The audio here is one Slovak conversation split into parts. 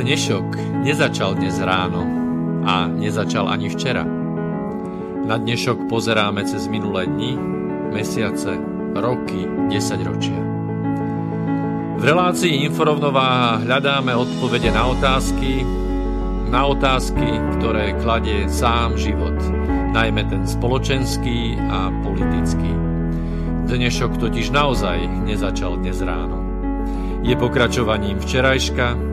Dnešok nezačal dnes ráno a nezačal ani včera. Na dnešok pozeráme cez minulé dni, mesiace, roky, 10 ročia. V relácii InfoRovnováha hľadáme odpovede na otázky, ktoré kladie sám život, najmä ten spoločenský a politický. Dnešok totiž naozaj nezačal dnes ráno. Je pokračovaním včerajška,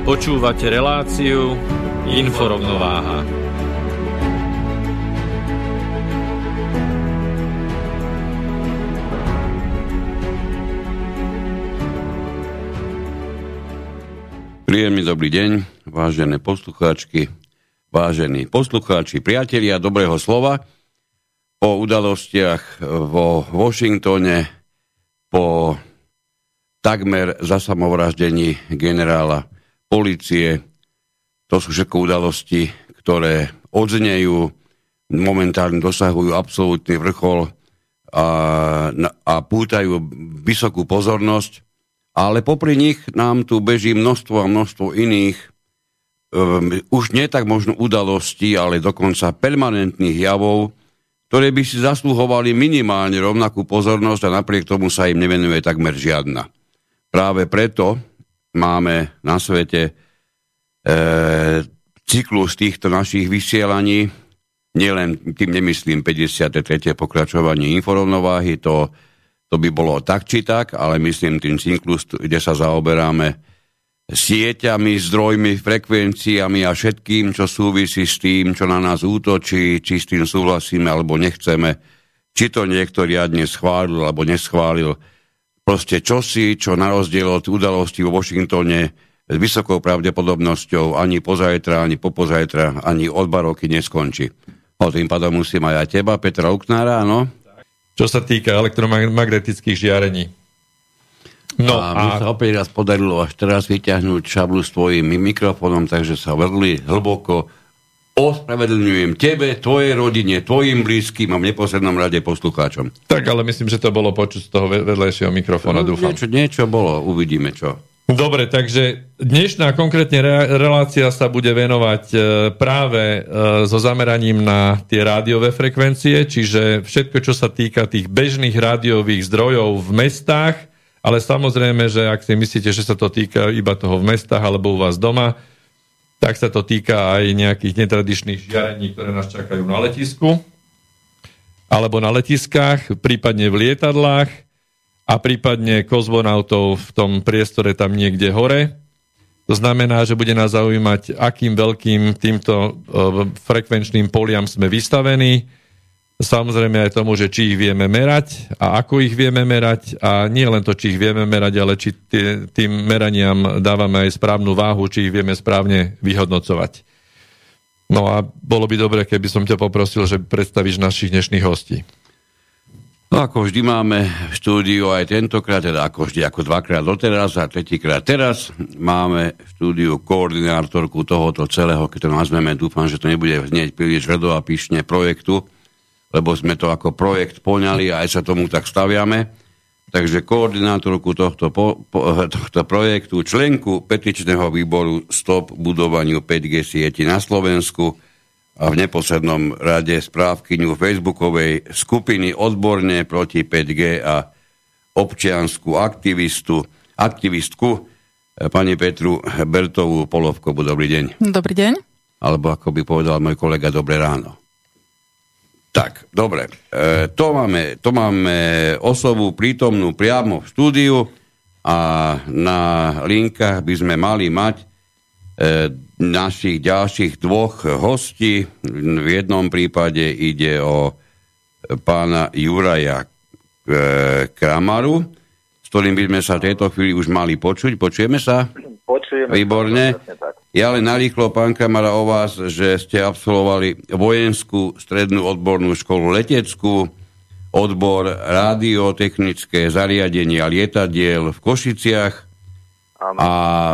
Počúvate reláciu InfoRovnováha. Príjemný dobrý deň, vážené poslucháčky, vážení poslucháči, priatelia dobrého slova. Po udalostiach vo Washingtone, po takmer zasamovraždení generála polície. To sú všetko udalosti, ktoré odznejú, momentálne dosahujú absolútny vrchol a pútajú vysokú pozornosť, ale popri nich nám tu beží množstvo a množstvo iných, už nie tak možno udalostí, ale dokonca permanentných javov, ktoré by si zasluhovali minimálne rovnakú pozornosť a napriek tomu sa im nevenuje takmer žiadna. Práve preto máme na svete cyklus týchto našich vysielaní, nielen tým nemyslím 53. pokračovanie InfoRovnováhy, to by bolo tak či tak, ale myslím tým cyklus, kde sa zaoberáme sieťami, zdrojmi, frekvenciami a všetkým, čo súvisí s tým, čo na nás útočí, či s tým súhlasíme alebo nechceme, či to niekto riadne schválil alebo neschválil. Proste čosi, čo na rozdiel od udalostí vo Washingtone s vysokou pravdepodobnosťou ani pozajtra, ani popozajtra, ani od 2 roky neskončí. O tým pádom musím aj teba, Petra Luknára, áno? Čo sa týka elektromagnetických žiarení. No, a mne sa opäť raz podarilo až teraz vyťahnuť šablu s tvojim mikrofónom, takže sa veľmi hlboko ospravedlňujem tebe, tvojej rodine, tvojim blízkym a v neposlednom rade poslucháčom. Tak, ale myslím, že to bolo počuť z toho vedlejšieho mikrofóna, dúfam. Niečo bolo, uvidíme čo. Dobre, takže dnešná konkrétne relácia sa bude venovať práve so zameraním na tie rádiové frekvencie, čiže všetko, čo sa týka tých bežných rádiových zdrojov v mestách, ale samozrejme, že ak si myslíte, že sa to týka iba toho v mestách alebo u vás doma, tak sa to týka aj nejakých netradičných žiarení, ktoré nás čakajú na letisku, alebo na letiskách, prípadne v lietadlách a prípadne kozmonautov v tom priestore tam niekde hore. To znamená, že bude nás zaujímať, akým veľkým týmto frekvenčným poliam sme vystavení. Samozrejme aj tomu, že či ich vieme merať a ako ich vieme merať a nie len to, či ich vieme merať, ale či tým meraniam dávame aj správnu váhu, či ich vieme správne vyhodnocovať. No a bolo by dobre, keby som ťa poprosil, že predstavíš našich dnešných hostí. No ako vždy máme v štúdiu aj tentokrát, teda ako vždy, ako 2-krát doteraz a 3-krát teraz, máme v štúdiu koordinátorku tohoto celého, keď to nazveme, dúfam, že to nebude hneď príliš hrdo a pyšne projektu, lebo sme to ako projekt poňali a aj sa tomu tak staviame. Takže koordinátorku tohto projektu, členku petičného výboru Stop budovaniu 5G sieti na Slovensku a v neposlednom rade správkyňu facebookovej skupiny Odborne proti 5G a občiansku aktivistku pani Petru Bertovú Polovkovú. Dobrý deň. Dobrý deň. Alebo ako by povedal môj kolega, dobré ráno. Tak, dobre. To máme osobu prítomnú priamo v štúdiu a na linkách by sme mali mať našich ďalších 2 hostí. V jednom prípade ide o pána Juraja Kramaru, s ktorým by sme sa v tejto chvíli už mali počuť. Počujeme sa? Počujeme. Výborne. Ja len narýchlo, pán Kramara, o vás, že ste absolvovali vojenskú strednú odbornú školu leteckú, odbor rádiotechnické zariadenia lietadiel v Košiciach. Áno. A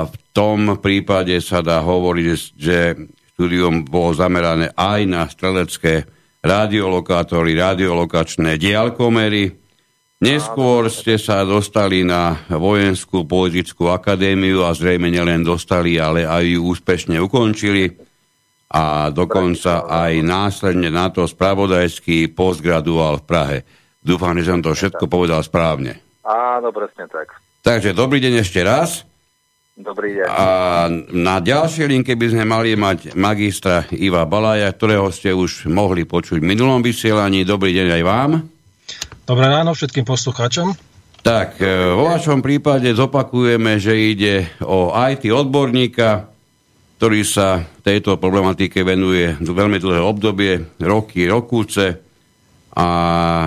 v tom prípade sa dá hovoriť, že štúdium bolo zamerané aj na strelecké radiolokátory, radiolokačné diaľkomery. Neskôr ste sa dostali na vojenskú politickú akadémiu a zrejme nielen dostali, ale aj ju úspešne ukončili a dokonca aj následne na to spravodajský postgraduál v Prahe. Dúfam, že som to všetko povedal správne. Áno, presne tak. Takže dobrý deň ešte raz. Dobrý deň. A na ďalšej linke by sme mali mať magistra Iva Balaja, ktorého ste už mohli počuť v minulom vysielaní. Dobrý deň aj vám. Dobré ráno všetkým poslucháčom. Tak, vo vašom prípade zopakujeme, že ide o IT odborníka, ktorý sa tejto problematike venuje veľmi dlhé obdobie, roky, rokúce. A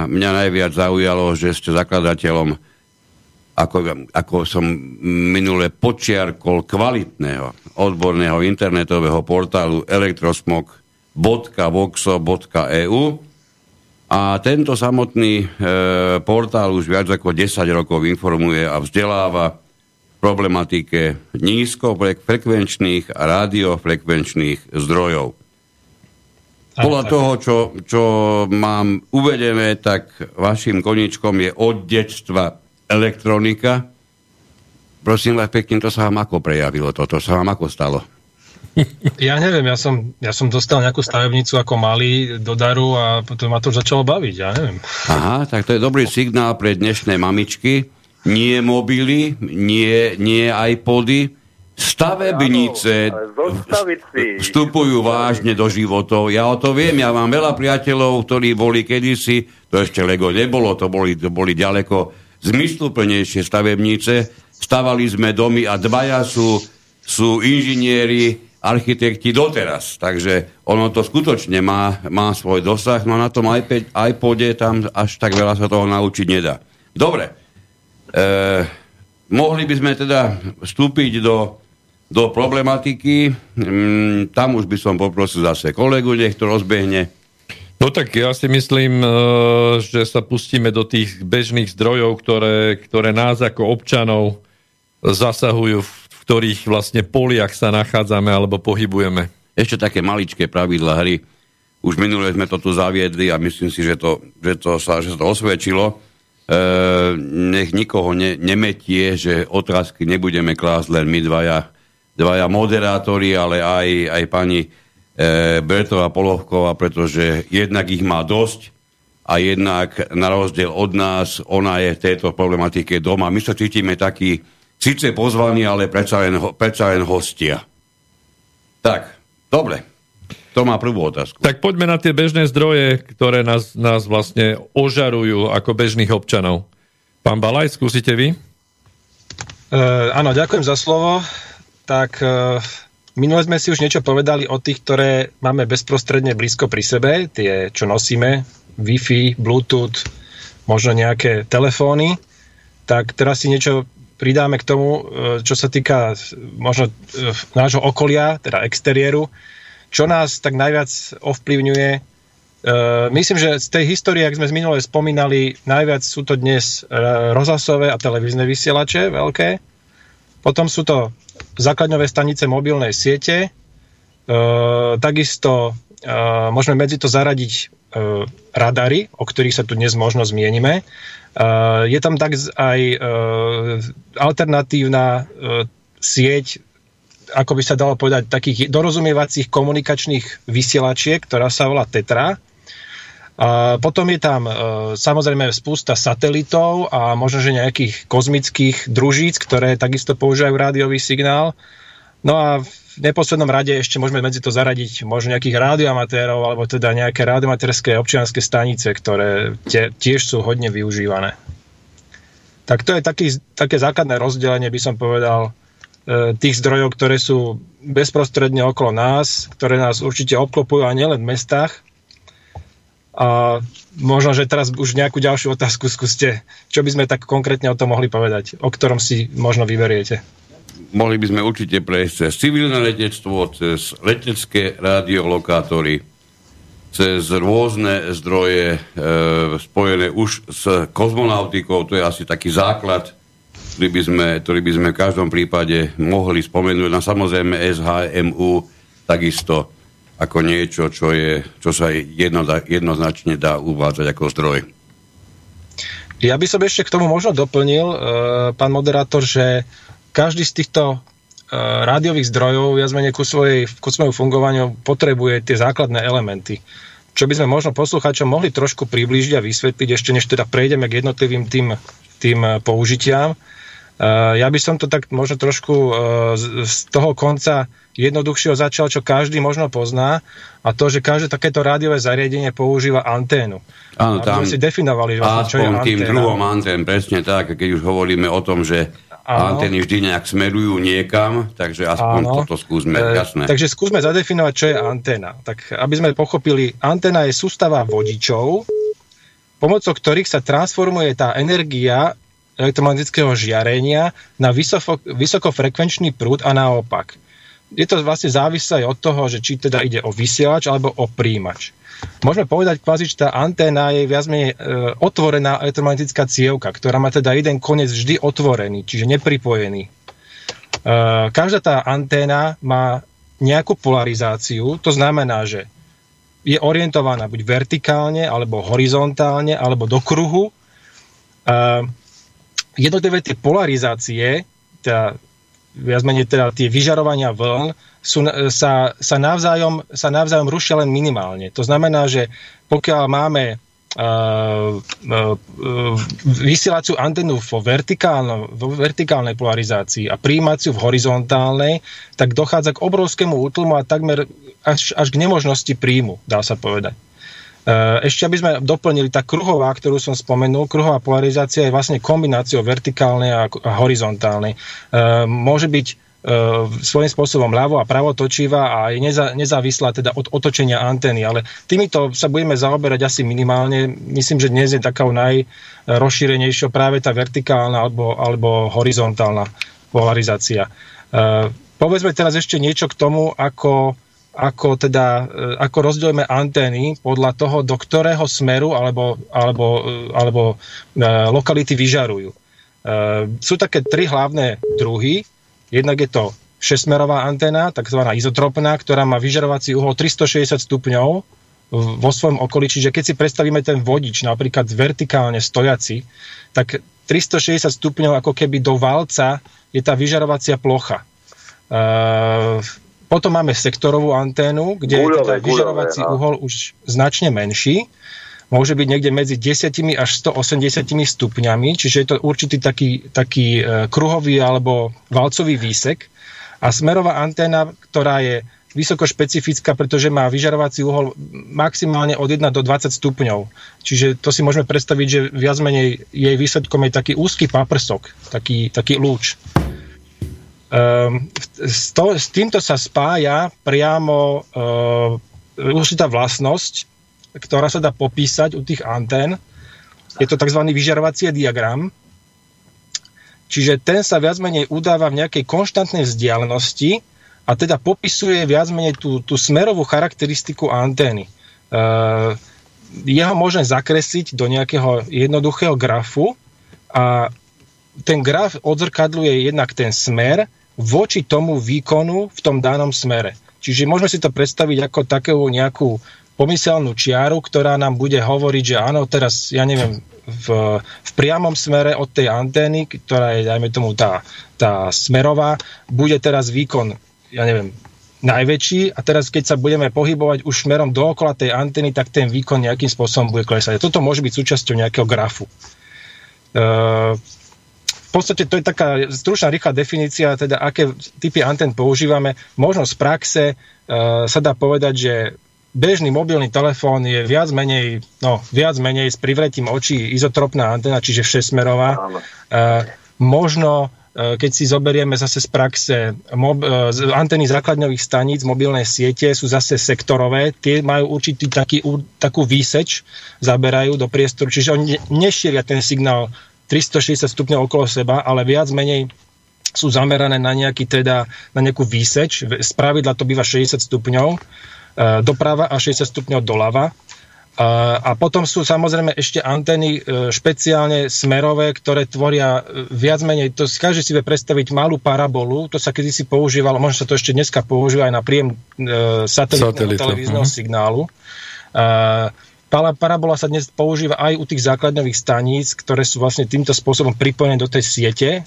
mňa najviac zaujalo, že ste zakladateľom, ako som minule počiarkol, kvalitného odborného internetového portálu elektrosmog.voxo.eu. A tento samotný portál už viac ako 10 rokov informuje a vzdeláva problematike nízkofrekvenčných a rádiofrekvenčných zdrojov. Podľa toho, čo mám uvedené, tak vašim koníčkom je od detstva elektronika. Prosím vás pekne, to sa vám ako prejavilo? To sa vám ako stalo? Ja neviem, ja som dostal nejakú stavebnicu ako malý do daru a potom ma to začalo baviť, ja neviem. Aha, tak to je dobrý signál pre dnešné mamičky. Nie mobily, nie iPody, stavebnice vstupujú vážne do životov. Ja o to viem, ja mám veľa priateľov, ktorí boli kedysi, to ešte Lego nebolo, to boli ďaleko zmysluplnejšie stavebnice. Stavali sme domy a dvaja sú inžinieri, architekti doteraz, takže ono to skutočne má svoj dosah, no na tom iPode tam až tak veľa sa toho naučiť nedá. Dobre, mohli by sme teda vstúpiť do problematiky, tam už by som poprosil zase kolegu, nech to rozbehne. No tak ja si myslím, že sa pustíme do tých bežných zdrojov, ktoré nás ako občanov zasahujú, v ktorých vlastne poliach sa nachádzame alebo pohybujeme. Ešte také maličké pravidlá hry. Už minule sme to tu zaviedli a myslím si, že sa to osvedčilo. Nech nikoho nemetie, že otázky nebudeme klásť len my dvaja moderátori, ale aj pani Bertová Polovková, pretože jednak ich má dosť a jednak na rozdiel od nás, ona je v tejto problematike doma. My sa cítime takí síce pozvaní, ale predsa len hostia. Tak, dobre. To má prvú otázku. Tak poďme na tie bežné zdroje, ktoré nás vlastne ožarujú ako bežných občanov. Pán Balaj, skúsite vy? Áno, ďakujem za slovo. Tak minule sme si už niečo povedali o tých, ktoré máme bezprostredne blízko pri sebe, tie, čo nosíme, Wi-Fi, Bluetooth, možno nejaké telefóny. Tak teraz si niečo pridáme k tomu, čo sa týka možno nášho okolia, teda exteriéru, čo nás tak najviac ovplyvňuje. Myslím, že z tej histórie, ak sme z minule spomínali, najviac sú to dnes rozhlasové a televízne vysielače veľké. Potom sú to základňové stanice mobilnej siete. Takisto môžeme medzi to zaradiť radary, o ktorých sa tu dnes možno zmienime. Je tam tak aj alternatívna sieť, ako by sa dalo povedať, takých dorozumievacích komunikačných vysielačiek, ktorá sa volá Tetra. Potom je tam samozrejme spústa satelitov a možno, že nejakých kozmických družíc, ktoré takisto používajú rádiový signál. No a v neposlednom rade ešte môžeme medzi to zaradiť možno nejakých rádioamatérov alebo teda nejaké rádioamatérske občianske stanice, ktoré tiež sú hodne využívané. Tak to je také základné rozdelenie, by som povedal, tých zdrojov, ktoré sú bezprostredne okolo nás, ktoré nás určite obklopujú a nielen v mestách. A možno, že teraz už nejakú ďalšiu otázku skúste, čo by sme tak konkrétne o tom mohli povedať, o ktorom si možno vyberiete. mohli by sme určite prejsť cez civilné letectvo, cez letecké radiolokátory, cez rôzne zdroje spojené už s kozmonautikou, to je asi taký základ, ktorý by sme v každom prípade mohli spomenúť. Na samozrejme SHMÚ takisto ako niečo, čo sa jednoznačne dá uvádzať ako zdroj. Ja by som ešte k tomu možno doplnil, pán moderátor, že každý z týchto rádiových zdrojov viac menej ku svojmu fungovaniu potrebuje tie základné elementy. Čo by sme možno poslucháčom mohli trošku priblížiť a vysvetliť, ešte než teda prejdeme k jednotlivým tým použitiam. Ja by som to tak možno trošku z toho konca jednoduchšieho začal, čo každý možno pozná, a to, že každé takéto rádiové zariadenie používa anténu. Áno, tam si definovali, čo je anténa. Tým druhom antén, presne tak, keď už hovoríme o tom, že áno, antény vždy nejak smerujú niekam, takže aspoň áno, toto skúsme, jasné. Takže skúsme zadefinovať, čo je anténa. Tak aby sme pochopili, anténa je sústava vodičov, pomocou ktorých sa transformuje tá energia elektromagnetického žiarenia na vysokofrekvenčný prúd a naopak. Je to vlastne závislé aj od toho, že či teda ide o vysielač alebo o príjimač. Môžeme povedať kvázi, že tá anténa je viac menej otvorená elektromagnetická cievka, ktorá má teda jeden koniec vždy otvorený, čiže nepripojený. Každá tá anténa má nejakú polarizáciu, to znamená, že je orientovaná buď vertikálne, alebo horizontálne, alebo do kruhu. Jednotlivé tie polarizácie, teda viac menej teda tie vyžarovania vln sa navzájom rušia len minimálne. To znamená, že pokiaľ máme vysielaciu anténu vo vertikálnej polarizácii a prijímaciu v horizontálnej, tak dochádza k obrovskému útlmu a takmer až k nemožnosti príjmu, dá sa povedať. Ešte aby sme doplnili, tá kruhová, ktorú som spomenul, kruhová polarizácia je vlastne kombináciou vertikálnej a horizontálnej. Môže byť svojím spôsobom ľavo a pravo točivá a je nezávislá teda od otočenia antény, ale týmito sa budeme zaoberať asi minimálne. Myslím, že dnes je takou najrozšírenejšou práve tá vertikálna alebo horizontálna polarizácia. Povedzme teraz ešte niečo k tomu, ako rozdeľujeme antény podľa toho, do ktorého smeru alebo lokality vyžarujú. Sú také tri hlavné druhy. Jednak je to šesťsmerová anténa, takzvaná izotropná, ktorá má vyžarovací uhol 360 stupňov vo svojom okolí. Čiže keď si predstavíme ten vodič, napríklad vertikálne stojaci, tak 360 stupňov ako keby do valca je tá vyžarovacia plocha. Potom máme sektorovú anténu, kde je vyžarovací uhol už značne menší. Môže byť niekde medzi 10 až 180 stupňami, čiže je to určitý taký kruhový alebo valcový výsek. A smerová anténa, ktorá je vysoko špecifická, pretože má vyžarovací uhol maximálne od 1 do 20 stupňov. Čiže to si môžeme predstaviť, že viac menej jej výsledkom je taký úzky paprsok, taký lúč. S týmto sa spája priamo určitá vlastnosť, ktorá sa dá popísať u tých antén. Je to tzv. Vyžarovací diagram. Čiže ten sa viac menej udáva v nejakej konštantnej vzdialenosti a teda popisuje viac menej tú smerovú charakteristiku antény. Jeho môžem zakresliť do nejakého jednoduchého grafu a ten graf odzrkadľuje jednak ten smer voči tomu výkonu v tom danom smere. Čiže môžeme si to predstaviť ako takú nejakú pomyselnú čiaru, ktorá nám bude hovoriť, že áno, teraz, ja neviem, v priamom smere od tej antény, ktorá je, dajme tomu, tá smerová, bude teraz výkon, ja neviem, najväčší, a teraz, keď sa budeme pohybovať už smerom dookola tej antény, tak ten výkon nejakým spôsobom bude klesať. Toto môže byť súčasťou nejakého grafu. V podstate to je taká stručná, rýchla definícia, teda aké typy antén používame. Možno z praxe sa dá povedať, že bežný mobilný telefón je viac menej s privretím očí izotropná anténa, čiže šesťsmerová. Možno, keď si zoberieme zase z praxe antény základňových staníc, mobilné siete sú zase sektorové, tie majú určitý takú výseč, zaberajú do priestoru, čiže oni nešíria ten signál 360 stupňov okolo seba, ale viac menej sú zamerané na nejakú výseč. Spravidla to býva 60 stupňov doprava a 60 stupňov doľava. A potom sú samozrejme ešte antény špeciálne smerové, ktoré tvoria viac menej, to každý si vie predstaviť malú parabolu, to sa kedysi používalo, možno sa to ešte dneska používa aj na príjem satelitného televízneho signálu. Parabola sa dnes používa aj u tých základňových staníc, ktoré sú vlastne týmto spôsobom pripojené do tej siete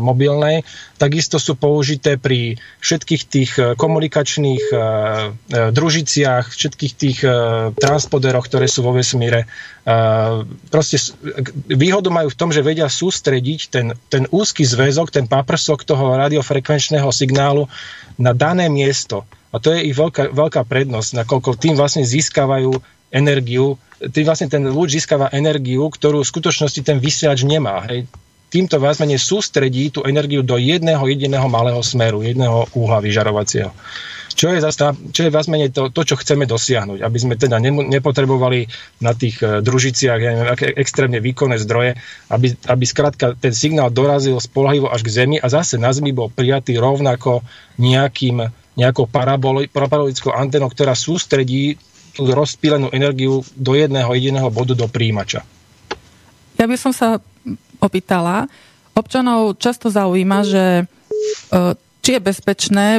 mobilnej. Takisto sú použité pri všetkých tých komunikačných družiciach, všetkých tých transpoderoch, ktoré sú vo vesmíre. Proste výhodu majú v tom, že vedia sústrediť ten úzky zväzok, ten paprsok toho radiofrekvenčného signálu na dané miesto. A to je ich veľká prednosť, nakoľko tým vlastne získavajú energiu, tým vlastne ten lúč získava energiu, ktorú v skutočnosti ten vysielač nemá. Hej. Týmto vás menej sústredí tú energiu do jedného jediného malého smeru, jedného úhla vyžarovacieho. Čo je vás menej to, čo chceme dosiahnuť, aby sme teda nepotrebovali na tých družiciach, ja neviem, aké extrémne výkonné zdroje, aby skrátka ten signál dorazil spoľahlivo až k Zemi a zase na Zemi bol prijatý rovnako nejakou parabolickou antenou, ktorá sústredí tú rozpílenú energiu do jedného jediného bodu do príjimača. Ja by som sa opýtala, občanov často zaujíma, že či je bezpečné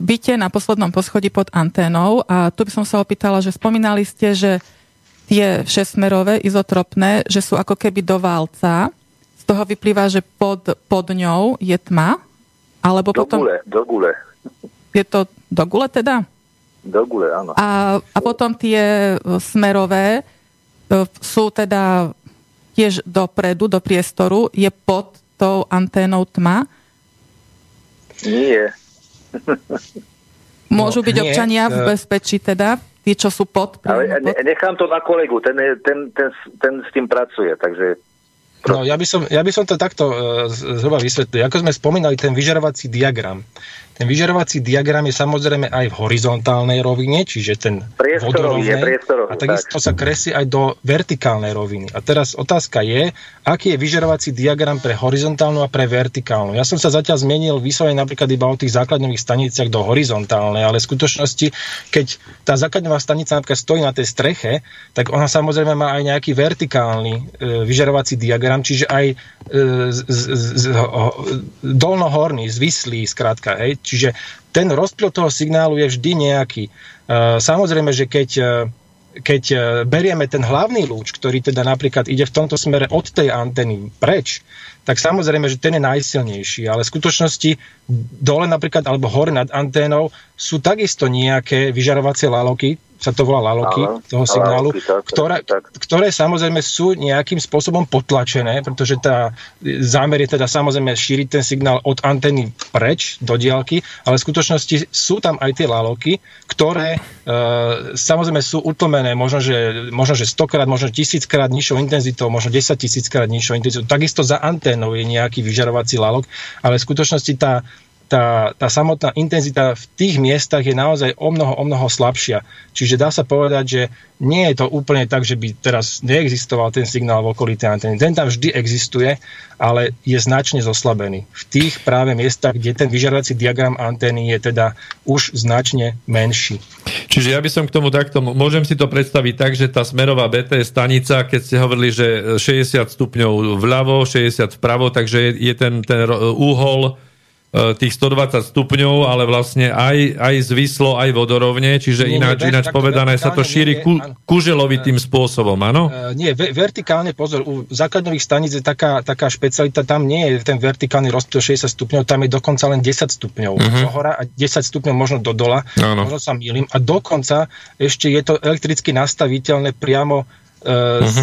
byte na poslednom poschodí pod anténou, a tu by som sa opýtala, že spomínali ste, že tie šesťsmerové izotropné, že sú ako keby do válca, z toho vyplýva, že pod ňou je tma, alebo potom... Do gule. Je to do gule teda? Do gule, áno. A potom tie smerové sú teda tiež dopredu, do priestoru. Je pod tou anténou tma? Nie. Môžu byť občania v bezpečí teda? Tí, čo sú pod... Ale nechám to na kolegu, ten s tým pracuje, takže... No, ja by som to takto zhruba vysvetlil. Ako sme spomínali, ten vyžarovací diagram. Ten vyžarovací diagram je samozrejme aj v horizontálnej rovine, čiže ten vodorovnej. A takisto sa kreslí aj do vertikálnej roviny. A teraz otázka je, aký je vyžarovací diagram pre horizontálnu a pre vertikálnu. Ja som sa zatiaľ zmenil vyslovene napríklad iba o tých základňových staniciach do horizontálnej, ale v skutočnosti, keď tá základňová stanica napríklad stojí na tej streche, tak ona samozrejme má aj nejaký vertikálny vyžarovací diagram, čiže aj dolnohorný, zvislý, skrátka. Hej. Čiže ten rozptyl toho signálu je vždy nejaký. Samozrejme, že keď berieme ten hlavný lúč, ktorý teda napríklad ide v tomto smere od tej antény preč, tak samozrejme, že ten je najsilnejší, ale v skutočnosti dole napríklad, alebo hore nad anténou sú takisto nejaké vyžarovacie laloky, sa to volá laloky, toho signálu, ktoré samozrejme sú nejakým spôsobom potlačené, pretože zámer je teda samozrejme šíriť ten signál od antény preč do diaľky, ale v skutočnosti sú tam aj tie laloky, ktoré samozrejme sú utlmené možno, že 100-krát, možno 1000-krát nižšou intenzitou, možno 10 000-krát nižšou intenzitou. Takisto za anténou je nejaký vyžarovací lalok, ale v skutočnosti tá samotná intenzita v tých miestach je naozaj o mnoho slabšia. Čiže dá sa povedať, že nie je to úplne tak, že by teraz neexistoval ten signál v okolí tej antény. Ten tam vždy existuje, ale je značne zoslabený. V tých práve miestach, kde ten vyžarovací diagram antény je teda už značne menší. Čiže ja by som k tomu takto, môžem si to predstaviť tak, že tá smerová BT stanica, keď ste hovorili, že 60 stupňov vľavo, 60 vpravo, takže je ten úhol tých 120 stupňov, ale vlastne aj zvislo, aj vodorovne, čiže ináč povedané sa to šíri kuželovitým spôsobom, áno? Nie, vertikálne, pozor, u základňových staníc je taká špecialita, tam nie je ten vertikálny rozptyl 60 stupňov, tam je dokonca len 10 stupňov do hora a 10 stupňov možno do dola, možno sa mýlim, a dokonca ešte je to elektricky nastaviteľné priamo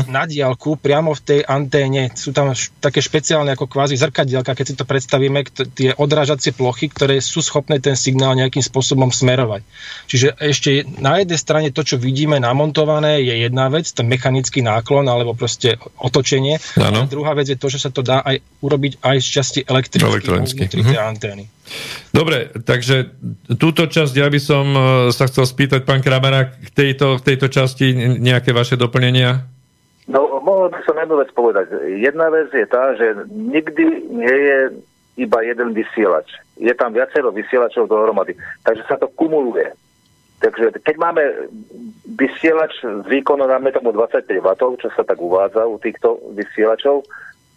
na diaľku, priamo v tej anténe. Sú tam také špeciálne ako kvázi zrkadielka, keď si to predstavíme, tie odrážacie plochy, ktoré sú schopné ten signál nejakým spôsobom smerovať. Čiže ešte na jednej strane to, čo vidíme namontované, je jedna vec, ten mechanický náklon alebo proste otočenie. A druhá vec je to, že sa to dá aj urobiť aj z časti elektronicky tej antény. Dobre, takže túto časť ja by som sa chcel spýtať, pán Kramara, k tejto časti nejaké vaše doplnenia? No, mohol by som jednu vec povedať. Jedna vec je tá, že nikdy nie je iba jeden vysielač. Je tam viacero vysielačov dohromady. Takže sa to kumuluje. Takže keď máme vysielač z výkonu, dáme tomu 25 W, čo sa tak uvádza u týchto vysielačov,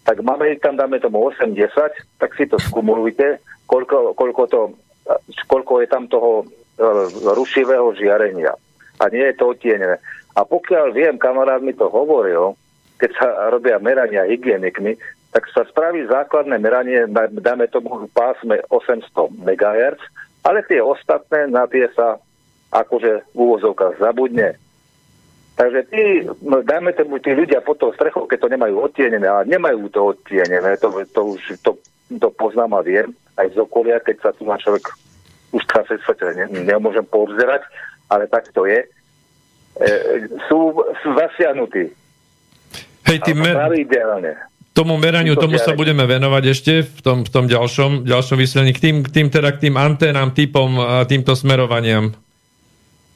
tak máme tam, dáme tomu 8-10, tak si to skumulujte, koľko je tam toho rušivého žiarenia. A nie je to otienené. A pokiaľ viem, kamarát mi to hovoril, keď sa robia merania hygienikmi, tak sa spraví základné meranie, dáme tomu v pásme 800 MHz, ale tie ostatné, na tie sa akože v úvozovkách zabudne. Takže tí ľudia pod tou strechou, keď to nemajú odtienené, ale nemajú to odtienené, to už poznám a viem, aj z okolia, keď sa tu na človek už trase, nemôžem poobzerať, ale tak to je. Sú zasiahnutí. Hej, tomu meraniu, tomu sa budeme venovať ešte v tom ďalšom vysielaní. K tým anténám, typom a týmto smerovaniam.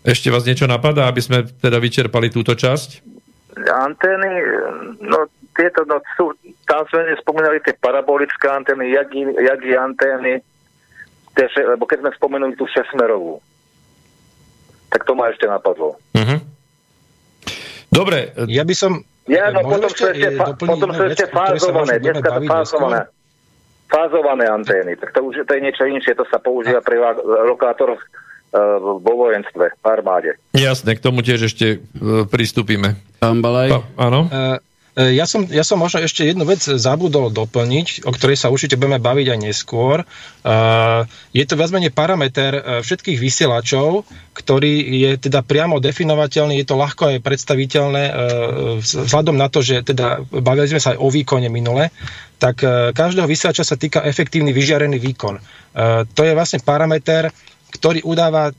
Ešte vás niečo napadá, aby sme teda vyčerpali túto časť? Antény, sú, tam sme spomínali tie parabolické antény, jagi antény, lebo keď sme spomenuli tú šesmerovú, tak to ma ešte napadlo. Mhm. Dobre. Potom sú ešte fázované. Dneska to fázované antény. Tak to je niečo inšie, to sa používa pri lokátoroch vo vojenstve, v armáde. Jasné, k tomu tiež ešte pristúpime. Pán Balaj. Áno. Ja som možno ešte jednu vec zabudol doplniť, o ktorej sa určite budeme baviť aj neskôr. Je to viac menej parameter všetkých vysielačov, ktorý je teda priamo definovateľný, je to ľahko aj predstaviteľné, vzhľadom na to, že teda bavili sme sa aj o výkone minule, tak každého vysielača sa týka efektívny vyžiarený výkon. To je vlastne parameter, ktorý udáva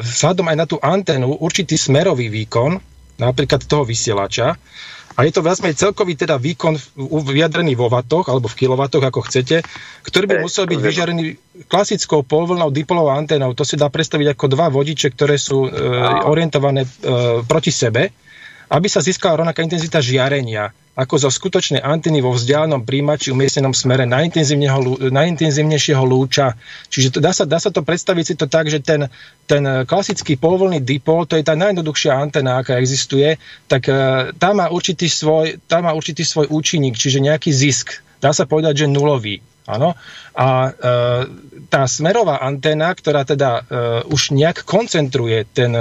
vzhľadom aj na tú anténu určitý smerový výkon, napríklad toho vysielača. A je to vlastne celkový teda výkon vyjadrený vo vatoch, alebo v kilowatoch, ako chcete, ktorý by musel byť vyžarený klasickou polvlnou dipolovou anténou. To si dá predstaviť ako dva vodiče, ktoré sú orientované proti sebe, aby sa získala rovnaká intenzita žiarenia, ako zo skutočnej antény vo vzdialenom príjimači umiestnenom smere najintenzívnejšieho lúča. Čiže to, dá sa to predstaviť si to tak, že ten klasický polvlný dipol, to je tá najjednoduchšia anténa, aká existuje, tak tá má určitý svoj účinník, čiže nejaký zisk. Dá sa povedať, že nulový. Áno. A tá smerová anténa, ktorá teda už nejak koncentruje ten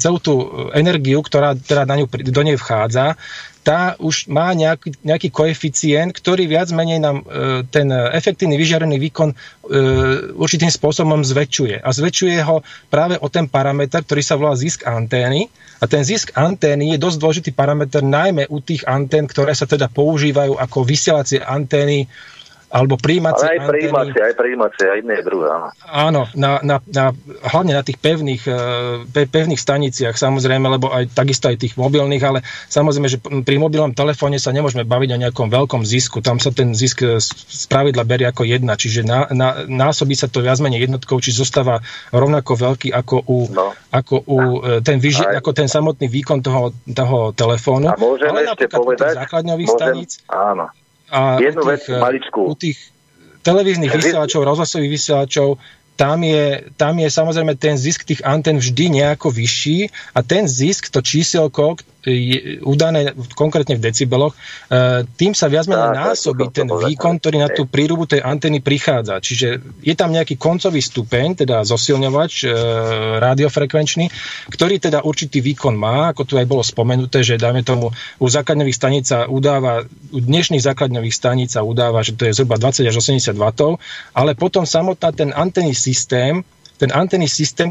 celú tú energiu, ktorá teda do nej vchádza, tá už má nejaký koeficient, ktorý viac menej nám ten efektívny vyžiarený výkon určitým spôsobom zväčšuje. A zväčšuje ho práve o ten parameter, ktorý sa volá zisk antény. A ten zisk antény je dosť dôležitý parameter najmä u tých antén, ktoré sa teda používajú ako vysielacie antény alebo príjmacie antény. Aj príjmacie, aj iné druhé. Áno, hlavne na tých pevných staniciach, samozrejme, lebo aj takisto aj tých mobilných, ale samozrejme, že pri mobilnom telefóne sa nemôžeme baviť o nejakom veľkom zisku. Tam sa ten zisk spravidla berie ako jedna, čiže násobí sa to viac menej jednotkou, či zostáva rovnako veľký ako ten samotný výkon toho telefónu. A môžeme ešte povedať, základňových staníc. Áno. A jednu vec maličku. U tých televíznych vysielačov, rozhlasových vysielačov, tam je samozrejme ten zisk tých antén vždy nejako vyšší a ten zisk, to číselko, je udané konkrétne v decibeloch, tým sa viac menej násobí ten výkon, ktorý na tú prírubu tej antény prichádza. Čiže je tam nejaký koncový stupeň, teda zosilňovač radiofrekvenčný, ktorý teda určitý výkon má, ako tu aj bolo spomenuté, že dáme tomu u dnešných základňových staníc sa udáva, že to je zhruba 20 až 80 W, ale potom samotná ten anténny systém,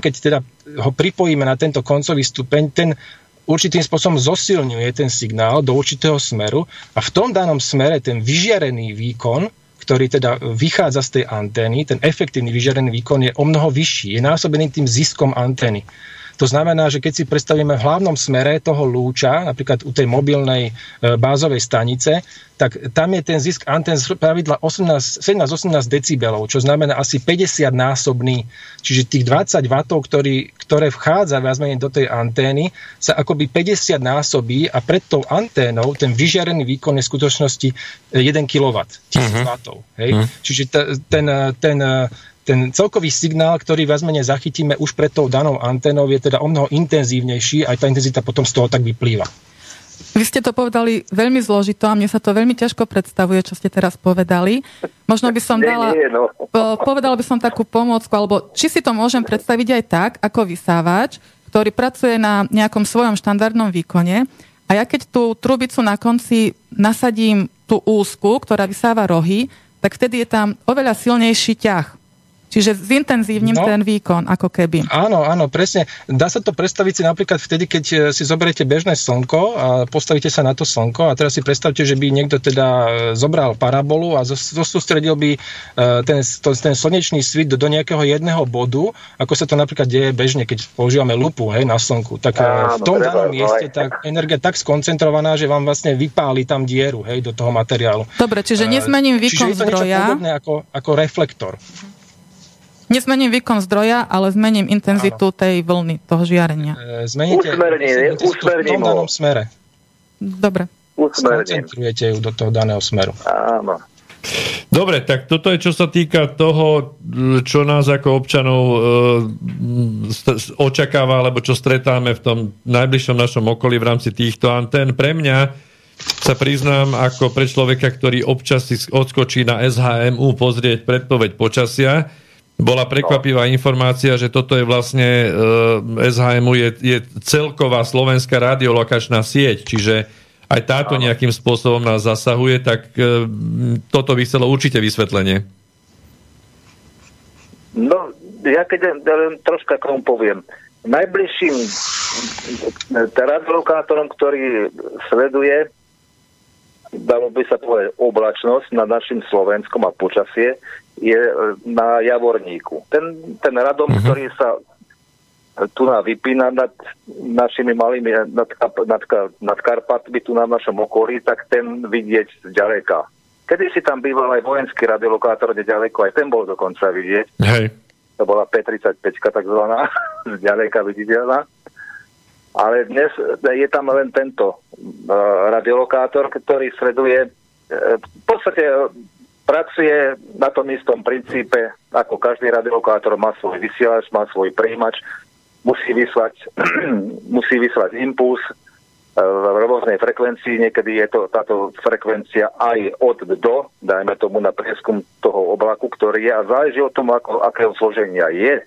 keď teda ho pripojíme na tento koncový stupeň, ten určitým spôsobom zosilňuje ten signál do určitého smeru a v tom danom smere ten vyžiarený výkon, ktorý teda vychádza z tej antény, ten efektívny vyžiarený výkon je omnoho vyšší, je násobený tým ziskom antény. To znamená, že keď si predstavíme v hlavnom smere toho lúča, napríklad u tej mobilnej bázovej stanice, tak tam je ten zisk antén z pravidla 17-18 decibelov, čo znamená asi 50-násobný. Čiže tých 20 W, ktoré vchádza viac menej do tej antény, sa akoby 50 násobí a pred tou anténou ten vyžiarený výkon je v skutočnosti 1 kW, 1000 W. Hej? Čiže ten celkový signál, ktorý viac menej zachytíme už pred tou danou anténou, je teda o mnoho intenzívnejší a tá intenzita potom z toho tak vyplýva. Vy ste to povedali veľmi zložito a mne sa to veľmi ťažko predstavuje, čo ste teraz povedali. Možno by som povedala by som takú pomôcku, alebo či si to môžem predstaviť aj tak, ako vysávač, ktorý pracuje na nejakom svojom štandardnom výkone a ja keď tú trubicu na konci nasadím tú úzku, ktorá vysáva rohy, tak vtedy je tam oveľa silnejší ťah. Čiže zintenzívnim ten výkon, ako keby. Áno, presne. Dá sa to predstaviť si napríklad vtedy, keď si zoberiete bežné slnko a postavíte sa na to slnko a teraz si predstavte, že by niekto teda zobral parabolu a sústredil by ten slnečný svit do nejakého jedného bodu, ako sa to napríklad deje bežne, keď používame lupu, hej, na slnku. Tak áno, v tom danom mieste tá energia tak skoncentrovaná, že vám vlastne vypáli tam dieru, hej, do toho materiálu. Dobre, čiže nezmením výkon zdroja. Čiže je to niečo podobné ako reflektor. Nezmením výkon zdroja, ale zmením intenzitu tej vlny, toho žiarenia. Usmerním v tom danom smere. Dobre. Skoncentrujete ju do toho daného smeru. Áno. Dobre, tak toto je, čo sa týka toho, čo nás ako občanov očakáva, alebo čo stretáme v tom najbližšom našom okolí v rámci týchto antén. Pre mňa sa priznám ako pre človeka, ktorý občas si odskočí na SHMÚ pozrieť predpoveď počasia, bola prekvapivá informácia, že toto je vlastne SHMÚ je celková slovenská radiolokačná sieť, čiže aj táto nejakým spôsobom nás zasahuje, tak toto by chcelo určite vysvetlenie. No, ja keď troška k tomu poviem. Najbližším radiolokátorom, ktorý sleduje, dalo by sa povedať, oblačnosť nad našim Slovenskom a počasie, je na Javorníku. Ten radom, ktorý sa tu vypína nad našimi malými, nad Karpatmi, tu na našom okolí, tak ten vidieť zďaleka. Kedysi tam býval aj vojenský radiolokátor neďaleko, aj ten bol dokonca vidieť. Hej. To bola P-35 takzvaná, zďaleka viditeľná. Ale dnes je tam len tento radiolokátor, ktorý sleduje, v podstate pracuje na tom istom princípe, ako každý radiolokátor má svoj vysielač, má svoj prijímač, musí vyslať impuls v rôznej frekvencii, niekedy je to táto frekvencia aj od do, dajme tomu na prieskum toho oblaku, ktorý je, a záleží od tomu, akého zloženia je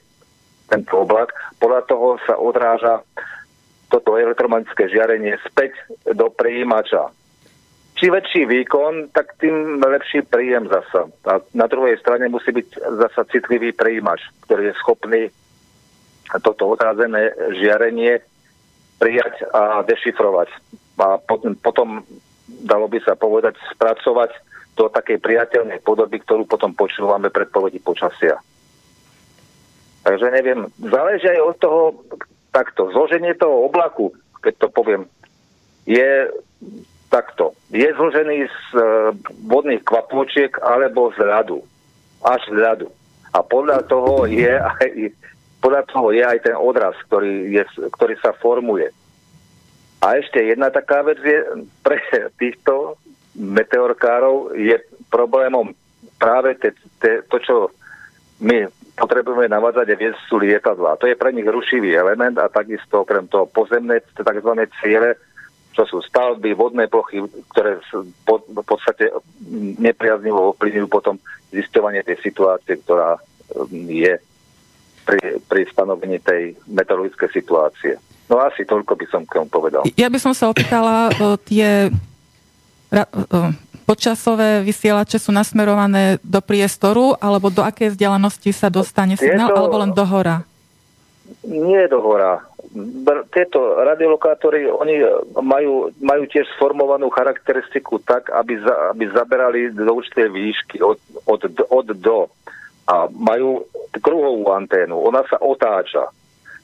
tento oblak, podľa toho sa odráža toto elektromagnetické žiarenie späť do prijímača. Či väčší výkon, tak tým lepší príjem zasa. A na druhej strane musí byť zasa citlivý prijímač, ktorý je schopný toto odrázené žiarenie prijať a dešifrovať. A potom dalo by sa povedať, spracovať do takej priateľnej podoby, ktorú potom počúvame predpovedi počasia. Takže neviem, záleží aj od toho, takto. Zloženie toho oblaku, keď to poviem, je takto. Je zložený z vodných kvapôčiek alebo z ľadu. Až z ľadu. A podľa toho je aj ten odraz, ktorý sa formuje. A ešte jedna taká vec je, pre týchto meteorkárov je problémom práve to, čo my potrebujeme navádzať a viesť sú lietadlá. To je pre nich rušivý element a takisto okrem toho pozemné tzv. Ciele, čo sú stavby, vodné plochy, ktoré v podstate nepriaznivo ovplyvňujú potom zisťovanie tej situácie, ktorá je pri stanovení tej meteorologickej situácie. No asi toľko by som k tomu povedal. Ja by som sa opýtala, tie počasové vysielače sú nasmerované do priestoru, alebo do akej vzdialenosti sa dostane signál, alebo len do hora? Nie do hora. Tieto radiolokátory, oni majú tiež sformovanú charakteristiku tak, aby zaberali do určitej výšky od do. A majú kruhovú anténu. Ona sa otáča.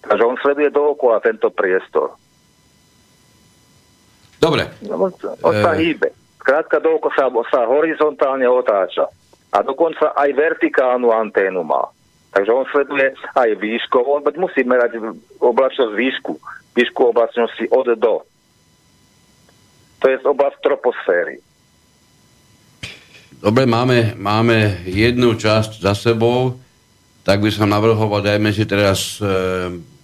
Takže on sleduje dookola tento priestor. Dobre. On sa hýbe. Skrátka dookola sa horizontálne otáča. A dokonca aj vertikálnu anténu má. Takže on sleduje aj výškovo, on musí merať oblačnosť výšku oblačnosti od do. To je z oblasti troposféry. Dobre, máme jednu časť za sebou, tak by som navrhoval, dajme si teraz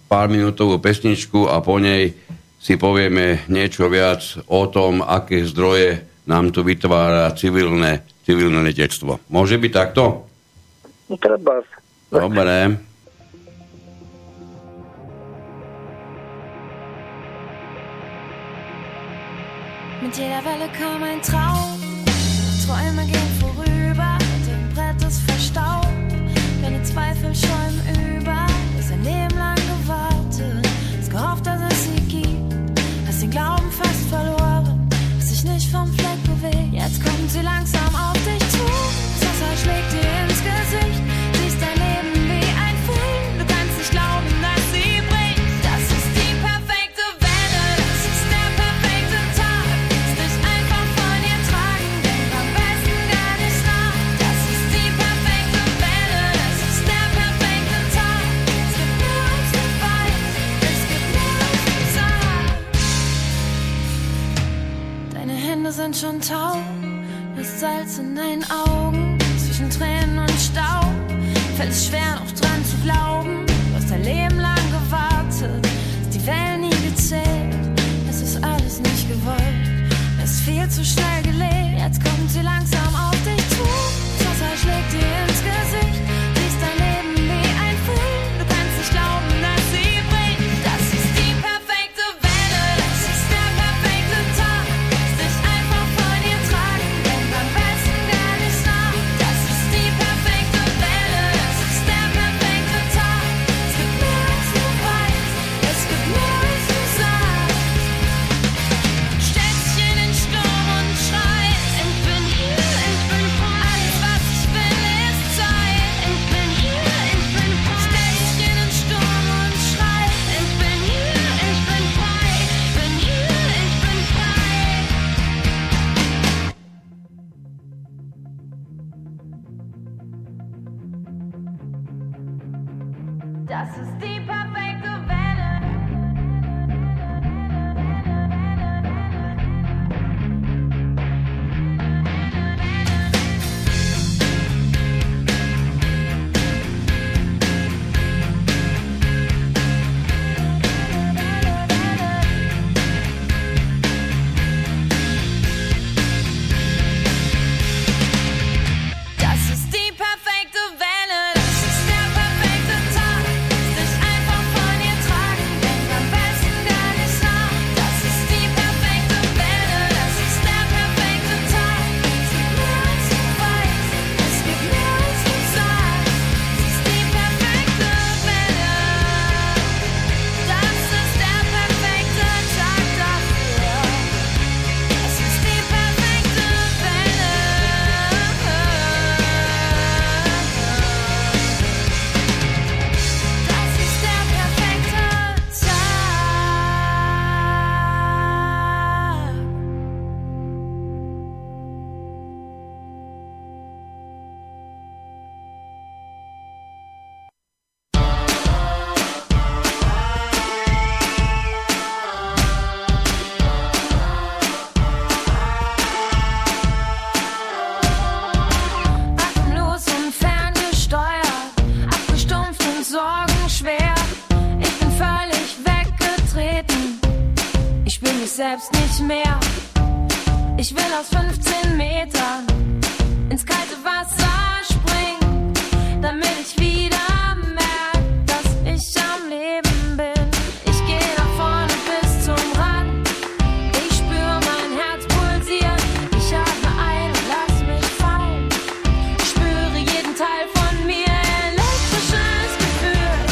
pár minútovú pesničku a po nej si povieme niečo viac o tom, aké zdroje nám tu vytvára civilné letectvo. Môže byť takto? Treba. Dobre. Mit jeder Welle kam ein Traum. Träume gehen vorüber, dem Brett ist verstaubt. Deine Zweifel schäumen über. Du hast ein Leben lang gewartet, hast gehofft, dass es sie gibt. Hast den Glauben fast verloren, hast dich nicht vom Fleck bewegt. Jetzt kommen sie langsam auf dich zu. Das Wasser schlägt dir ins Gesicht. Siehst dein Leben wie ein Film. Du kannst nicht glauben, dass sie bricht. Das ist die perfekte Welle, das ist der perfekte Tag. Lass dich einfach von ihr tragen, denk am besten gar nicht nach. Das ist die perfekte Welle, das ist der perfekte Tag. Es gibt nur uns dabei, es gibt nur uns zusammen. Deine Hände sind schon taub, das Salz in deinen Augen. Zwischen Tränen und Staub fällt es schwer noch dran zu glauben. Du hast dein Leben lang gewartet, hast die Wellen nie gezählt. Es ist alles nicht gewollt, es ist viel zu schnell gelebt. Jetzt kommt sie langsam auf dich zu, das Wasser schlägt dir ins Gesicht. Siehst dein Leben wie ein Film, du kannst nicht glauben, dass sie bringt. Das ist die perfekte Welle, das ist der perfekte Tag. Lass dich einfach von ihr tragen, denk am besten gar nicht nach. Das ist die perfekte Welle, das ist der perfekte Tag. Es gibt nur uns dabei, es gibt nur uns zusammen. Stell dich in den Sturm und schrei, ich bin hier, ich bin frei. Alles was ich will ist Zeit, ich bin hier, ich bin frei. Stell dich in den Sturm und schrei, ich bin hier, ich bin frei. Ich bin hier, ich bin frei. Das ist die perfekte Welle. Das ist die perfekte Welle, das ist der perfekte Tag. Lass dich einfach von ihr tragen, denk am besten gar nicht nach. Das ist die perfekte Welle, das ist der perfekte Tag. Es gibt nur uns dabei, es gibt nur uns zusammen. Das ist die perfekte Welle, das ist der perfekte Tag dafür. Es ist die perfekte Welle. Das ist der perfekte Tag. Atemlos und ferngesteuert, abgestumpft und sorgenschwer. Ich bin völlig weggetreten, ich bin mich selbst nicht mehr. Ich will aus 15 Metern ins kalte Wasser springen, damit ich wieder merke, dass ich am Leben bin. Ich gehe nach vorne bis zum Rand, ich spüre mein Herz pulsieren. Ich atme ein und lass mich fallen, spüre jeden Teil von mir. Elektrisches Gefühl,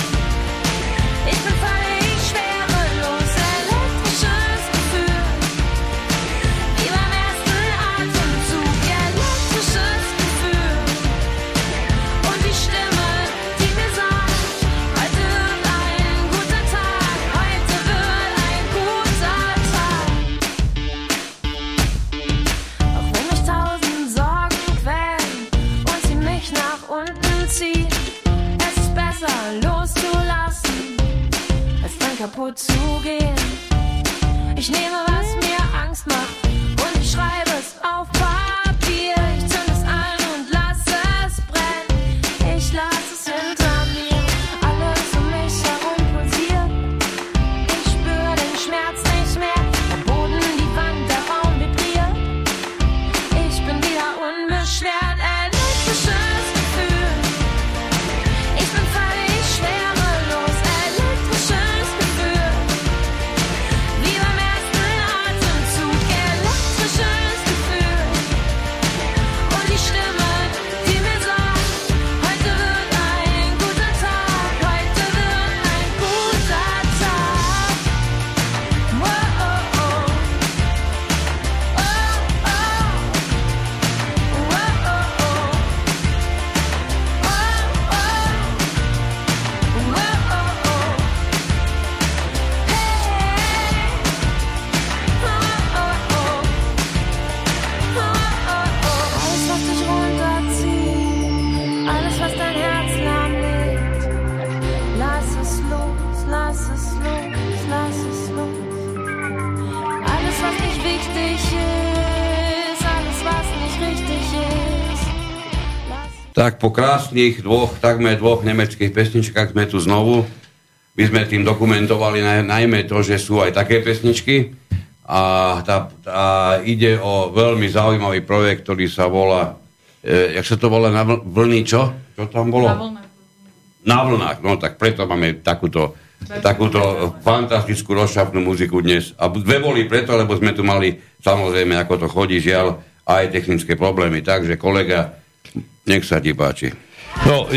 ich bin völlig schwerelos. Elektrisches Gefühl, wie beim ersten Atemzug. Elektrisches Gefühl und die Stimme ziehen. Es ist besser loszulassen, als dann kaputt zu gehen. Ich nehme, was mir Angst macht und ich schreibe es auf Papier. Ich zünd es an und lass es brennen. Ich lass es hinter mir. Alles um mich herum pulsiert. Ich spür den Schmerz nicht mehr. Der Boden, die Wand, der Raum vibriert. Ich bin wieder unbeschwert. Tak po krásnych takmer dvoch nemeckých pesničkách sme tu znovu. My sme tým dokumentovali najmä to, že sú aj také pesničky. A ide o veľmi zaujímavý projekt, ktorý sa volá... jak sa to volá? Na vlny čo? Čo tam bolo? Na vlnách. Na vlnách. No tak preto máme takúto fantastickú rozšafnú muziku dnes. A dve boli preto, lebo sme tu mali, samozrejme, ako to chodí, žiaľ, aj technické problémy. Takže kolega... Nech sa ti páči. No,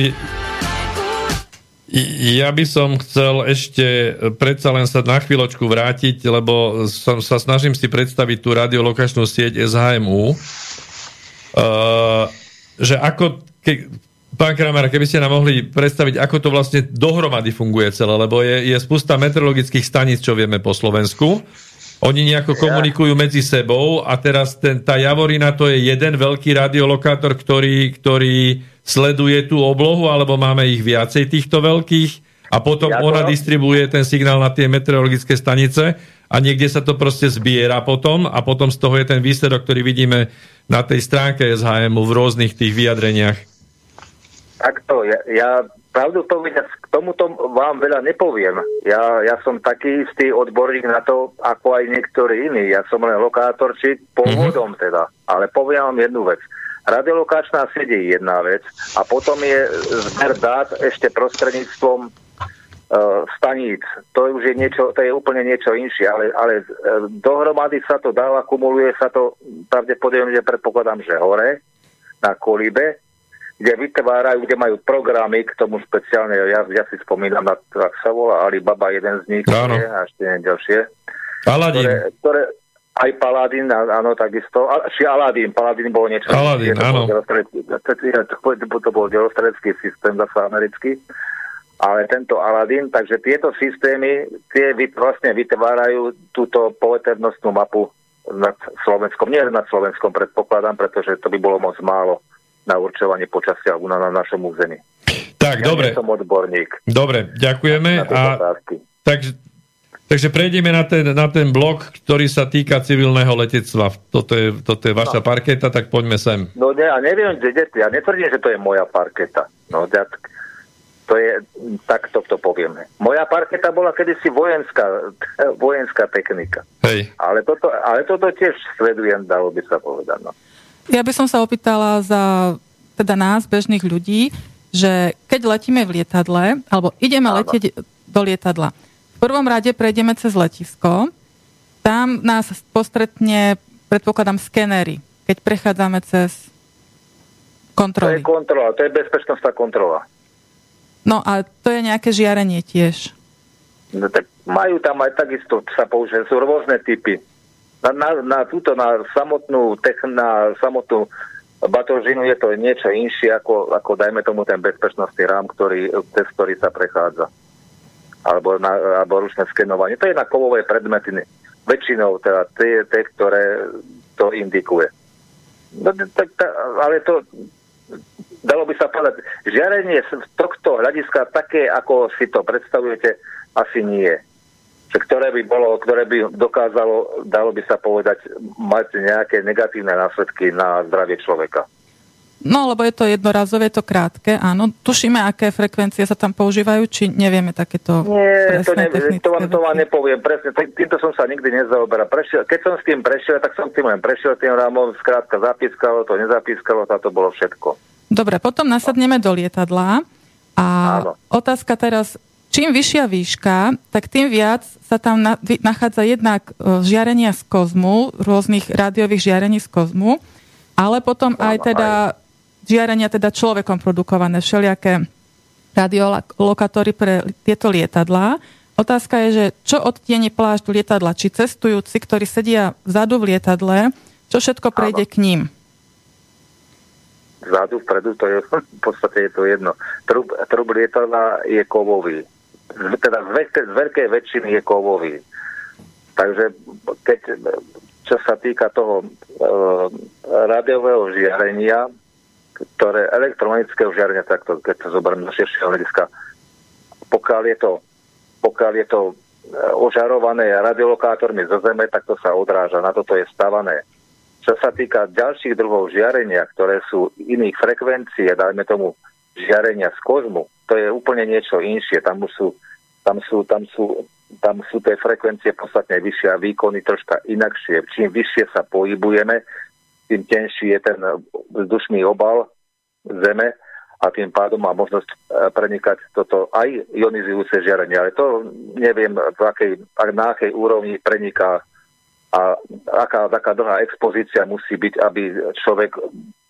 ja by som chcel ešte predsa len sa na chvíľočku vrátiť, lebo som, sa snažím si predstaviť tú radiolokačnú sieť SHMÚ, že ako, pán Kramara, keby ste nám mohli predstaviť, ako to vlastne dohromady funguje celé, lebo je spústa meteorologických staníc, čo vieme po Slovensku. Oni nejako komunikujú medzi sebou a teraz tá Javorina, to je jeden veľký radiolokátor, ktorý sleduje tú oblohu, alebo máme ich viacej týchto veľkých a potom ona distribuje ten signál na tie meteorologické stanice a niekde sa to proste zbiera potom a potom z toho je ten výsledok, ktorý vidíme na tej stránke SHMÚ v rôznych tých vyjadreniach. Takto, ja pravdu povedať, k tomuto vám veľa nepoviem. Ja som taký istý odborník na to, ako aj niektorí iní. Ja som len lokátor, či pôvodom teda. Ale poviem vám jednu vec. Radiolokačná sieť je jedna vec a potom je zber dát ešte prostredníctvom staníc. To už je niečo, to je úplne niečo inšie, ale dohromady sa to dáva, kumuluje sa to, pravdepodobne, predpokladám, že hore, na Kolibe, kde vytvárajú, kde majú programy k tomu špeciálne, ja si spomínam, ak sa volá Alibaba, jeden z nich, a ešte ďalšie. Paladín. Ktoré, aj Paladín, áno, takisto. Či Paladín bolo niečo. Paladín, áno. To bol delostredecký systém, zase americký. Ale tento Aladín, takže tieto systémy, tie vlastne vytvárajú túto poveternostnú mapu nad Slovenskom. Nie nad Slovenskom, predpokladám, pretože to by bolo moc málo na určovanie počasia na našom území. Tak, ja dobre. Ja som odborník. Dobre, ďakujeme. Takže prejdeme na ten blok, ktorý sa týka civilného letectva. Toto je vaša parketa, tak poďme sem. No ja neviem, kde to je. Ja netvrdím, že to je moja parketa. No to je, tak to povieme. Moja parketa bola kedysi vojenská technika. Hej. Ale toto tiež sledujem, dalo by sa povedať, no. Ja by som sa opýtala za teda nás, bežných ľudí, že keď letíme v lietadle, alebo ideme letieť do lietadla, v prvom rade prejdeme cez letisko, tam nás postretne, predpokladám, skenery, keď prechádzame cez kontroly. To je kontrola, to je bezpečnostná kontrola. No a to je nejaké žiarenie tiež. No tak majú tam aj takisto, sa použije, sú rôzne typy. Na samotnú batožinu je to niečo inšie, ako dajme tomu ten bezpečnostný rám, cez ktorý sa prechádza. Alebo ručné skenovanie. To je na kovové predmety. Väčšinou teda tie, ktoré to indikuje. No, ale to dalo by sa povedať, žiarenie z tohto hľadiska také, ako si to predstavujete, asi nie. Ktoré by dokázalo, dalo by sa povedať, mať nejaké negatívne následky na zdravie človeka. No, lebo je to jednorazové, je to krátke, áno. Tušíme, aké frekvencie sa tam používajú, či nevieme takéto presné technické? Nie, to vám nepoviem presne. Týmto som sa nikdy nezaoberal. Keď som s tým prešiel, tak som tým len prešiel tým rámom, skrátka zapískalo to, nezapískalo, a to bolo všetko. Dobre, potom nasadneme do lietadla a áno. Otázka teraz, čím vyššia výška, tak tým viac sa tam nachádza jednak žiarenia z kozmu, rôznych rádiových žiarení z kozmu, ale potom aj žiarenia teda človekom produkované, všelijaké radiolokátory pre tieto lietadlá. Otázka je, že čo odtieni plášť lietadla? Či cestujúci, ktorí sedia vzadu v lietadle, čo všetko prejde k ním? Vzadu, vpredu, to je v podstate je to jedno. Trub lietadla je kovový. Teda z veľkej väčšiny je kovový. Takže čo sa týka toho rádiového žiarenia, ktoré elektronického žiarenia, takto, keď to zoberiem do širšieho hľadiska, pokiaľ je to ožarované radiolokátormi zo zeme, tak to sa odráža, na toto je stavané. Čo sa týka ďalších druhov žiarenia, ktoré sú iných frekvencií, dajme tomu žiarenia z kozmu, to je úplne niečo inšie. Tam sú tie frekvencie podstatne vyššie a výkony troška inakšie. Čím vyššie sa pohybujeme, tým tenší je ten vzdušný obal zeme a tým pádom má možnosť prenikať toto aj ionizujúce žiarenie. Ale to neviem, na akej úrovni preniká a aká dlhá expozícia musí byť, aby človek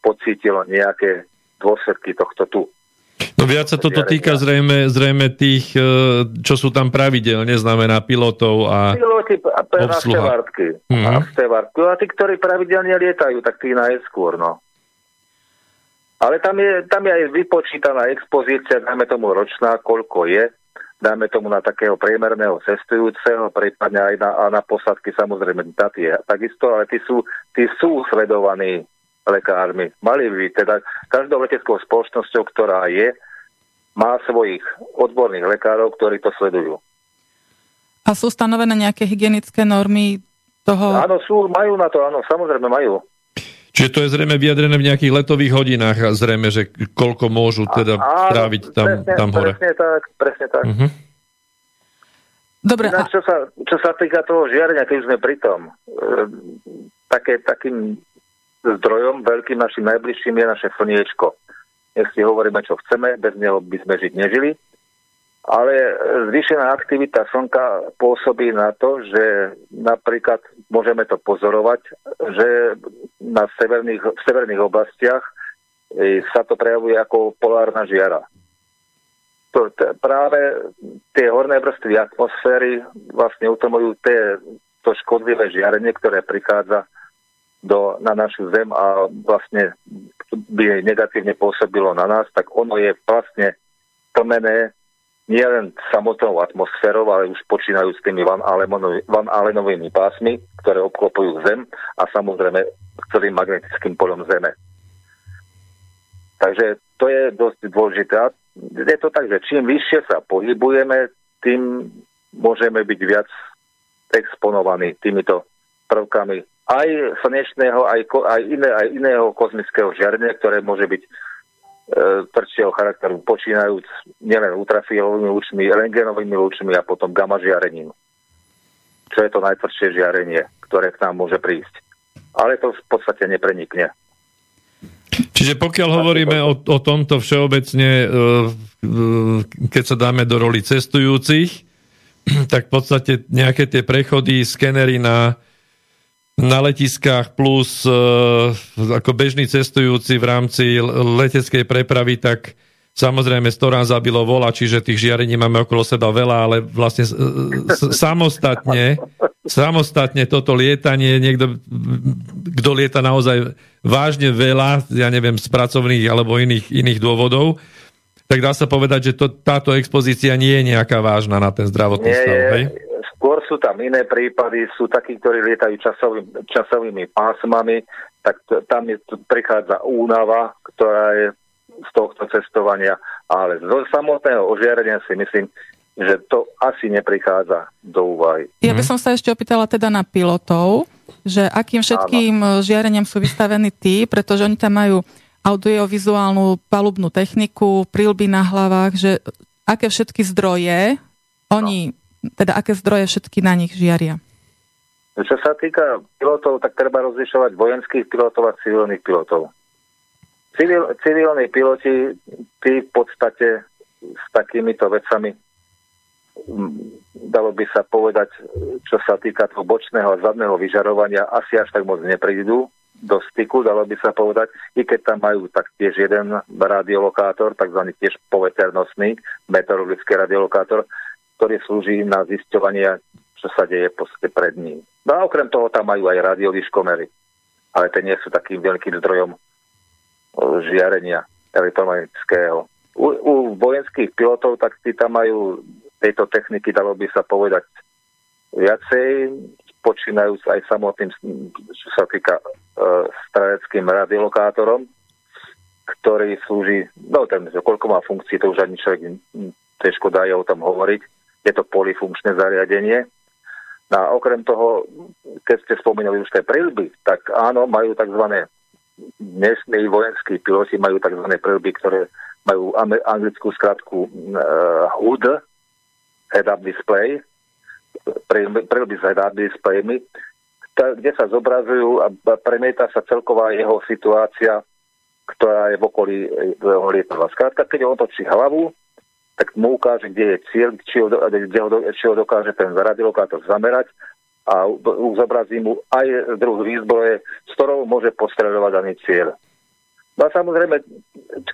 pocítil nejaké dôsledky tohto tu. No viac sa toto týka zrejme tých, čo sú tam pravidelne, znamená pilotov a obsluha. Piloti a tí, ktorí pravidelne lietajú, tak tí najskôr, no. Ale tam je aj vypočítaná expozícia, dáme tomu ročná, koľko je, dáme tomu na takého priemerného cestujúceho, prípadne aj na posádky, samozrejme, takisto, ale tí sú sledovaní lekármi. Mali by teda každou leteckou spoločnosťou, ktorá je, má svojich odborných lekárov, ktorí to sledujú. A sú stanovené nejaké hygienické normy toho? Áno, majú na to, áno, samozrejme majú. Čiže to je zrejme vyjadrené v nejakých letových hodinách a zrejme, že koľko môžu teda stráviť tam hore. Presne tak. Uh-huh. Dobre. Ináč, čo sa týka toho žiarenia, keď sme pri tom, takým zdrojom veľkým našim najbližším je naše slniečko. Jestli hovoríme, čo chceme, bez neho by sme žiť nežili. Ale zvýšená aktivita slnka pôsobí na to, že napríklad môžeme to pozorovať, že v severných oblastiach sa to prejavuje ako polárna žiara. Práve tie horné vrstvy atmosféry vlastne utlmujú to škodlivé žiarenie, ktoré prichádza na našu zem a vlastne by negatívne pôsobilo na nás, tak ono je vlastne tlmené nielen samotnou atmosférou, ale už počínajú s tými Van Allenovými pásmi, ktoré obklopujú zem a samozrejme celým magnetickým polom zeme. Takže to je dosť dôležité. Je to tak, že čím vyššie sa pohybujeme, tým môžeme byť viac exponovaní týmito prvkami aj slnečného, aj iného kozmického žiarenia, ktoré môže byť tvrdšieho charakteru, počínajúc nielen ultrafiolovými lúčmi, rentgenovými lúčmi a potom gamma žiarením. Čo je to najtvrdšie žiarenie, ktoré k nám môže prísť. Ale to v podstate neprenikne. Čiže pokiaľ hovoríme o tomto všeobecne, keď sa dáme do roli cestujúcich, tak v podstate nejaké tie prechody, skenery na letiskách plus ako bežní cestujúci v rámci leteckej prepravy, tak samozrejme 100 rán zabilo vola, čiže tých žiarení máme okolo seba veľa, ale vlastne samostatne toto lietanie, niekto, kto lieta naozaj vážne veľa, ja neviem, z pracovných alebo iných dôvodov, tak dá sa povedať, že táto expozícia nie je nejaká vážna na ten zdravotný stav, hej? Skôr sú tam iné prípady, sú takí, ktorí lietajú časovými pásmami, tak tam prichádza únava, ktorá je z tohto cestovania, ale zo samotného ožiarenia si myslím, že to asi neprichádza do úvahy. Ja by som sa ešte opýtala teda na pilotov, že akým všetkým žiareniam sú vystavení tí, pretože oni tam majú audiovizuálnu palubnú techniku, prilby na hlavách, že aké všetky zdroje oni, teda aké zdroje všetky na nich žiaria. Čo sa týka pilotov, tak treba rozlišovať vojenských pilotov a civilných pilotov. Civilní piloti, tí v podstate s takýmito vecami, dalo by sa povedať, čo sa týka toho bočného a zadného vyžarovania, asi až tak moc neprídu do styku, dalo by sa povedať, i keď tam majú tak tiež jeden radiolokátor, takzvaný tiež poveternostný, meteorologický radiolokátor, ktorý slúži na zisťovanie, čo sa deje pred ním. No a okrem toho tam majú aj rádiový škomery, ale tie nie sú takým veľkým zdrojom žiarenia elektromagnetického. U vojenských pilotov tak tí tam majú tejto techniky, dalo by sa povedať, viacej, počínajúc aj samotným, čo sa týka streleckým radiolokátorom, ktorý slúži, no ten, koľko má funkcií, to už ani človek težko dá o tom hovoriť. Je to polyfunkčné zariadenie. No a okrem toho, keď ste spomínali už tie prilby, tak áno, majú tzv. Dnešní vojenskí piloti majú tzv. Prilby, ktoré majú anglickú skratku HUD, head-up display, prilby s head-up displaymi, kde sa zobrazujú a premieta sa celková jeho situácia, ktorá je v okolí lietadla. Skrátka, keď on točí hlavu, tak mu ukáže, kde je cieľ, či ho dokáže ten radiolokátor zamerať a zobrazí mu aj druh výzbroje, s ktorou môže postreľovať daný cieľ. No a samozrejme,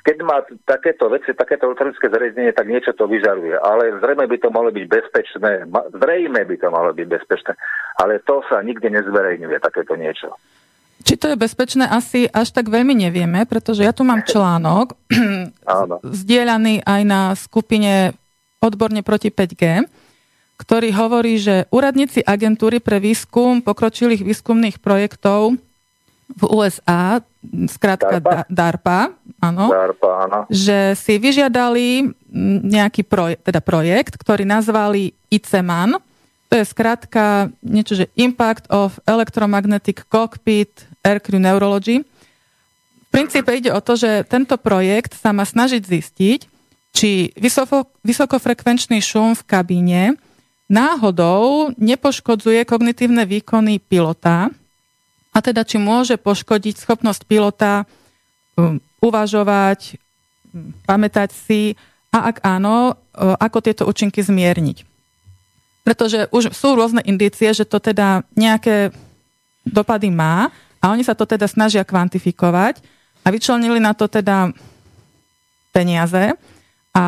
keď má takéto veci, takéto elektronické zariadenie, tak niečo to vyžaruje. Ale zrejme by to malo byť bezpečné. Zrejme by to malo byť bezpečné. Ale to sa nikdy nezverejňuje, takéto niečo. Či to je bezpečné, asi až tak veľmi nevieme, pretože ja tu mám článok zdieľaný aj na skupine Odborne proti 5G, ktorý hovorí, že úradníci agentúry pre výskum pokročilých výskumných projektov v USA, skrátka DARPA, že si vyžiadali nejaký projekt, ktorý nazvali ICMANN. To je skrátka niečo, že Impact of Electromagnetic Cockpit Aircrew Neurology. V princípe ide o to, že tento projekt sa má snažiť zistiť, či vysokofrekvenčný šum v kabíne náhodou nepoškodzuje kognitívne výkony pilota a teda či môže poškodiť schopnosť pilota uvažovať, pamätať si a ak áno, ako tieto účinky zmierniť. Pretože už sú rôzne indície, že to teda nejaké dopady má a oni sa to teda snažia kvantifikovať a vyčlenili na to teda peniaze a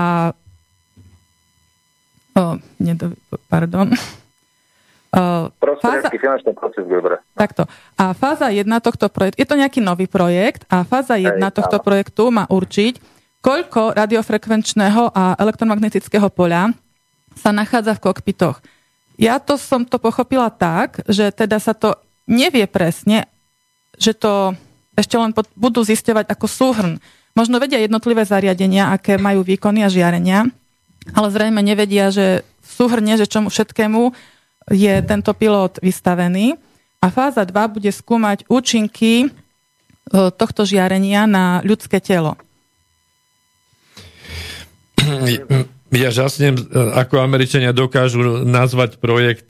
Takto. A fáza 1 tohto projektu, je to nejaký nový projekt a fáza 1 tohto projektu má určiť, koľko radiofrekvenčného a elektromagnetického poľa sa nachádza v kokpitoch. Ja to som to pochopila tak, že teda sa to nevie presne, že to ešte len budú zisťovať ako súhrn. Možno vedia jednotlivé zariadenia, aké majú výkony a žiarenia, ale zrejme nevedia, že v súhrne, že čomu všetkému je tento pilot vystavený. A fáza 2 bude skúmať účinky tohto žiarenia na ľudské telo. Ja žasnem, ako Američania dokážu nazvať projekt,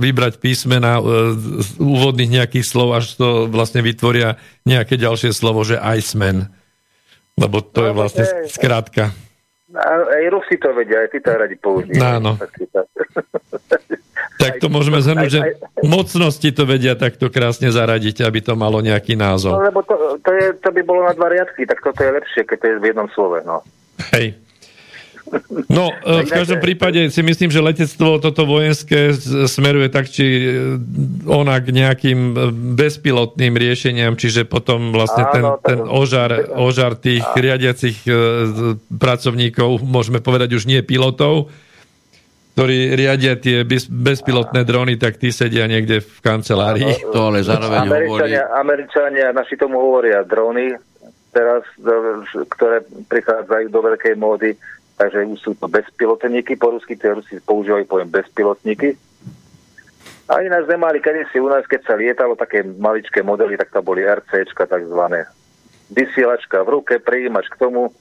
vybrať písmena z úvodných nejakých slov, až to vlastne vytvoria nejaké ďalšie slovo, že Iceman. Lebo to je vlastne skrátka. Aj Rusi to vedia, aj ty to radi používajú. Áno. Tak to môžeme zhrnúť, že mocnosti to vedia takto krásne zaradiť, aby to malo nejaký názov. No, lebo to by bolo na dva riadky, tak toto je lepšie, keď to je v jednom slove. No. Hej. No, v každom prípade si myslím, že letectvo toto vojenské smeruje tak, či onak nejakým bezpilotným riešeniam, čiže potom vlastne ten ožar tých riadiacich pracovníkov, môžeme povedať už nie pilotov, ktorí riadia tie bezpilotné drony, tak tí sedia niekde v kancelárii. To ale zároveň hovorí. Američania naši tomu hovoria drony, teraz, ktoré prichádzajú do veľkej módy, takže už sú to bezpilotníky, po rusky tie Rusi používajú pojem bezpilotníky. A ináč sme mali kedysi u nás, keď sa lietalo také maličké modely, tak to boli RCčka takzvané. Vysielačka v ruke, prijímač k tomu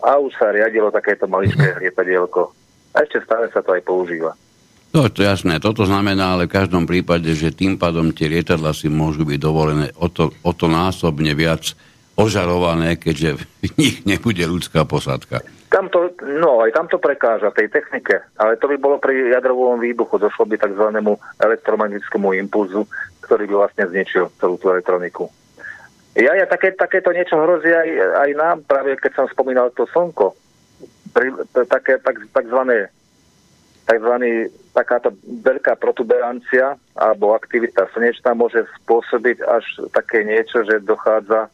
a už sa riadilo takéto maličké lietadielko. A ešte stále sa to aj používa. No, to je jasné. Toto znamená ale v každom prípade, že tým pádom tie lietadla si môžu byť dovolené o to násobne viac ožarované, keďže v nich nebude ľudská posádka. Aj tam to prekáža tej technike, ale to by bolo pri jadrovom výbuchu, došlo by takzvanému elektromagnetickému impulzu, ktorý by vlastne zničil celú tú elektroniku. Ja takéto niečo hrozí aj nám, práve keď som spomínal to slnko. Takáto veľká protuberancia alebo aktivita slnečná môže spôsobiť až také niečo, že dochádza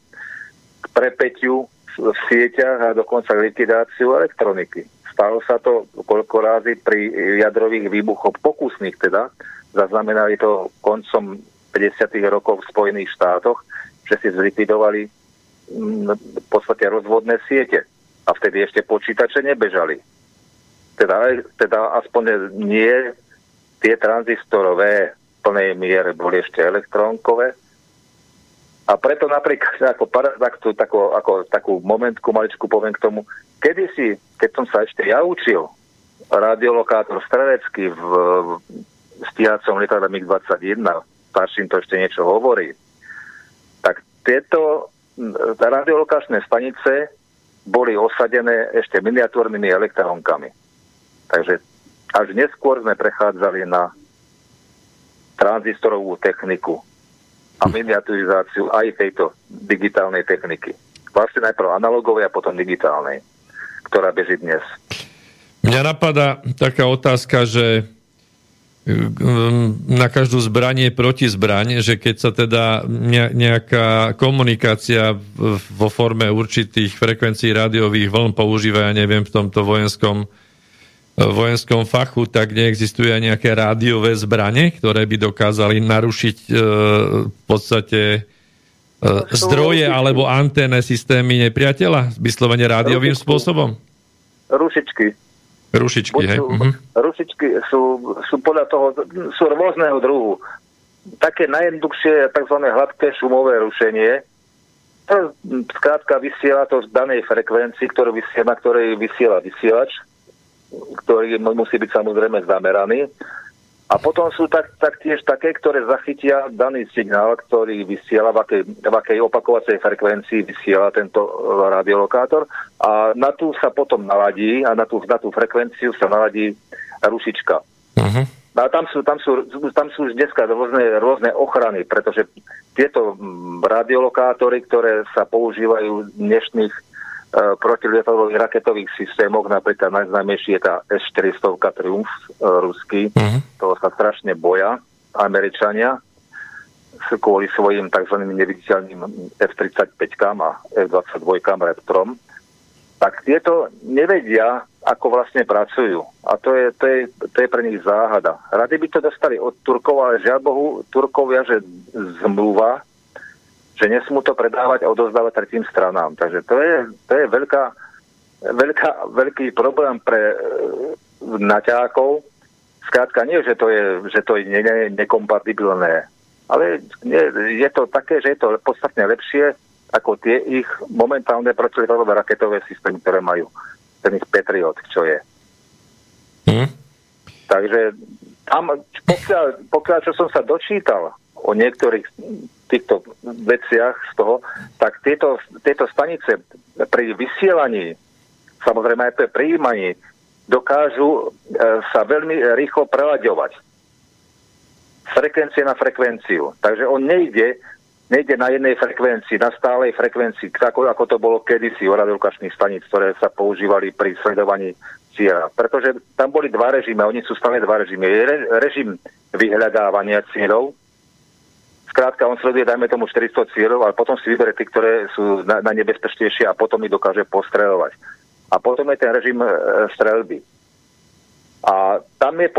k prepätiu v sieťach a dokonca k likvidáciu elektroniky. Stalo sa to koľko razy pri jadrových výbuchoch pokusných teda. Zaznamenali to koncom 50. rokov v Spojených štátoch, že si zlikvidovali v podstate rozvodné siete. A vtedy ešte počítače nebežali. Teda aspoň nie tie tranzistorové v plnej miere, boli ešte elektrónkové. A preto napríklad ako paradox, takú momentku maličku poviem k tomu, kedysi, keď som sa ešte ja učil, radiolokátor strelecký v stíhacom lietadle MiG-21, starším to ešte niečo hovorí, tak tieto radiolokačné stanice boli osadené ešte miniatúrnymi elektrónkami. Takže až neskôr sme prechádzali na tranzistorovú techniku a miniaturizáciu aj tejto digitálnej techniky. Vlastne najprv analogovej a potom digitálnej, ktorá beží dnes. Mňa napadá taká otázka, že na každú zbraň je protizbraň, že keď sa teda nejaká komunikácia vo forme určitých frekvencií rádiových vln používa, ja neviem, v tomto vojenskom fachu, tak neexistuje nejaké rádiové zbrane, ktoré by dokázali narušiť v podstate zdroje alebo anténne systémy nepriateľa vyslovene rádiovým spôsobom? Rušičky, hej. Rušičky sú podľa toho, sú rôzneho druhu. Také najjednoduchšie tzv. Hladké šumové rušenie, to skrátka vysiela to v danej frekvencii, na ktorej vysiela vysielač, ktorý musí byť samozrejme zameraný. A potom sú taktiež také, ktoré zachytia daný signál, ktorý vysiela, v akej opakovacej frekvencii vysiela tento radiolokátor. A na tú sa potom naladí, a na tú frekvenciu sa naladí rušička. Uh-huh. A tam sú už dneska rôzne ochrany, pretože tieto radiolokátory, ktoré sa používajú v dnešných protilietadlových raketových systémoch, napríklad najznámejší je tá S-400 Triumph ruský, toho sa strašne boja Američania kvôli svojim tzv. Neviditeľným F-35 a F-22 Raptorom, tak tieto nevedia, ako vlastne pracujú. A to je pre nich záhada. Rady by to dostali od Turkov, ale žiaľ Bohu, Turkovia, že zmluva, že nesmú to predávať a odozdávať tretím stranám. Takže to je veľký problém pre naťákov. Skrátka nie, že to je nekompatibilné, ale je to také, že je to podstatne lepšie ako tie ich momentálne protilietadlové raketové systémy, ktoré majú. Ten ich Patriot, čo je. Takže tam, pokiaľ čo som sa dočítal o niektorých týchto veciach z toho, tak tieto stanice pri vysielaní, samozrejme aj pri prijímaní, dokážu sa veľmi rýchlo prelaďovať z frekvencie na frekvenciu. Takže on nejde na jednej frekvencii, na stálej frekvencii, ako to bolo kedysi u radiolokačných staníc, ktoré sa používali pri sledovaní cieľa. Pretože tam boli dva režimy, oni sú stále dva režimy. Je režim vyhľadávania cieľov, krátka, on sleduje, dajme tomu 400 cieľov, ale potom si vyberie tie, ktoré sú najnebezpečnejšie a potom ich dokáže postreľovať. A potom je ten režim streľby. A tam je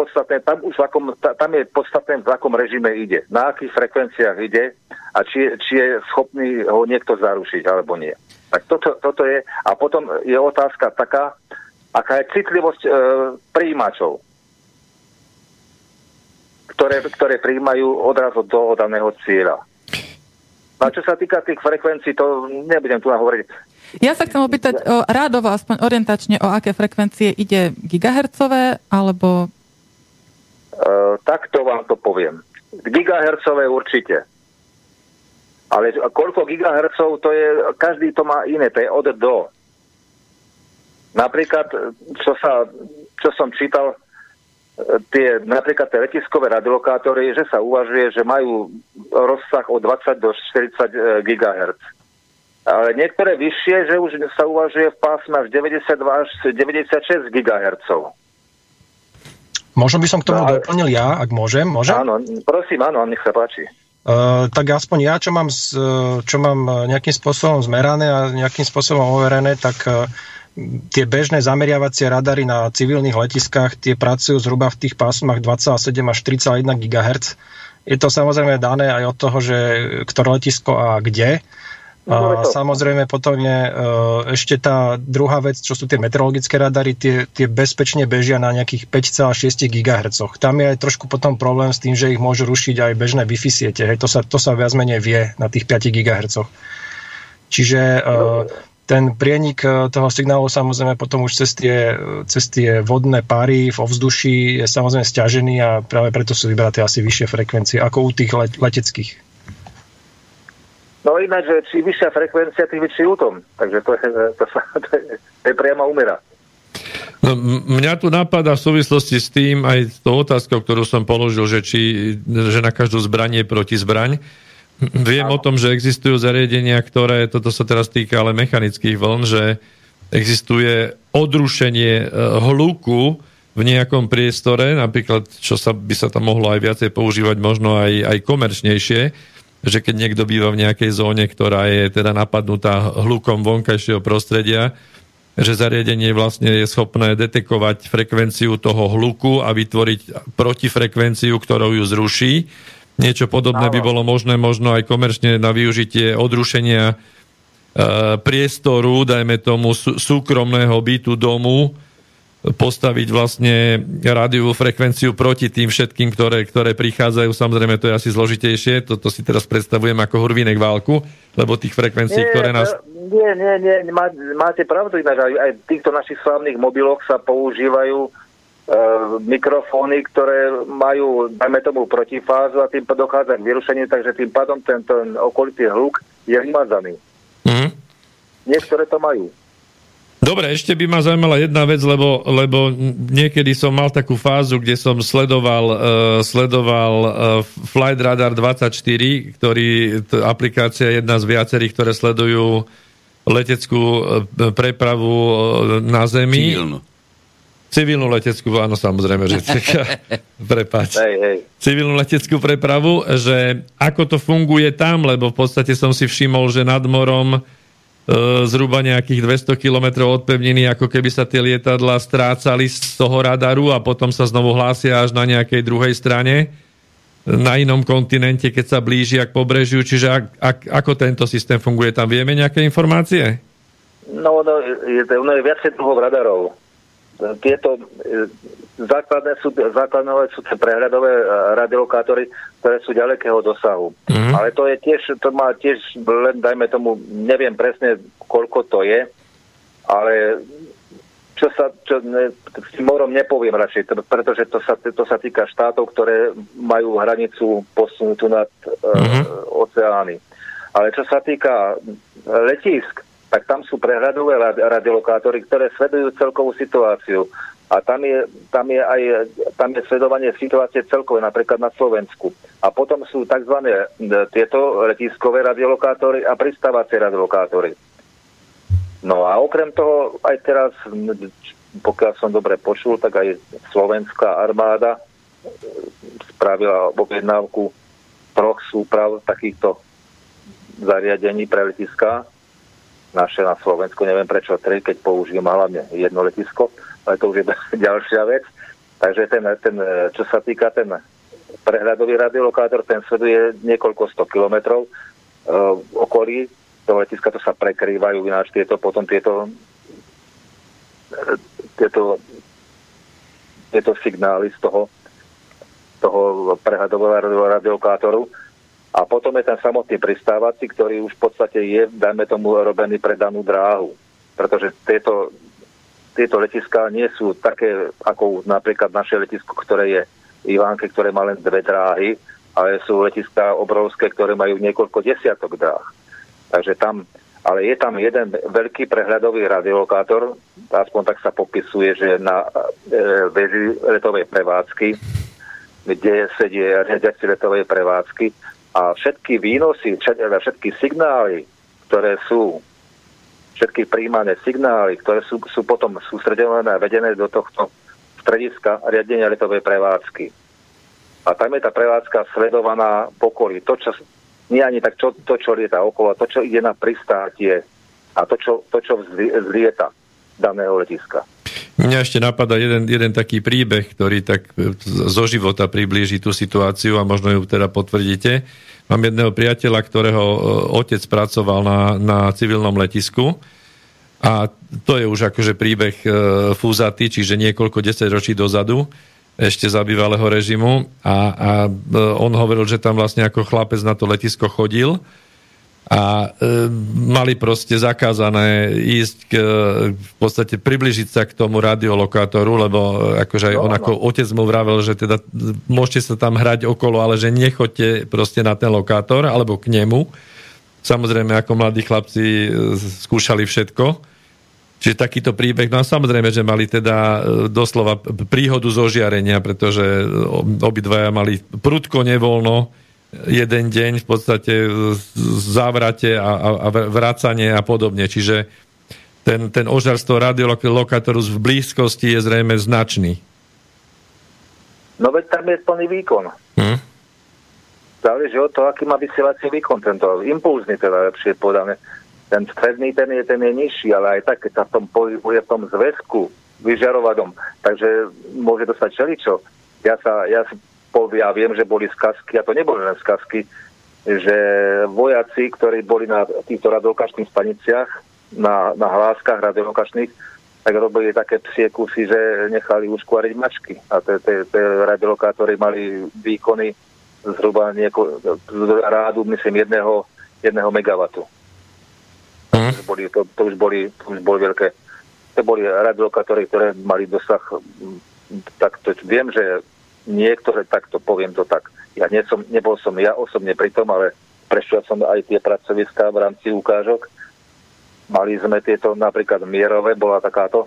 podstatné, v akom režime ide, na akých frekvenciách ide a či je schopný ho niekto zarušiť alebo nie. Tak toto je. A potom je otázka taká, aká je citlivosť prijímačov, ktoré prijímajú odrazu do daného cieľa. A čo sa týka tých frekvencií, to nebudem tu hovoriť. Ja sa chcem opýtať rádovo, aspoň orientačne, o aké frekvencie ide, gigahertzové, alebo... Takto vám to poviem. Gigahertzové určite. Ale koľko gigahertzov, to je, každý to má iné, to je od do. Napríklad, čo som čítal, tie letiskové radiolokátory, že sa uvažuje, že majú rozsah od 20 do 40 GHz. Ale niektoré vyššie, že už sa uvažuje v pásme až 92 až 96 GHz. Možno by som k tomu doplnil ja, ak môžem. Áno, prosím, áno, nech sa páči. Tak aspoň ja, čo mám nejakým spôsobom zmerané a nejakým spôsobom overené, tak tie bežné zameriavacie radary na civilných letiskách, tie pracujú zhruba v tých pásmach 27 až 31 GHz. Je to samozrejme dané aj od toho, že ktoré letisko a kde. A samozrejme potom je ešte tá druhá vec, čo sú tie meteorologické radary, tie bezpečne bežia na nejakých 5,6 GHz. Tam je aj trošku potom problém s tým, že ich môžu rušiť aj bežné Wi-Fi siete. Hej, to sa viac menej vie na tých 5 GHz. Čiže ten prienik toho signálu samozrejme potom už cez tie vodné páry v ovzduší je samozrejme sťažený a práve preto sú vybraté asi vyššie frekvencie ako u tých leteckých. No ináč, že či vyššia frekvencia, tým vyšší útom. Takže to je priama úmera. No, mňa tu napadá v súvislosti s tým aj s tou otázkou, ktorú som položil, že na každú zbranie proti zbraň. Viem o tom, že existujú zariadenia, ktoré, toto sa teraz týka ale mechanických vln, že existuje odrušenie hluku v nejakom priestore, napríklad, by sa tam mohlo aj viacej používať, možno aj komerčnejšie, že keď niekto býva v nejakej zóne, ktorá je teda napadnutá hlukom vonkajšieho prostredia, že zariadenie vlastne je schopné detekovať frekvenciu toho hluku a vytvoriť protifrekvenciu, ktorou ju zruší. Niečo podobné by bolo možné možno aj komerčne na využitie odrušenia priestoru, dajme tomu súkromného bytu, domu, postaviť vlastne rádiovú frekvenciu proti tým všetkým, ktoré prichádzajú. Samozrejme, to je asi zložitejšie. Toto si teraz predstavujem ako hurvinek válku, lebo tých frekvencií, ktoré nás... Nie. Máte pravdu, ináč aj v týchto našich slávnych mobiloch sa používajú mikrofóny, ktoré majú, dajme tomu, protifázu a tým dochádza k vyrušeniu, takže tým pádom tento okolitý hluk je vymazaný. Mm-hmm. Niektoré to majú. Dobre, ešte by ma zaujímala jedna vec, lebo niekedy som mal takú fázu, kde som sledoval Flight Radar 24, aplikácia jedna z viacerých, ktoré sledujú leteckú prepravu na Zemi. Civilnú leteckú, áno, samozrejme, že prepáč. Civilnú leteckú prepravu, že ako to funguje tam, lebo v podstate som si všimol, že nad morom zhruba nejakých 200 kilometrov od pevniny, ako keby sa tie lietadlá strácali z toho radaru a potom sa znovu hlásia až na nejakej druhej strane, na inom kontinente, keď sa blížia k pobrežiu. Čiže ako tento systém funguje tam? Vieme nejaké informácie? No, je viacej druhov radarov. Tieto základné sú tie prehľadové radiolokátory, ktoré sú ďalekého dosahu. Mm-hmm. Ale to je tiež, to má tiež len, dajme tomu, neviem presne, koľko to je, ale s tým morom nepoviem radšej, pretože to sa týka štátov, ktoré majú hranicu posunutú nad oceány. Ale čo sa týka letísk, tak tam sú prehľadové radiolokátory, ktoré sledujú celkovú situáciu. A tam je sledovanie situácie celkové, napríklad na Slovensku. A potom sú tzv. Tieto letiskové radiolokátory a pristávacie radiolokátory. No a okrem toho aj teraz, pokiaľ som dobre počul, tak aj slovenská armáda spravila objednávku 3 súprav takýchto zariadení pre letiská. Naše na Slovensku, neviem prečo 3, keď použijem hlavne jedno letisko, ale to už je ďalšia vec. Takže ten čo sa týka ten prehľadový radiolokátor, ten sleduje niekoľko 100 kilometrov v okolí toho letiska, to sa prekrývajú, ináč tieto signály z toho prehľadového radiokátoru. A potom je ten samotný pristávací, ktorý už v podstate je, dajme tomu, robený pre danú dráhu. Pretože tieto letiská nie sú také, ako napríklad naše letisko, ktoré je v Ivánke, ktoré má len 2 dráhy, ale sú letiská obrovské, ktoré majú niekoľko desiatok dráh. Takže tam, ale je tam jeden veľký prehľadový radiolokátor, aspoň tak sa popisuje, že na veži letovej prevádzky, kde sedí riadiaci letovej prevádzky, a všetky výnosy, všetky signály, ktoré sú, všetky príjmané signály, ktoré sú potom sústredené a vedené do tohto strediska riadenia letovej prevádzky. A tam je tá prevádzka sledovaná v okolí. To, čo, nie ani tak to, čo lieta okolo, to, čo ide na pristátie a to, čo vzlieta daného letiska. Mňa ešte napadá jeden taký príbeh, ktorý tak zo života priblíži tú situáciu a možno ju teda potvrdíte. Mám jedného priateľa, ktorého otec pracoval na civilnom letisku a to je už akože príbeh fúzaty, čiže niekoľko 10 ročí dozadu, ešte za bývalého režimu a on hovoril, že tam vlastne ako chlapec na to letisko chodil a mali proste zakázané ísť v podstate približiť sa k tomu radiolokátoru, lebo akože aj on ako otec mu vravel, že teda môžete sa tam hrať okolo, ale že nechoďte proste na ten lokátor alebo k nemu. Samozrejme, ako mladí chlapci skúšali všetko. Čiže takýto príbeh, no a samozrejme, že mali teda doslova príhodu zo žiarenia, pretože obidvaja mali prudko nevoľno jeden deň v podstate závrate a vracanie a podobne. Čiže ten ožar z toho radiolokátoru v blízkosti je zrejme značný. No veď tam je plný výkon. Záleží od toho, aký má vysielací výkon tento. Impulzný teda lepšie povedané. Ten stredný, ten je nižší, ale aj tak, keď sa v tom pohybuje v tom zväzku vyžarovadom, takže môže dostať čeličo. Ja viem, že boli skazky, a to neboli len skazky, že vojaci, ktorí boli na týchto radiolokačných staniciach, na hláskach radiolokačných, tak robili také psie kusy, že nechali uškvariť mačky. A tie radiolokátory mali výkony zhruba rádu, myslím, 1 megawatu. To už boli veľké. To boli radiolokátory, ktoré mali dosah. Takto, viem, že niektoré, takto poviem to tak. Nebol som ja osobne pri tom, ale prešiel som aj tie pracoviská v rámci ukážok. Mali sme tieto, napríklad mierové, bola takáto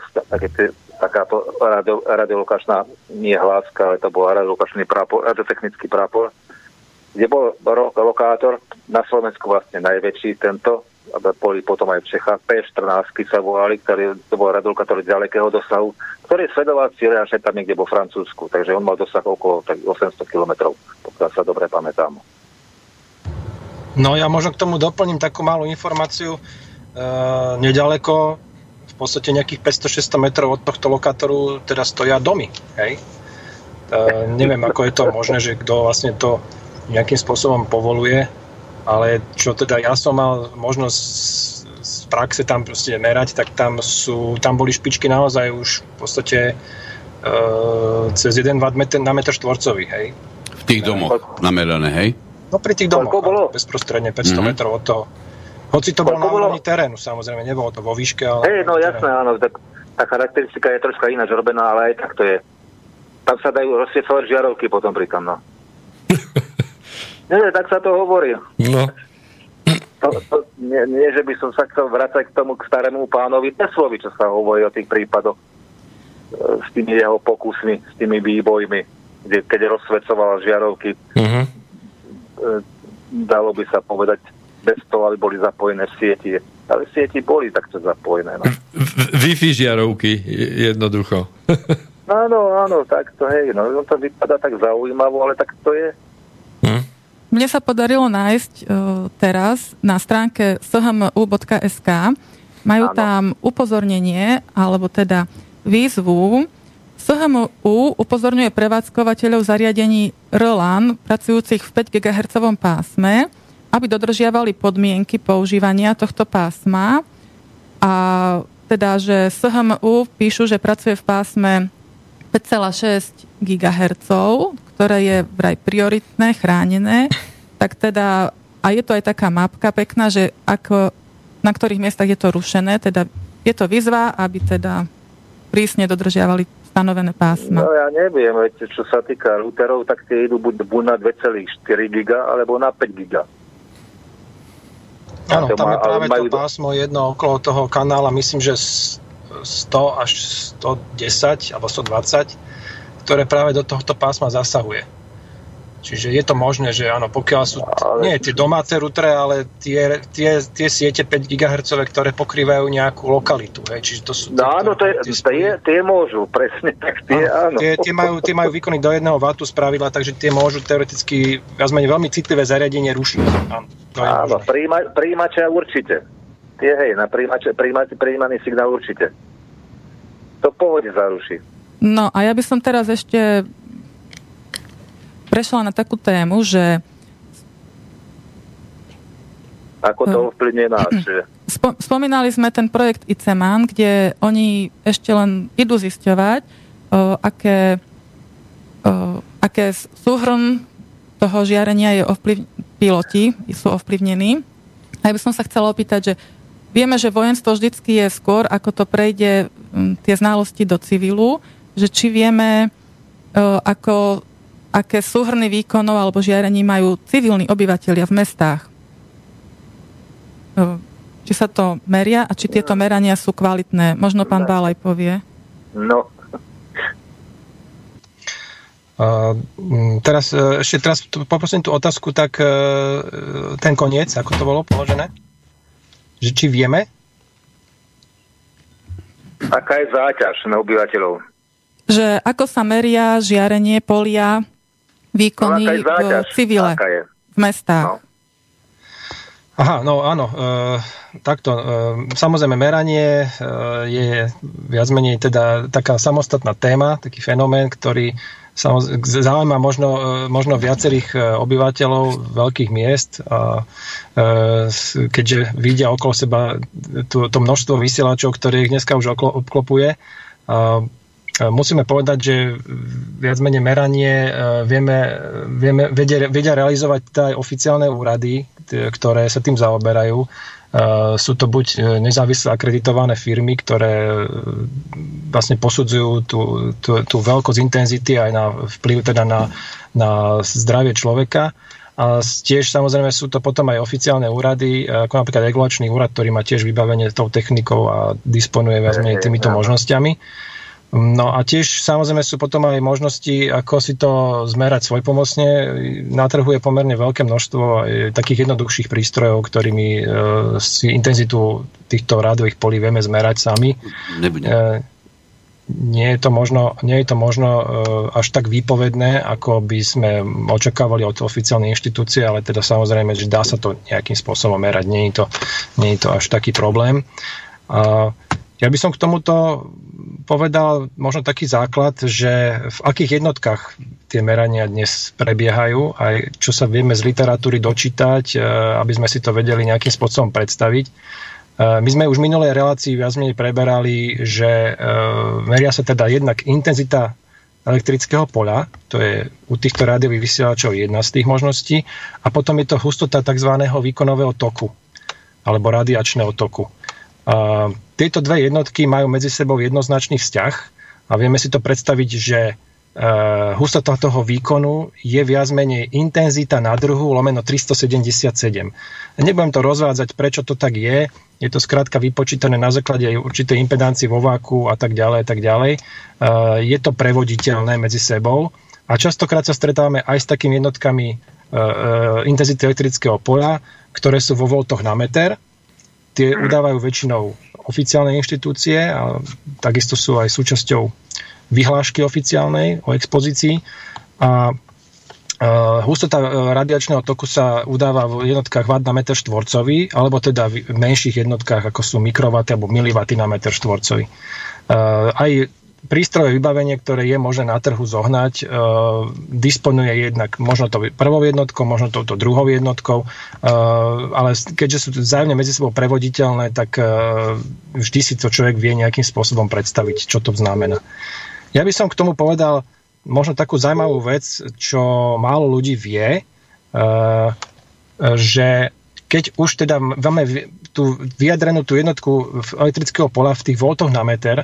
radiolokačná, nie hláska, ale to bol radiolokačný prápor, radiotechnický prápor, kde bol lokátor na Slovensku vlastne najväčší tento, ale boli potom aj v Čechách, P-14 sa volali, to bol radiolokátor ďalekého dosahu, ktorý sledoval cieľe až tam niekde vo Francúzsku, takže on mal dosah okolo 800 kilometrov, pokiaľ sa dobre pamätám. No ja možno k tomu doplním takú malú informáciu. Nedaleko, v podstate nejakých 500-600 metrov od tohto lokátoru teda stoja domy, hej? Neviem, ako je to možné, že kto vlastne to nejakým spôsobom povoluje, ale čo teda ja som mal možnosť z praxe tam proste merať, tak tam boli špičky naozaj už v podstate cez 1 watt na meter štvorcový, hej. V tých domoch namerané, hej? No pri tých domoch, áno, bezprostredne 500 metrov od toho. Hoci to bol na úrovni terénu, samozrejme, nebolo to vo výške, ale... Hej, no jasné, áno, tá charakteristika je troška ináč robená, ale aj tak to je. Tam sa dajú rozsviecovať žiarovky potom pritom, no. Nie, tak sa to hovorí. No. Nie, že by som sa chcel vrácať k tomu k starému pánovi Teslovi, čo sa hovorí o tých prípadoch s tými jeho pokusmi, s tými výbojmi, keď rozsvecoval žiarovky. Dalo by sa povedať bez toho, aby boli zapojené v sieti. Ale v sieti boli takto zapojené. No. Wi-Fi žiarovky, jednoducho. Áno, tak to hej. No, to vypadá tak zaujímavo, ale tak to je. Mne sa podarilo nájsť teraz na stránke shmu.sk. Majú tam upozornenie, alebo teda výzvu. SHMÚ upozorňuje prevádzkovateľov zariadení RLAN pracujúcich v 5 GHz pásme aby dodržiavali podmienky používania tohto pásma. A teda, že SHMÚ píšu, že pracuje v pásme 5,6 GHz, ktoré je vraj prioritné, chránené. Tak teda, a je to aj taká mapka pekná, že ako, na ktorých miestach je to rušené, teda je to výzva, aby teda prísne dodržiavali stanovené pásma. No ja neviem, viete, čo sa týka routerov, tak tie idú buď na 2,4 giga, alebo na 5 giga. Áno, tam je práve to pásmo jedno okolo toho kanála, myslím, že 100 až 110, alebo 120, ktoré práve do tohto pásma zasahuje. Čiže je to možné, že áno, pokiaľ sú nie tie domáce routere, ale tie siete 5 GHz, ktoré pokrývajú nejakú lokalitu. Hej, čiže to sú tie, áno, tie môžu, presne tak tie, áno. Tie majú výkony do 1 W spravidla, takže tie môžu teoreticky veľmi citlivé zariadenie rušiť. Áno, prijímače určite. Tie hej, na prijímaný signál určite. To pohode zaruší. No a ja by som teraz ešte prešla na takú tému, že ako to ovplyvne náš. Spomínali sme ten projekt ICMANN, kde oni ešte len idú zisťovať, aké súhrn toho žiarenia je piloti sú ovplyvnení. A ja by som sa chcela opýtať, že vieme, že vojenstvo vždycky je skôr, ako to prejde tie znalosti do civilu, že či vieme, aké súhrny výkonov alebo žiarení majú civilní obyvatelia v mestách. Či sa to meria a či tieto merania sú kvalitné? Možno pán Balaj povie. No. Teraz poprosím tú otázku, tak ten koniec, ako to bolo položené? Že či vieme? Aká je záťaž na obyvateľov? Že ako sa meria žiarenie, polia, výkony v civile, v mestách. No. Aha, no áno, takto. Samozrejme, meranie je viac menej teda taká samostatná téma, taký fenomén, ktorý zaujíma možno viacerých obyvateľov veľkých miest, a keďže vidia okolo seba to množstvo vysielačov, ktoré ich dneska už obklopuje. Musíme povedať, že viac menej meranie vedia realizovať aj oficiálne úrady, ktoré sa tým zaoberajú. Sú to buď nezávislé akreditované firmy, ktoré vlastne posudzujú tú veľkosť intenzity aj na vplyv teda na zdravie človeka. A tiež samozrejme sú to potom aj oficiálne úrady, ako napríklad regulačný úrad, ktorý má tiež vybavenie tou technikou a disponuje viac menej týmito možnosťami. No a tiež samozrejme sú potom aj možnosti, ako si to zmerať svojpomocne. Na trhu je pomerne veľké množstvo takých jednoduchších prístrojov, ktorými si intenzitu týchto rádiových polí vieme zmerať sami. Nie je to možno až tak výpovedné, ako by sme očakávali od oficiálnej inštitúcie, ale teda samozrejme, že dá sa to nejakým spôsobom merať. Nie je to až taký problém. Ja by som k tomuto povedal možno taký základ, že v akých jednotkách tie merania dnes prebiehajú, aj čo sa vieme z literatúry dočítať, aby sme si to vedeli nejakým spôsobom predstaviť. My sme už v minulej relácii viac menej preberali, že meria sa teda jednak intenzita elektrického poľa, to je u týchto rádiových vysielačov jedna z tých možností, a potom je to hustota tzv. Výkonového toku alebo radiačného toku. Tieto dve jednotky majú medzi sebou jednoznačný vzťah a vieme si to predstaviť, že hustota toho výkonu je viac menej intenzita nádrhu lomeno 377. Nebudem to rozvádzať, prečo to tak je. Je to skrátka vypočítané na základe určitej impedancie vo váku a tak ďalej, tak ďalej. Je to prevoditeľné medzi sebou a častokrát sa stretávame aj s takými jednotkami intenzity elektrického poľa, ktoré sú vo voltoch na meter. Tie udávajú väčšinou oficiálne inštitúcie a takisto sú aj súčasťou vyhlášky oficiálnej o expozícii. A hustota radiačného toku sa udáva v jednotkách watt na meter štvorcový, alebo teda v menších jednotkách, ako sú mikrowaty alebo miliwaty na meter štvorcový. Aj prístrojové vybavenie, ktoré je možné na trhu zohnať, disponuje jednak možno tou prvou jednotkou, možno touto druhou jednotkou, ale keďže sú vzájomne medzi sebou prevoditeľné, tak vždy si to človek vie nejakým spôsobom predstaviť, čo to znamená. Ja by som k tomu povedal možno takú zaujímavú vec, čo málo ľudí vie, že keď už teda máme tú vyjadrenú tú jednotku elektrického pola v tých voltoch na meter,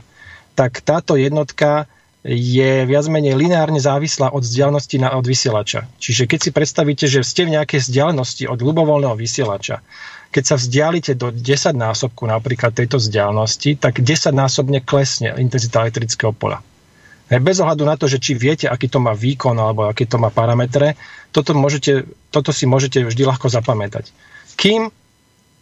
tak táto jednotka je viac menej lineárne závislá od vzdialenosti od vysielača. Čiže keď si predstavíte, že ste v nejakej vzdialenosti od ľubovoľného vysielača, keď sa vzdialite do 10-násobku napríklad tejto vzdialenosti, tak 10-násobne klesne intenzita elektrického pola. Bez ohľadu na to, že či viete, aký to má výkon alebo aké to má parametre, toto si môžete vždy ľahko zapamätať. Kým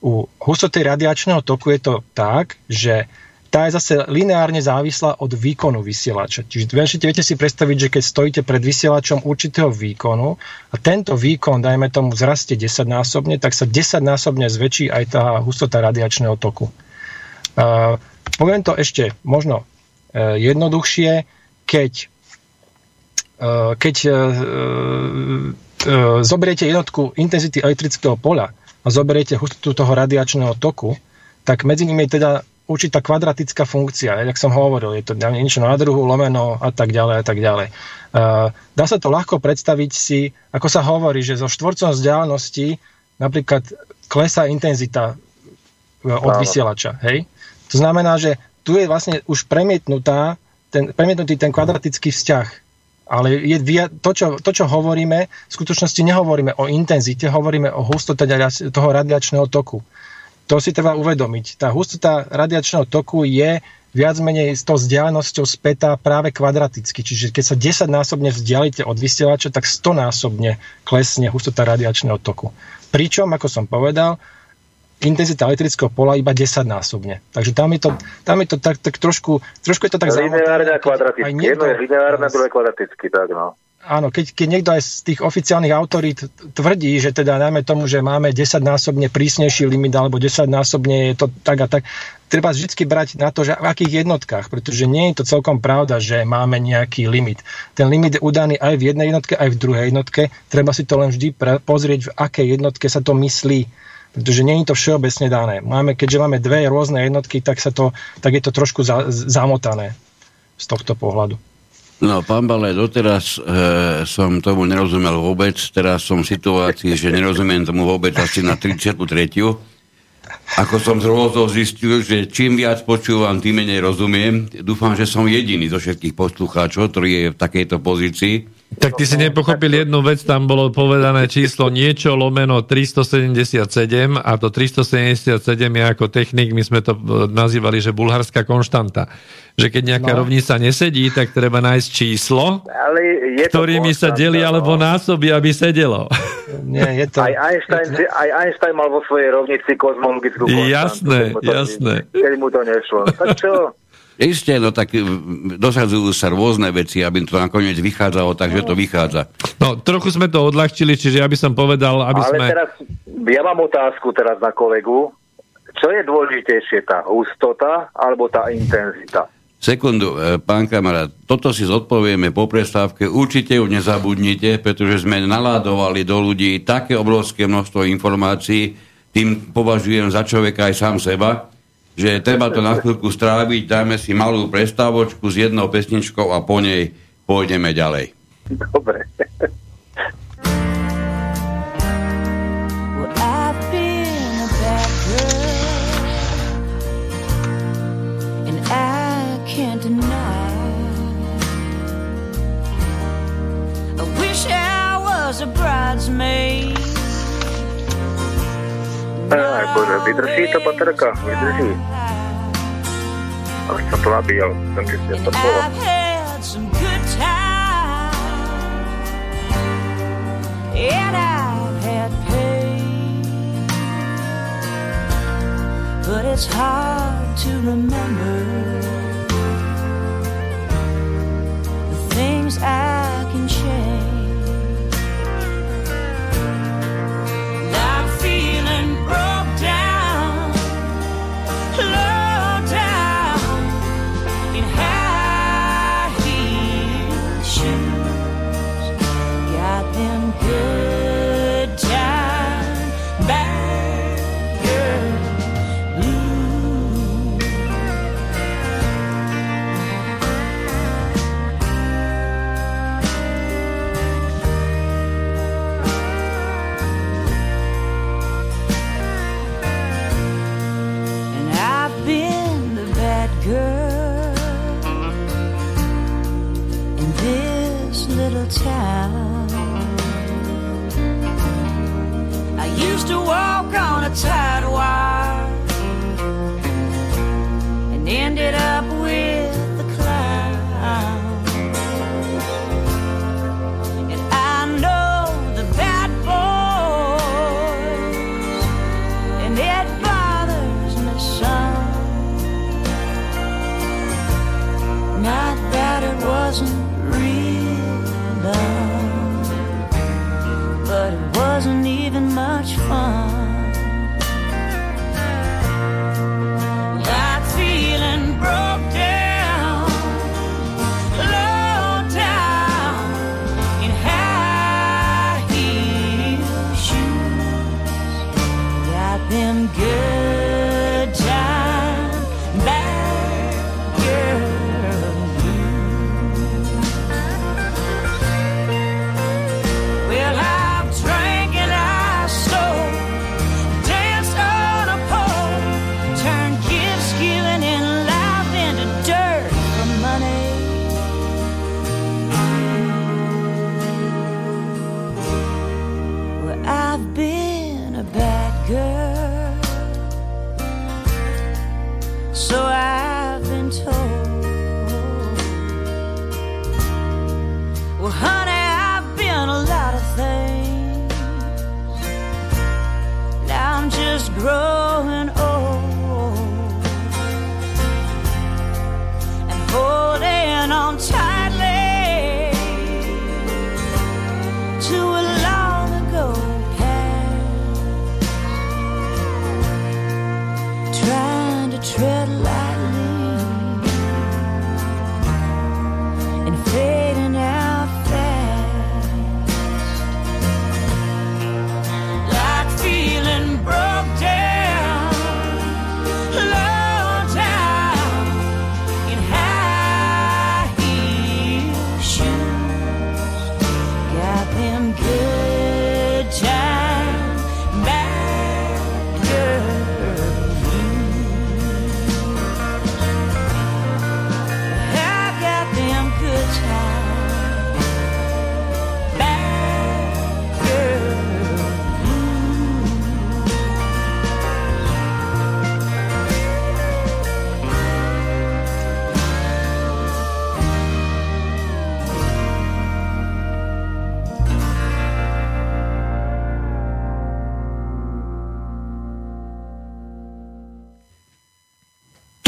u hustoty radiačného toku je to tak, že tá je zase lineárne závislá od výkonu vysielača. Čiže viete si predstaviť, že keď stojíte pred vysielačom určitého výkonu a tento výkon, dajme tomu, zrastie 10-násobne, tak sa 10-násobne zväčší aj tá hustota radiačného toku. Poviem to ešte možno jednoduchšie. Keď zoberiete jednotku intenzity elektrického pola a zoberiete hustotu toho radiačného toku, tak medzi nimi je teda určitá kvadratická funkcia. Jak som hovoril, je to niečo na druhu, lomeno a tak ďalej a tak ďalej. Dá sa to ľahko predstaviť si, ako sa hovorí, že zo štvorcom vzdialenosti napríklad klesá intenzita od vysielača. Hej? To znamená, že tu je vlastne už premietnutý ten kvadratický vzťah. Ale to, čo hovoríme, v skutočnosti nehovoríme o intenzite, hovoríme o hustote toho radiačného toku. To si treba uvedomiť. Tá hustota radiačného toku je viac menej s tou vzdialenosťou spätá práve kvadraticky. Čiže keď sa 10-násobne vzdialite od vysielača, tak 100-násobne klesne hustota radiačného toku. Pričom, ako som povedal, intenzita elektrického pola iba 10-násobne. Takže tam je to tak trošku je to tak zaujímavé. Lineárne a kvadratické. Jedno je lineárne, druhé kvadratické, tak no. Áno, keď niekto aj z tých oficiálnych autorít tvrdí, že teda najmä tomu, že máme 10-násobne prísnejší limit, alebo 10-násobne je to tak a tak, treba vždy brať na to, že v akých jednotkách, pretože nie je to celkom pravda, že máme nejaký limit. Ten limit je udaný aj v jednej jednotke, aj v druhej jednotke. Treba si to len vždy pozrieť, v akej jednotke sa to myslí. Pretože nie je to všeobecne dané. Keďže máme dve rôzne jednotky, tak je to trošku zamotané z tohto pohľadu. No, pán Balaj, doteraz som tomu nerozumel vôbec. Teraz som v situácii, že nerozumiem tomu vôbec asi na 33. Ako som z rôzov zistil, že čím viac počúvam, tým menej rozumiem. Dúfam, že som jediný zo všetkých poslucháčov, ktorý je v takejto pozícii. Tak ty si nepochopil jednu vec, tam bolo povedané číslo niečo lomeno 377 a to 377 je ako technik, my sme to nazývali, že bulharská konštanta. Že keď nejaká rovnica nesedí, tak treba nájsť číslo, ktorými sa delí alebo násobí, aby sedelo. Nie, je to... Aj Einstein mal vo svojej rovnici kozmologickú konštantu. Jasné. Keď mu to nešlo. Tak čo? Isté, no tak dosadzujú sa rôzne veci, aby to nakoniec vychádzalo, takže to vychádza. No, trochu sme to odľahčili, čiže ja by som povedal, teraz, ja mám otázku teraz na kolegu. Čo je dôležitejšie, tá hustota alebo tá intenzita? Sekundu, pán kamarát, toto si zodpovieme po prestávke. Určite ju nezabudnite, pretože sme naladovali do ľudí také obrovské množstvo informácií, tým považujem za človeka aj sám seba, že treba to na chvíľku stráviť, dáme si malú prestávočku s jednou pesničkou a po nej pôjdeme ďalej. Dobre. Aj bože, vydrží to baterka, vydrží. Až som to nabíjal, som keď si to bolo. But it's hard to remember the things I can change. Broke down, low down, in high. wasn't real love, but it wasn't even much fun. That feeling broke down, low down in high heel shoes. Got them good. Growing old and holding on tightly to a long ago past, trying to tread lightly and fading out fast, like feeling broke.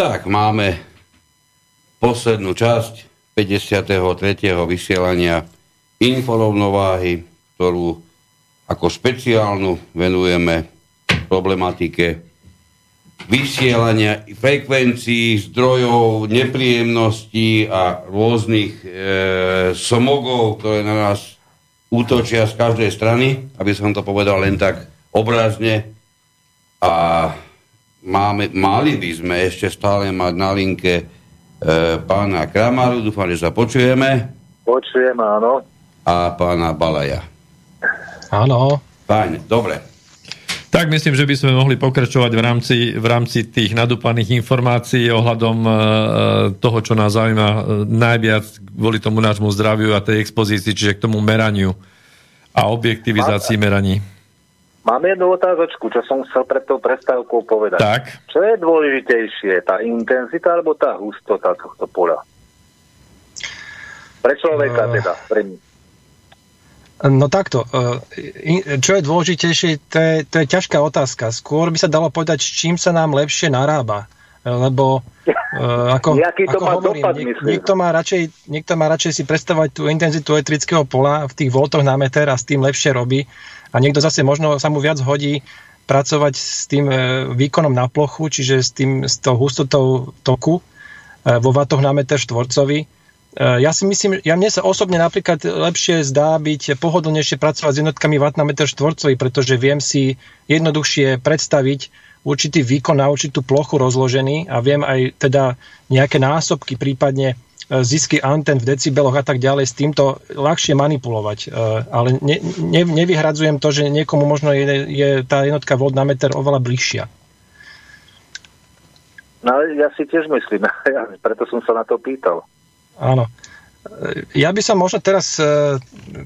Tak, máme poslednú časť 53. vysielania InfoRovnováhy, ktorú ako špeciálnu venujeme problematike vysielania frekvencií, zdrojov, nepríjemností a rôznych smogov, ktoré na nás útočia z každej strany, aby som to povedal len tak obrazne. A mali by sme ešte stále mať na linke pána Kramaru, dúfam, že sa počujeme. Počujeme, áno. A pána Balaja. Áno. Fajn, dobre. Tak myslím, že by sme mohli pokračovať v rámci tých nadúpaných informácií ohľadom toho, čo nás zaujíma najviac kvôli tomu nášmu zdraviu a tej expozícii, čiže k tomu meraniu a objektivizácii meraní. Mám jednu otázočku, čo som chcel pred tou prestávkou povedať. Tak. Čo je dôležitejšie, tá intenzita alebo tá hustota tohto pola? Pre človeka teda, pre mňa. No takto, čo je dôležitejšie, to je ťažká otázka. Skôr by sa dalo povedať, s čím sa nám lepšie narába. Lebo ako hovorím, niekto má radšej si predstavovať tú intenzitu elektrického pola v tých voltoch na meter a s tým lepšie robí. A niekto zase možno sa mu viac hodí pracovať s tým výkonom na plochu, čiže s tou hustotou toku vo vatoch na meter štvorcový. Ja si myslím, mne sa osobne napríklad lepšie zdá byť pohodlnejšie pracovať s jednotkami watt na meter štvorcový, pretože viem si jednoduchšie predstaviť určitý výkon na určitú plochu rozložený a viem aj teda nejaké násobky, prípadne zisky anten v decibeloch a tak ďalej, s týmto ľahšie manipulovať. Ale nevyhradzujem to, že niekomu možno je tá jednotka volt na meter oveľa bližšia. No ja si tiež myslím, preto som sa na to pýtal. Áno. Ja by som možno teraz,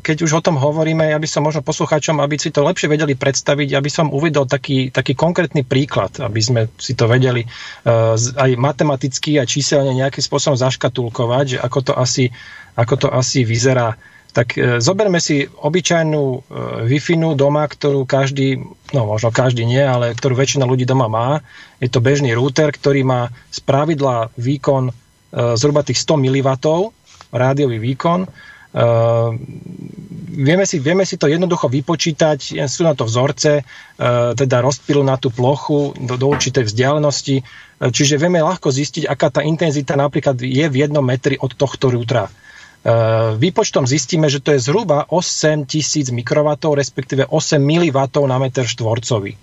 keď už o tom hovoríme, ja by som možno poslucháčom, aby si to lepšie vedeli predstaviť, aby som uvedol taký konkrétny príklad, aby sme si to vedeli aj matematicky a číselne nejakým spôsobom zaškatulkovať, že ako to asi vyzerá. Tak zoberme si obyčajnú Wi-Fi doma, ktorú každý, no možno každý nie, ale ktorú väčšina ľudí doma má. Je to bežný router, ktorý má spravidla výkon zhruba tých 100 mW, rádiový výkon. Vieme si to jednoducho vypočítať, sú na to vzorce, teda rozptyl na tú plochu do určitej vzdialenosti, čiže vieme ľahko zistiť, aká tá intenzita napríklad je v 1 metri od tohto rútra. Výpočtom zistíme, že to je zhruba 8000 mikrovatov, respektíve 8 milivatov na meter štvorcový.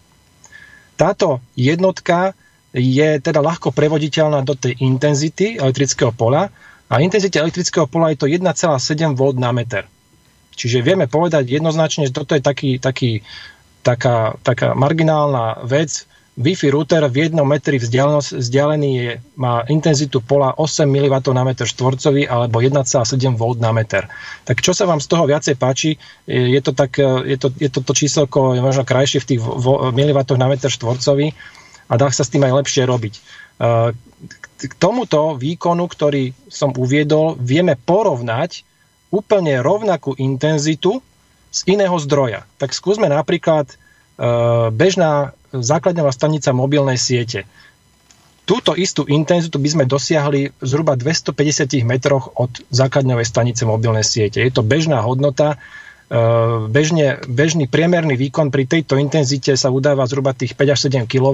Táto jednotka je teda ľahko prevoditeľná do tej intenzity elektrického pola, a intenzita elektrického pola je to 1,7 V na meter. Čiže vieme povedať jednoznačne, že toto je taká marginálna vec. Wi-Fi router v 1 metri vzdialený má intenzitu pola 8 mW na meter štvorcový alebo 1,7 V na meter. Tak čo sa vám z toho viacej páči? Je to číselko je možno krajšie v tých mW na meter štvorcový a dá sa s tým aj lepšie robiť. K tomuto výkonu, ktorý som uviedol, vieme porovnať úplne rovnakú intenzitu z iného zdroja. Tak skúsme napríklad bežná základňová stanica mobilnej siete. Túto istú intenzitu by sme dosiahli zhruba 250 metroch od základňovej stanice mobilnej siete. Je to bežná hodnota. Bežný priemerný výkon pri tejto intenzite sa udáva zhruba tých 5 až 7 kW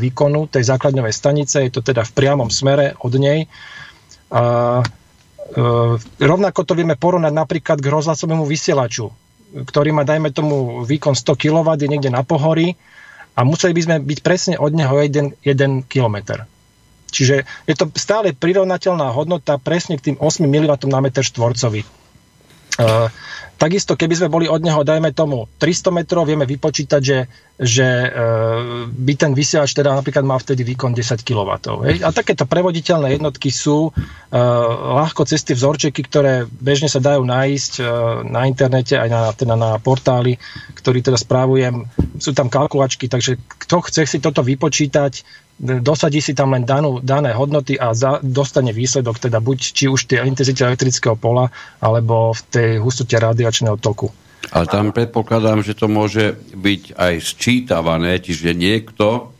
výkonu tej základňovej stanice, je to teda v priamom smere od nej. Rovnako to vieme porovnať napríklad k rozhlasovému vysielaču, ktorý má, dajme tomu, výkon 100 kW, je niekde na Pohorí a museli by sme byť presne od neho 1 km. Čiže je to stále prirovnateľná hodnota presne k tým 8 mW na meter štvorcový. Takisto, keby sme boli od neho, dajme tomu, 300 metrov, vieme vypočítať, že by ten vysielač teda napríklad mal vtedy výkon 10 kW. A takéto prevoditeľné jednotky sú ľahko cez tie vzorčeky, ktoré bežne sa dajú nájsť na internete, aj na portáli, ktorý teda správujem. Sú tam kalkulačky, takže kto chce si toto vypočítať, dosadí si tam len dané hodnoty a dostane výsledok, teda buď či už tie intenzite elektrického pola, alebo v tej hustote radiačného toku. Ale tam predpokladám, že to môže byť aj sčítavané, čiže niekto,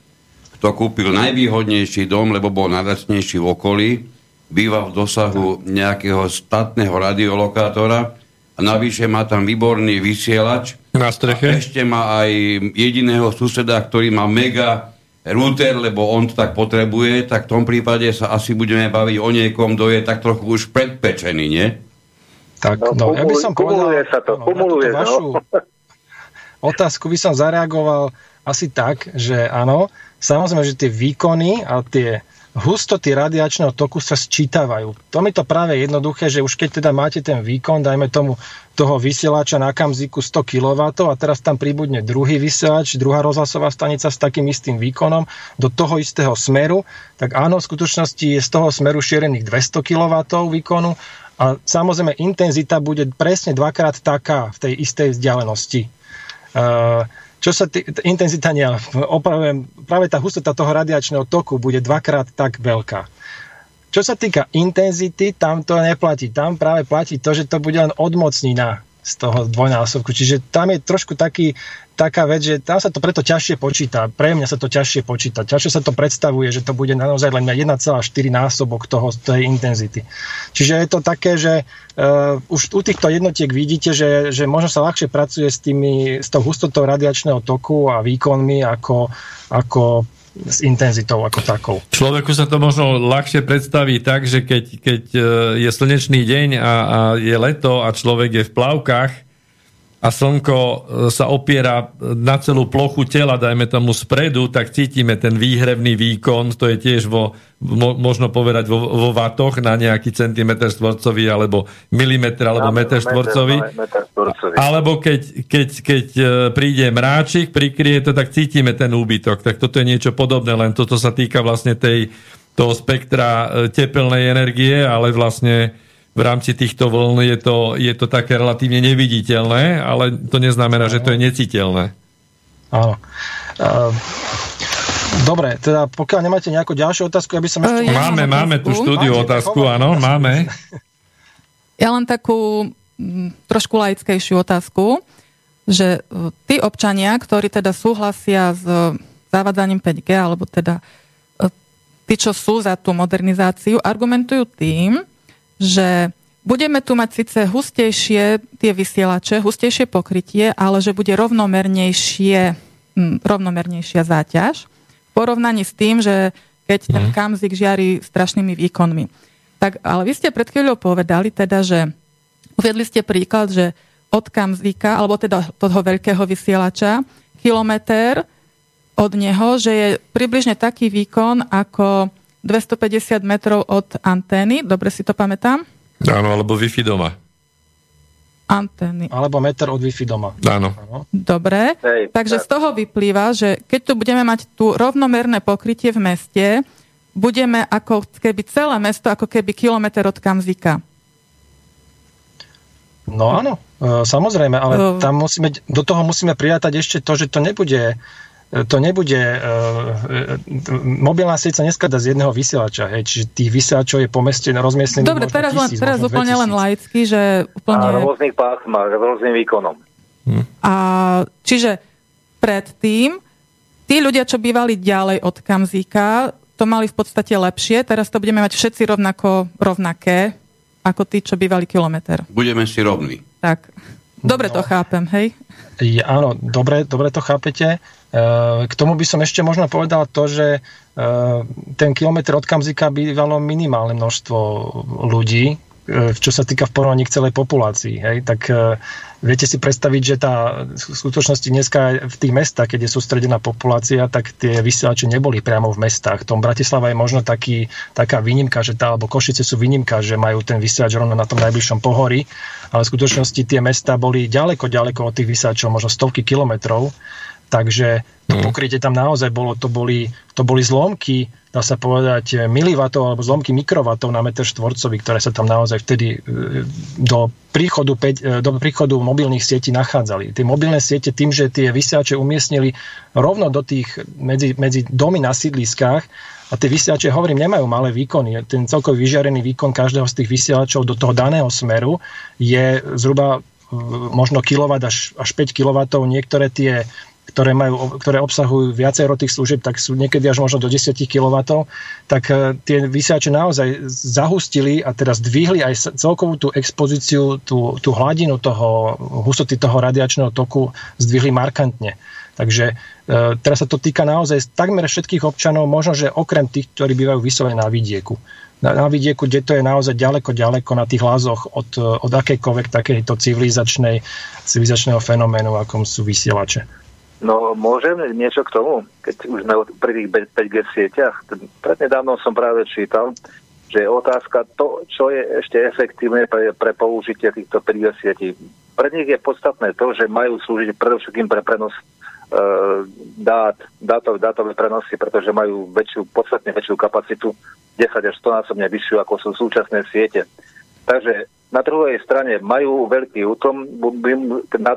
kto kúpil najvýhodnejší dom, lebo bol najlacnejší v okolí, býva v dosahu nejakého štátneho radiolokátora a navyše má tam výborný vysielač. Na streche. A ešte má aj jediného suseda, ktorý má mega router, lebo on to tak potrebuje, tak v tom prípade sa asi budeme baviť o niekom, kto je tak trochu už predpečený, nie? Tak, no ja by som povedal, sa to, kumuluje. Na vašu otázku by som zareagoval asi tak, že áno, samozrejme, že tie výkony a tie hustoty radiačného toku sa sčítavajú. To mi to práve jednoduché, že už keď teda máte ten výkon, dajme tomu toho vysielača na kamziku 100 kW a teraz tam pribudne druhý vysielač, druhá rozhlasová stanica s takým istým výkonom do toho istého smeru, tak áno, v skutočnosti je z toho smeru šírených 200 kW výkonu a samozrejme intenzita bude presne dvakrát taká v tej istej vzdialenosti. Čo sa intenzita opravujem, práve tá hustota toho radiačného toku bude dvakrát tak veľká. Čo sa týka intenzity, tam to neplatí. Tam práve platí to, že to bude len odmocnina z toho dvojnásobku. Čiže tam je trošku taká vec, že tam sa to preto ťažšie počíta. Pre mňa sa to ťažšie počíta. Ťažšie sa to predstavuje, že to bude naozaj len 1,4 násobok tej intenzity. Čiže je to také, že už u týchto jednotiek vidíte, že možno sa ľahšie pracuje s tou hustotou radiačného toku a výkonmi ako s intenzitou ako takou. Človeku sa to možno ľahšie predstaví tak, že keď je slnečný deň a je leto a človek je v plavkách a slnko sa opiera na celú plochu tela, dajme tomu spredu, tak cítime ten výhrevný výkon, to je tiež možno povedať vo vatoch na nejaký centimetr štvorcový alebo milimetr alebo meter štvorcový. Alebo keď príde mráčik, prikrie to, tak cítime ten úbytok. Tak toto je niečo podobné, len toto sa týka vlastne toho spektra tepelnej energie, ale vlastne v rámci týchto vln je to také relatívne neviditeľné, ale to neznamená, že to je neciteľné. Áno. Dobre, teda pokiaľ nemáte nejakú ďalšiu otázku, aby som ešte... Máme tú štúdiu otázku, áno, máme. Ja len takú trošku laickejšiu otázku, že tí občania, ktorí teda súhlasia s zavádzaním 5G, alebo teda tí, čo sú za tú modernizáciu, argumentujú tým, že Budeme tu mať síce hustejšie tie vysielače, hustejšie pokrytie, ale že bude rovnomernejšia záťaž v porovnaní s tým, že keď ten kamzik žiari strašnými výkonmi. Tak, ale vy ste pred chvíľou povedali teda, že uviedli ste príklad, že od kamzika, alebo teda toho veľkého vysielača, kilometer od neho, že je približne taký výkon ako 250 metrov od antény. Dobre si to pamätám? Áno, alebo Wi-Fi doma. Antény. Alebo meter od Wi-Fi doma. Áno. Dobre, takže z toho vyplýva, že keď tu budeme mať tu rovnomerné pokrytie v meste, budeme ako keby celé mesto, ako keby kilometer od kamzika. No áno, samozrejme, ale tam do toho musíme prirátať ešte to, že to nebude mobilná sieť sa neskladá z jedného vysielača, hej, čiže tých vysielačov je po meste rozmiestnených. Dobre, teraz úplne len laicky, že úplne... A rôznych pásmach, rôznym výkonom. A čiže predtým, tí ľudia, čo bývali ďalej od kamzíka, to mali v podstate lepšie, teraz to budeme mať všetci rovnaké, ako tí, čo bývali kilometer. Budeme si rovní. Tak, dobre to chápem, hej? Ja, áno, dobre to chápete. K tomu by som ešte možno povedal to, že ten kilometr od kamzika bývalo minimálne množstvo ľudí, čo sa týka v porovnaní k celej populácii. Hej? Tak viete si predstaviť, že v skutočnosti dneska v tých mestách, keď je sústredená populácia, tak tie vysielače neboli priamo v mestách. Tom Bratislava je možno taká výnimka, alebo Košice sú výnimka, že majú ten vysielač rovno na tom najbližšom pohorí, ale v skutočnosti tie mestá boli ďaleko od tých vysielačov, možno stovky kilometrov. Takže to pokrytie tam naozaj bolo, to boli zlomky, dá sa povedať, milivatov alebo zlomky mikrovatov na meter štvorcový, ktoré sa tam naozaj vtedy do príchodu mobilných sietí nachádzali. Tie mobilné siete tým, že tie vysielače umiestnili rovno do tých medzi domy na sídliskách, a tie vysielače, hovorím, nemajú malé výkony. Ten celkový vyžiarený výkon každého z tých vysielačov do toho daného smeru je zhruba možno kilowatt až 5 kilovatov. Niektoré tie, ktoré obsahujú viacero tých služieb, tak sú niekedy až možno do 10 kW, tak tie vysielače naozaj zahustili a teraz zdvihli aj celkovú tú expozíciu, tú hladinu toho hustoty toho radiačného toku zdvihli markantne. Takže teraz sa to týka naozaj takmer všetkých občanov, možno, že okrem tých, ktorí bývajú vyslovene na vidieku. Na vidieku, kde to je naozaj ďaleko na tých lázoch od akejkoľvek takejto civilizačného fenoménu, akom sú vysielače. No, môžem niečo k tomu? Keď už sme pri tých 5G sieťach, prednedávno som práve čítal, že je otázka to, čo je ešte efektívne pre použitie týchto 5G sietí. Pre nich je podstatné to, že majú slúžiť predovšetkým pre prenos dát, dátové prenosy, pretože majú podstatne väčšiu kapacitu, 10 až 100-násobne vyššiu, ako sú súčasné siete. Takže na druhej strane majú veľký útom, na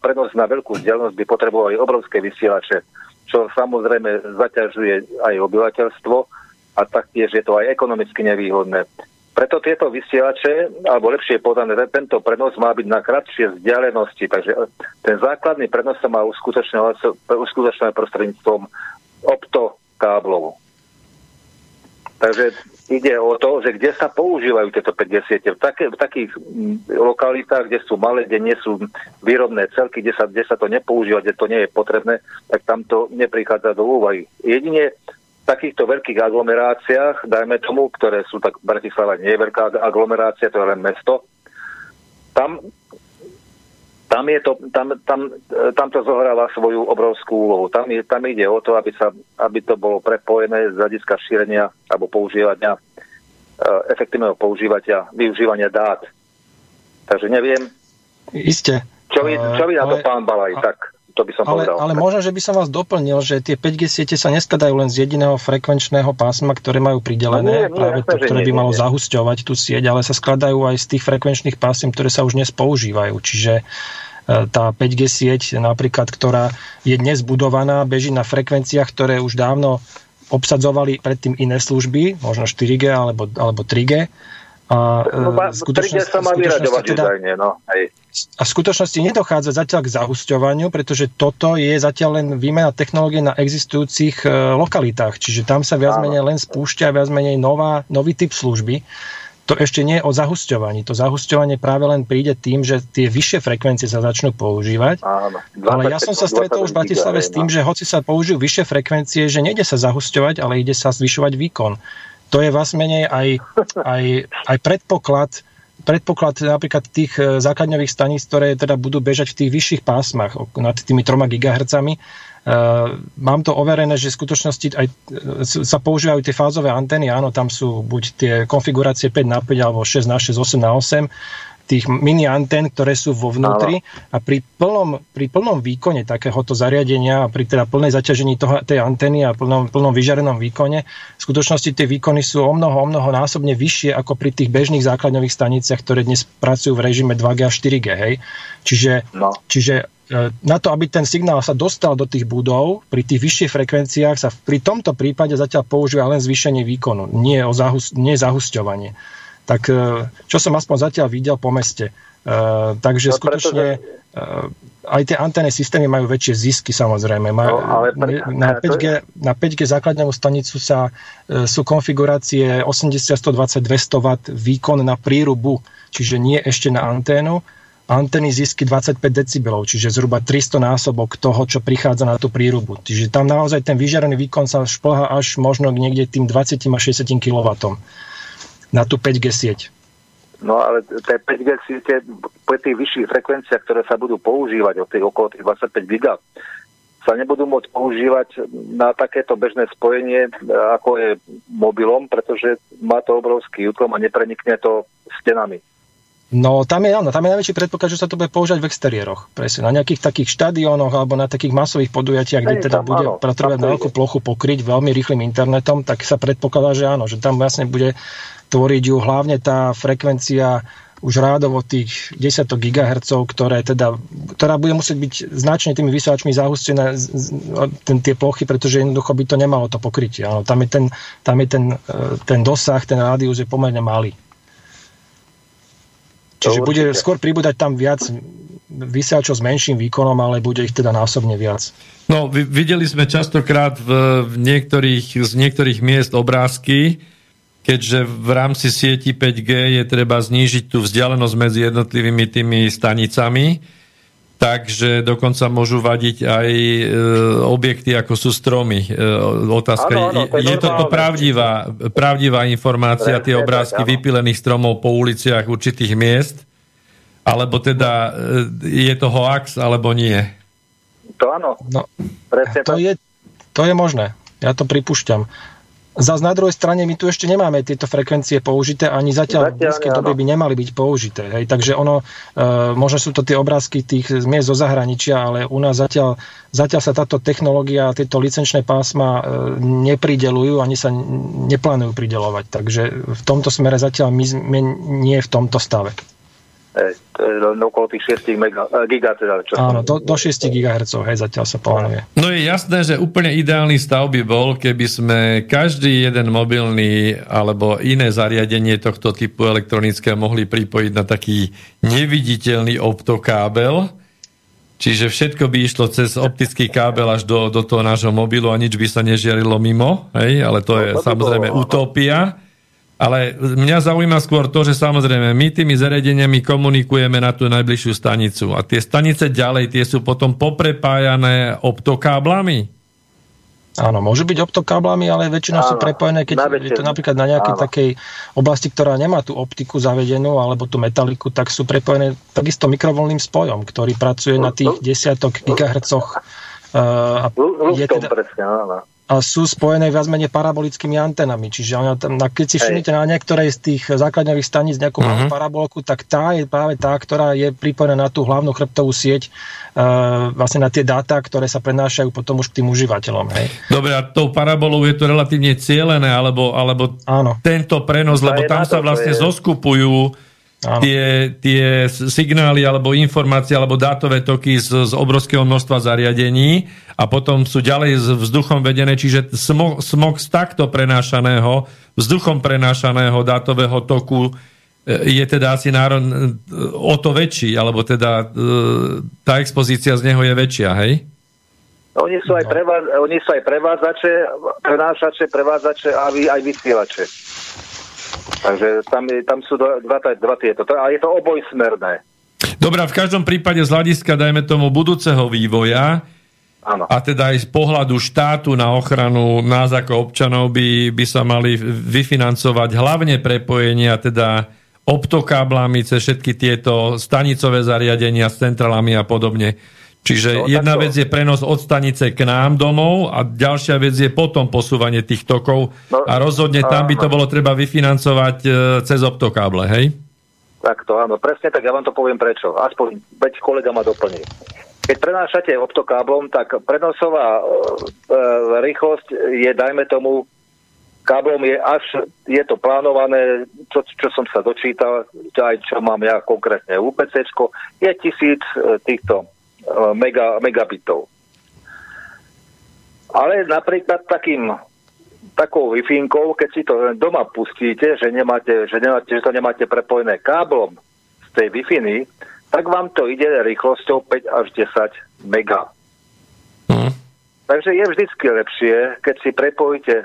prenos na veľkú vzdialenosť by potrebovali obrovské vysielače, čo samozrejme zaťažuje aj obyvateľstvo a taktiež je to aj ekonomicky nevýhodné. Preto tieto vysielače, alebo lepšie povedané, tento prenos má byť na kratšie vzdialenosti, takže ten základný prenos sa má uskutočňovať prostredníctvom optokáblov. Takže ide o to, že kde sa používajú tieto 5G siete. V takých lokalitách, kde sú malé, kde nie sú výrobné celky, kde sa to nepoužíva, kde to nie je potrebné, tak tam to neprichádza do úvahy. Jedine v takýchto veľkých aglomeráciách, dajme tomu, ktoré sú, tak Bratislava nie je veľká aglomerácia, to je len mesto, tam to zohráva svoju obrovskú úlohu. Tam ide o to, aby to bolo prepojené z hľadiska šírenia alebo používania, efektívneho využívania dát. Takže neviem. Isté. Čo vy na to, pán Balaj, tak to by som povedal. Ale možno, že by som vás doplnil, že tie 5G siete sa neskladajú len z jediného frekvenčného pásma, ktoré majú pridelené, práve to, ktoré by malo zahusťovať tú sieť, ale sa skladajú aj z tých frekvenčných pásiem, ktoré sa už nespoužívajú. Čiže tá 5G sieť napríklad, ktorá je dnes budovaná, beží na frekvenciách, ktoré už dávno obsadzovali predtým iné služby, možno 4G alebo 3G. A v skutočnosti nedochádza zatiaľ k zahusťovaniu, pretože toto je zatiaľ len výmena technológie na existujúcich lokalitách, čiže tam sa viac menej len spúšťa viac menej nový typ služby. To ešte nie o zahusťovaní. To zahusťovanie práve len príde tým, že tie vyššie frekvencie sa začnú používať. Áno, 20, ale ja som sa stretol už v Bratislave s tým, že hoci sa použijú vyššie frekvencie, že nejde sa zahusťovať, ale ide sa zvyšovať výkon. To je vlastne menej aj predpoklad napríklad tých základňových staníc, ktoré teda budú bežať v tých vyšších pásmach nad tými 3 GHz. Mám to overené, že v skutočnosti aj sa používajú tie fázové antény, áno, tam sú buď tie konfigurácie 5x5 alebo 6x6, 8x8 tých mini antén, ktoré sú vo vnútri a pri plnom výkone takéhoto zariadenia a pri teda plnej zaťažení tej antény a plnom vyžarenom výkone, v skutočnosti tie výkony sú o mnoho násobne vyššie ako pri tých bežných základňových staniciach, ktoré dnes pracujú v režime 2G a 4G, hej. Čiže na to, aby ten signál sa dostal do tých budov, pri tých vyšších frekvenciách sa pri tomto prípade zatiaľ používa len zvýšenie výkonu, nie zahusťovanie. Tak čo som aspoň zatiaľ videl po meste. Takže no, skutočne aj tie anténne systémy majú väčšie zisky, samozrejme. Na 5G základňovú stanicu sú konfigurácie 80, 120, 200 W výkon na prírubu, čiže nie ešte na anténu. Antény získy 25 decibelov, čiže zhruba 300 násobok toho, čo prichádza na tú prírubu. Čiže tam naozaj ten vyžarený výkon sa šplhá až možno niekde tým 20 a 60 kW na tú 5G sieť. No ale tie 5G siete po tých vyšších frekvenciách, ktoré sa budú používať od tých okolo tých 25 giga, sa nebudú môcť používať na takéto bežné spojenie, ako je mobilom, pretože má to obrovský útlom a neprenikne to stenami. No, tam je najväčší predpoklad, že sa to bude používať v exteriéroch. Presne, na nejakých takých štadiónoch alebo na takých masových podujatiach, kde teda bude potrebné veľkú plochu pokryť veľmi rýchlym internetom, tak sa predpokladá, že áno, že tam vlastne bude tvoriť ju hlavne tá frekvencia už rádovo tých 10 GHz, ktorá bude musieť byť značne tými vysielačmi zahustené tie plochy, pretože jednoducho by to nemalo to pokrytie. Áno, tam je ten dosah, ten rádius je pomerne malý. Čiže bude skôr pribúdať tam viac vysielačov s menším výkonom, ale bude ich teda násobne viac. No, videli sme častokrát z niektorých miest obrázky, keďže v rámci sieti 5G je treba znížiť tú vzdialenosť medzi jednotlivými tými stanicami, takže dokonca môžu vadiť aj objekty, ako sú stromy. Otázka je toto pravdivá informácia, tie obrázky vypilených stromov po uliciach určitých miest? Alebo teda je to hoax, alebo nie? To áno. No, to je možné. Ja to pripúšťam. Zas na druhej strane my tu ešte nemáme tieto frekvencie použité, ani zatiaľ v blízkej dobe by nemali byť použité. Hej. Takže možno sú to tie obrázky tých miest zo zahraničia, ale u nás zatiaľ sa táto technológia, tieto licenčné pásma neprideľujú, ani sa neplánujú prideľovať. Takže v tomto smere zatiaľ my nie v tomto stave. Okolo tých 6 giga teda, čo? Áno, do 6 GHz, hej, zatiaľ sa plánuje. No je jasné, že úplne ideálny stav by bol, keby sme každý jeden mobilný alebo iné zariadenie tohto typu elektronické mohli pripojiť na taký neviditeľný optokábel, čiže všetko by išlo cez optický kábel až do toho nášho mobilu a nič by sa nežiarilo mimo, hej, ale to je samozrejme utopia. Ale mňa zaujíma skôr to, že samozrejme my tými zariadeniami komunikujeme na tú najbližšiu stanicu a tie stanice ďalej, tie sú potom poprepájané optokáblami. Áno, môžu byť optokáblami, ale väčšinou sú prepojené, keď je to napríklad na nejakej takej oblasti, ktorá nemá tú optiku zavedenú alebo tú metaliku, tak sú prepojené takisto mikrovoľným spojom, ktorý pracuje na tých 10 gigahercoch. A sú spojené viac menej parabolickými antenami. Čiže keď si všimnete na niektorej z tých základňových staníc nejakú malú parabolku, tak tá je práve tá, ktorá je pripojená na tú hlavnú chrbtovú sieť, vlastne na tie dáta, ktoré sa prenášajú potom už k tým užívateľom. Hej. Dobre, a tou parabolou je to relatívne cielené, alebo tento prenos, lebo tam sa vlastne zoskupujú tie signály alebo informácie alebo dátové toky z obrovského množstva zariadení a potom sú ďalej s vzduchom vedené, čiže smog z takto prenášaného, vzduchom prenášaného dátového toku je teda asi o to väčší, alebo teda tá expozícia z neho je väčšia, hej? Oni sú aj prevádzače, prenášače, prevádzače a aj vysielače. Takže tam sú dva tieto. A je to obojsmerné. Dobrá, v každom prípade z hľadiska, dajme tomu, budúceho vývoja, áno, a teda aj z pohľadu štátu na ochranu nás ako občanov by sa mali vyfinancovať hlavne prepojenia teda optokáblami cez všetky tieto stanicové zariadenia s centrálami a podobne. Čiže jedna vec je prenos od stanice k nám domov a ďalšia vec je potom posúvanie tých tokov a rozhodne tam by to bolo treba vyfinancovať cez optokáble, hej? Takto, áno, presne tak, ja vám to poviem prečo. Aspoň veď kolega ma doplní. Keď prenášate optokáblom, tak prenosová rýchlosť je, dajme tomu, káblom je až, je to plánované, čo som sa dočítal, aj čo mám ja konkrétne UPC-čko, je 1000 týchto megabitov. Ale napríklad takou Wi-Fi-nkou, keď si to doma pustíte, že to nemáte prepojené káblom z tej Wi-Fi-ny, tak vám to ide rýchlosťou 5 až 10 mega. Mm. Takže je vždycky lepšie, keď si prepojíte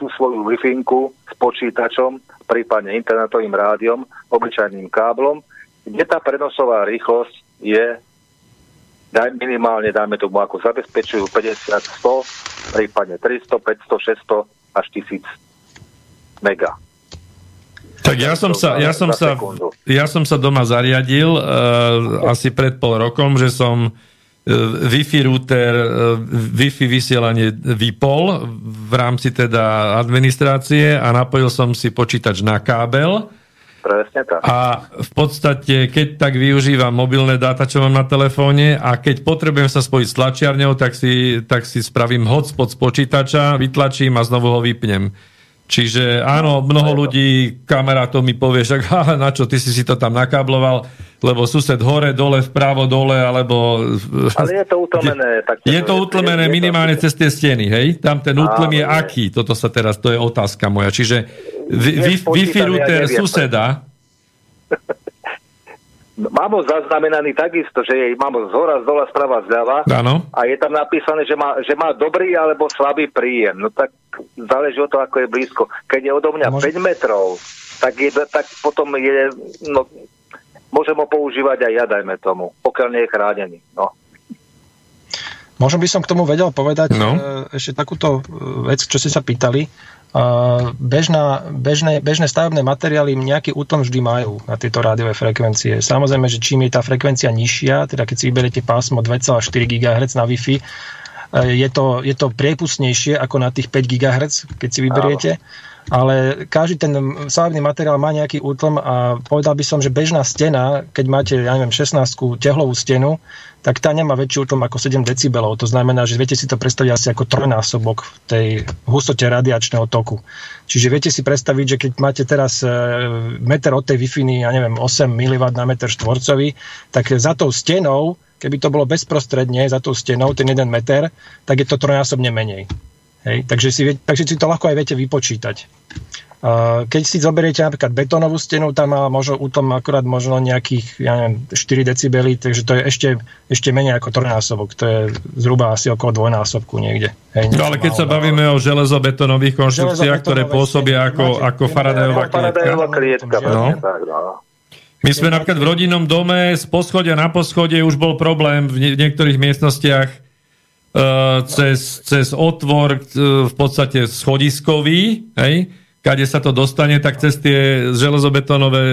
tú svoju Wi-Fi-nku s počítačom, prípadne internetovým rádiom, obyčajným káblom, kde tá prenosová rýchlosť je minimálne, dajme tomu, ako zabezpečujú 50, 100, prípadne 300, 500, 600 až 1000 mega. Tak ja som sa doma zariadil asi pred pol rokom, že som Wi-Fi router, Wi-Fi vysielanie vypol v rámci teda administrácie a napojil som si počítač na kábel. Presne tak. A v podstate, keď tak využívam mobilné dáta, čo mám na telefóne, a keď potrebujem sa spojiť s tlačiarňou, tak si spravím hotspot z počítača, vytlačím a znovu ho vypnem. Čiže áno, mnoho ľudí, kamarátov mi povie, že na čo, ty si to tam nakábloval, lebo sused hore, dole, vpravo, dole, alebo... Ale je to utlmené. Je to utlmené minimálne cez tie steny, hej? Tam ten útlm je aký? Toto sa teraz, to je otázka moja. Čiže Wi-Fi router suseda... Mám ho zaznamenaný takisto, že mám ho z hora, z dola, sprava, zľava. Áno. A je tam napísané, že má dobrý alebo slabý príjem. No tak záleží od toho, ako je blízko. Keď je odo mňa 5 metrov, tak potom je... No, môžem ho používať aj ja, dajme tomu, pokiaľ nie je chránený. No. Možno by som k tomu vedel povedať ešte takúto vec, čo ste sa pýtali. Bežné stavebné materiály nejaký útlm vždy majú na tieto rádiové frekvencie. Samozrejme, že čím je tá frekvencia nižšia, teda keď si vyberiete pásmo 2,4 GHz na Wi-Fi, je to priepustnejšie ako na tých 5 GHz, keď si vyberiete. Ale každý ten stavebný materiál má nejaký útlm a povedal by som, že bežná stena, keď máte, 16 tehlovú stenu, tak tá nemá väčší útlm ako 7 decibelov. To znamená, že viete si to predstaviť asi ako trojnásobok v tej hustote radiačného toku. Čiže viete si predstaviť, že keď máte teraz meter od tej Wi-Fi, 8 mW na meter štvorcový, tak za tou stenou, keby to bolo bezprostredne za tou stenou, ten 1 meter, tak je to trojnásobne menej. Hej, takže si to ľahko aj viete vypočítať. Keď si zoberiete napríklad betónovú stenu, tam má možno útlm akurát možno nejakých 4 decibely, takže to je ešte menej ako trojnásobok. To je zhruba asi okolo dvojnásobku niekde. Hej, ale keď sa bavíme o železobetónových konštrukciách, ktoré pôsobia ako Faradayová klietka. My sme napríklad v rodinnom dome z poschodia na poschodie už bol problém v niektorých miestnostiach cez otvor v podstate schodiskový, hej, kade sa to dostane, tak cez tie železobetónové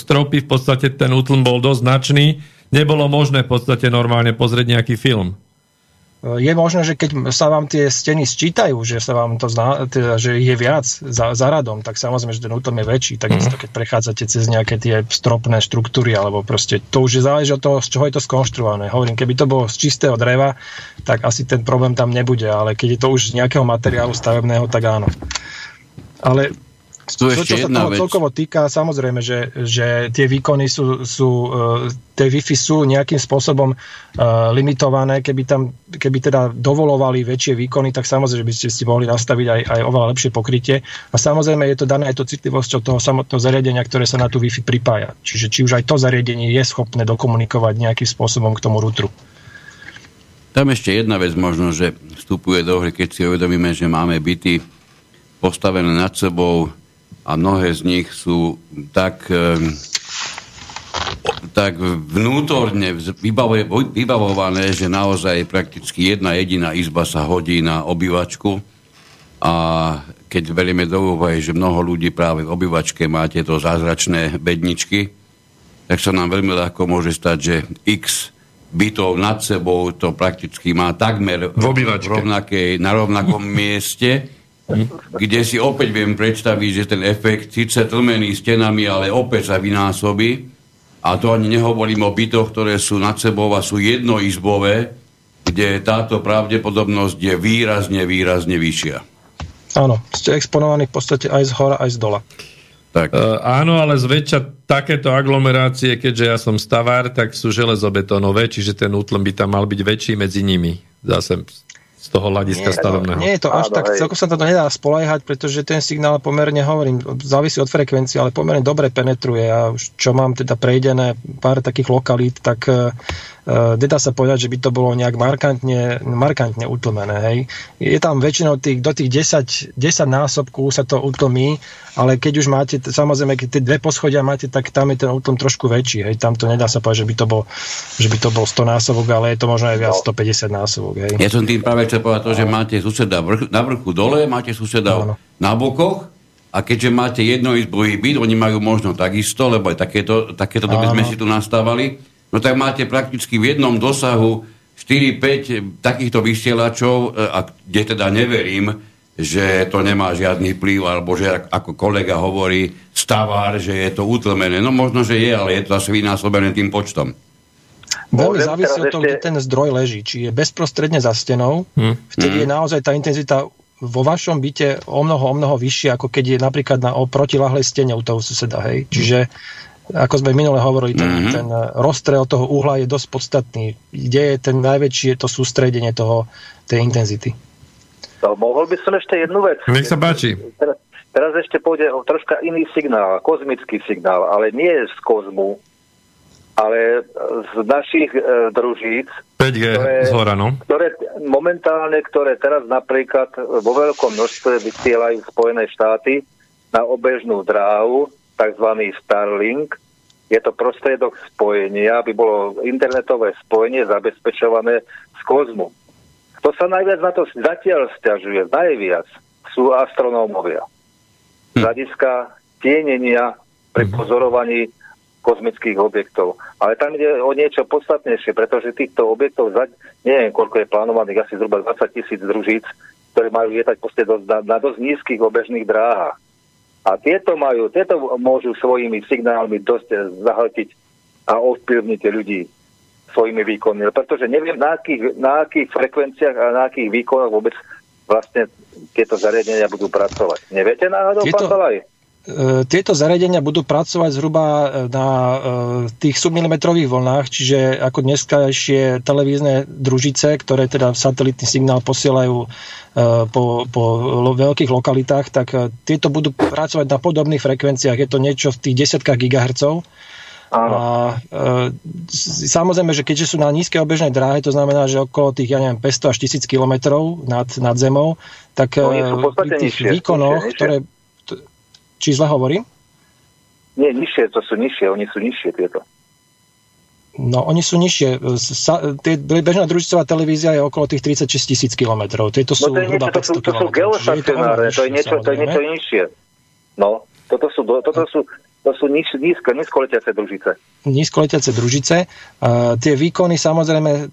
stropy v podstate ten útlm bol dosť značný. Nebolo možné v podstate normálne pozrieť nejaký film. Je možné, že keď sa vám tie steny sčítajú, že sa vám to zná, teda, že je viac za radom, tak samozrejme, že ten útlm je väčší, takisto keď prechádzate cez nejaké tie stropné štruktúry, alebo proste to už záleží od toho, z čoho je to skonštruované. Hovorím, keby to bolo z čistého dreva, tak asi ten problém tam nebude, ale keď je to už z nejakého materiálu stavebného, tak áno. Ale čo sa toho celkovo týka, samozrejme, že tie výkony sú tie Wi-Fi sú nejakým spôsobom limitované. Keby teda dovolovali väčšie výkony, tak samozrejme, že by ste si mohli nastaviť aj oveľa lepšie pokrytie. A samozrejme je to dané aj to citlivosťou toho samotného zariadenia, ktoré sa na tú Wi-Fi pripája. Čiže či už aj to zariadenie je schopné dokomunikovať nejakým spôsobom k tomu routeru. Tam ešte jedna vec možno, že vstupuje do hry, keď si uvedomíme, že máme byty postavené nad sebou a mnohé z nich sú tak vnútorne vybavované, že naozaj prakticky jedna jediná izba sa hodí na obývačku. A keď berieme do úvahy, že mnoho ľudí práve v obývačke má tieto zázračné bedničky, tak sa nám veľmi ľahko môže stať, že x bytov nad sebou to prakticky má takmer na rovnakom mieste, kde si opäť viem predstaviť, že ten efekt síce tlmený stenami, ale opäť sa vynásobí. A to ani nehovorím o bytoch, ktoré sú nad sebou a sú jednoizbové, kde táto pravdepodobnosť je výrazne vyššia. Áno, ste exponovaní v podstate aj z hora, aj z dola. Tak. Áno, ale zväčša takéto aglomerácie, keďže ja som stavár, tak sú železobetónové, čiže ten útlm by tam mal byť väčší medzi nimi. Zase z toho hľadiska stavebného. Nie je to až tak, celkom sa to nedá spoľahnúť, pretože ten signál pomerne, hovorím, závisí od frekvencie, ale pomerne dobre penetruje a už čo mám teda prejdené pár takých lokalít, tak nedá sa povedať, že by to bolo nejak markantne utlmené. Hej. Je tam väčšinou do tých 10 násobkú sa to utlmí, ale keď už máte, samozrejme, keď tie dve poschodia máte, tak tam je ten útlm trošku väčší. Hej. Tam to nedá sa povedať, že by to bol 100 násobok, ale je to možno aj viac 150 násobok. Hej. Ja som tým práve chcel povedať to, že máte suseda na vrchu dole, máte suseda na bokoch a keďže máte jednoizbový byt, oni majú možno takisto, lebo aj takéto doby sme si tu nastávali, no tak máte prakticky v jednom dosahu 4-5 takýchto vysielačov, a kde teda neverím, že to nemá žiadny vplyv, alebo že ako kolega hovorí stavár, že je to utlmené. No možno, že je, ale je to asi vynásobené tým počtom. Veľmi závisí od toho, kde ten zdroj leží. Či je bezprostredne za stenou, vtedy je naozaj tá intenzita vo vašom byte o mnoho vyššia, ako keď je napríklad na protilahlej stene u toho suseda. Hej. Čiže ako sme minule hovorili, ten rozstrel toho uhla je dosť podstatný. Kde je ten najväčšie to sústredenie tej intenzity. No, mohol by som ešte jednu vec. Nech sa páči. Teraz ešte pôjde o troška iný signál, kozmický signál, ale nie z kozmu, ale z našich družíc, 5G ktoré momentálne, ktoré teraz napríklad vo veľkom množstve vysielajú Spojené štáty na obežnú dráhu, takzvaný Starlink. Je to prostriedok spojenia, aby bolo internetové spojenie zabezpečované z kozmu. Kto sa najviac na to zatiaľ sťažuje, najviac sú astronómovia. Z hľadiska tienenia pri pozorovaní kozmických objektov. Ale tam ide o niečo podstatnejšie, pretože týchto objektov, neviem koľko je plánovaných, asi zhruba 20,000 družíc, ktoré majú lietať na dosť nízkych obežných dráhach. A tieto môžu svojimi signálmi dosť zahltiť a ovplyvniť ľudí svojimi výkonmi. Pretože neviem, na akých frekvenciách a na akých výkonoch vôbec vlastne tieto zariadenia budú pracovať. Neviete náhodou, pán Balaj? Tieto zariadenia budú pracovať zhruba na tých submilimetrových vlnách, čiže ako dneskajšie televízne družice, ktoré teda satelitný signál posielajú po veľkých lokalitách, tak tieto budú pracovať na podobných frekvenciách. Je to niečo v tých 10 gigahercov. A samozrejme, že keďže sú na nízkej obežnej dráhe, to znamená, že okolo tých, 500 až 1000 kilometrov nad zemou, tak pri tých výkonoch, ktoré... Či zle hovorím? Nie, nižšie, to sú nižšie, oni sú nižšie tieto. No, oni sú nižšie. Bežná družicová televízia je okolo tých 36,000 kilometrov. Tieto sú hruba 500 kilometrov. To sú geostacionárne, to je niečo nižšie. No, toto sú nízkoletiace družice. Nízkoletiace družice. Tie výkony samozrejme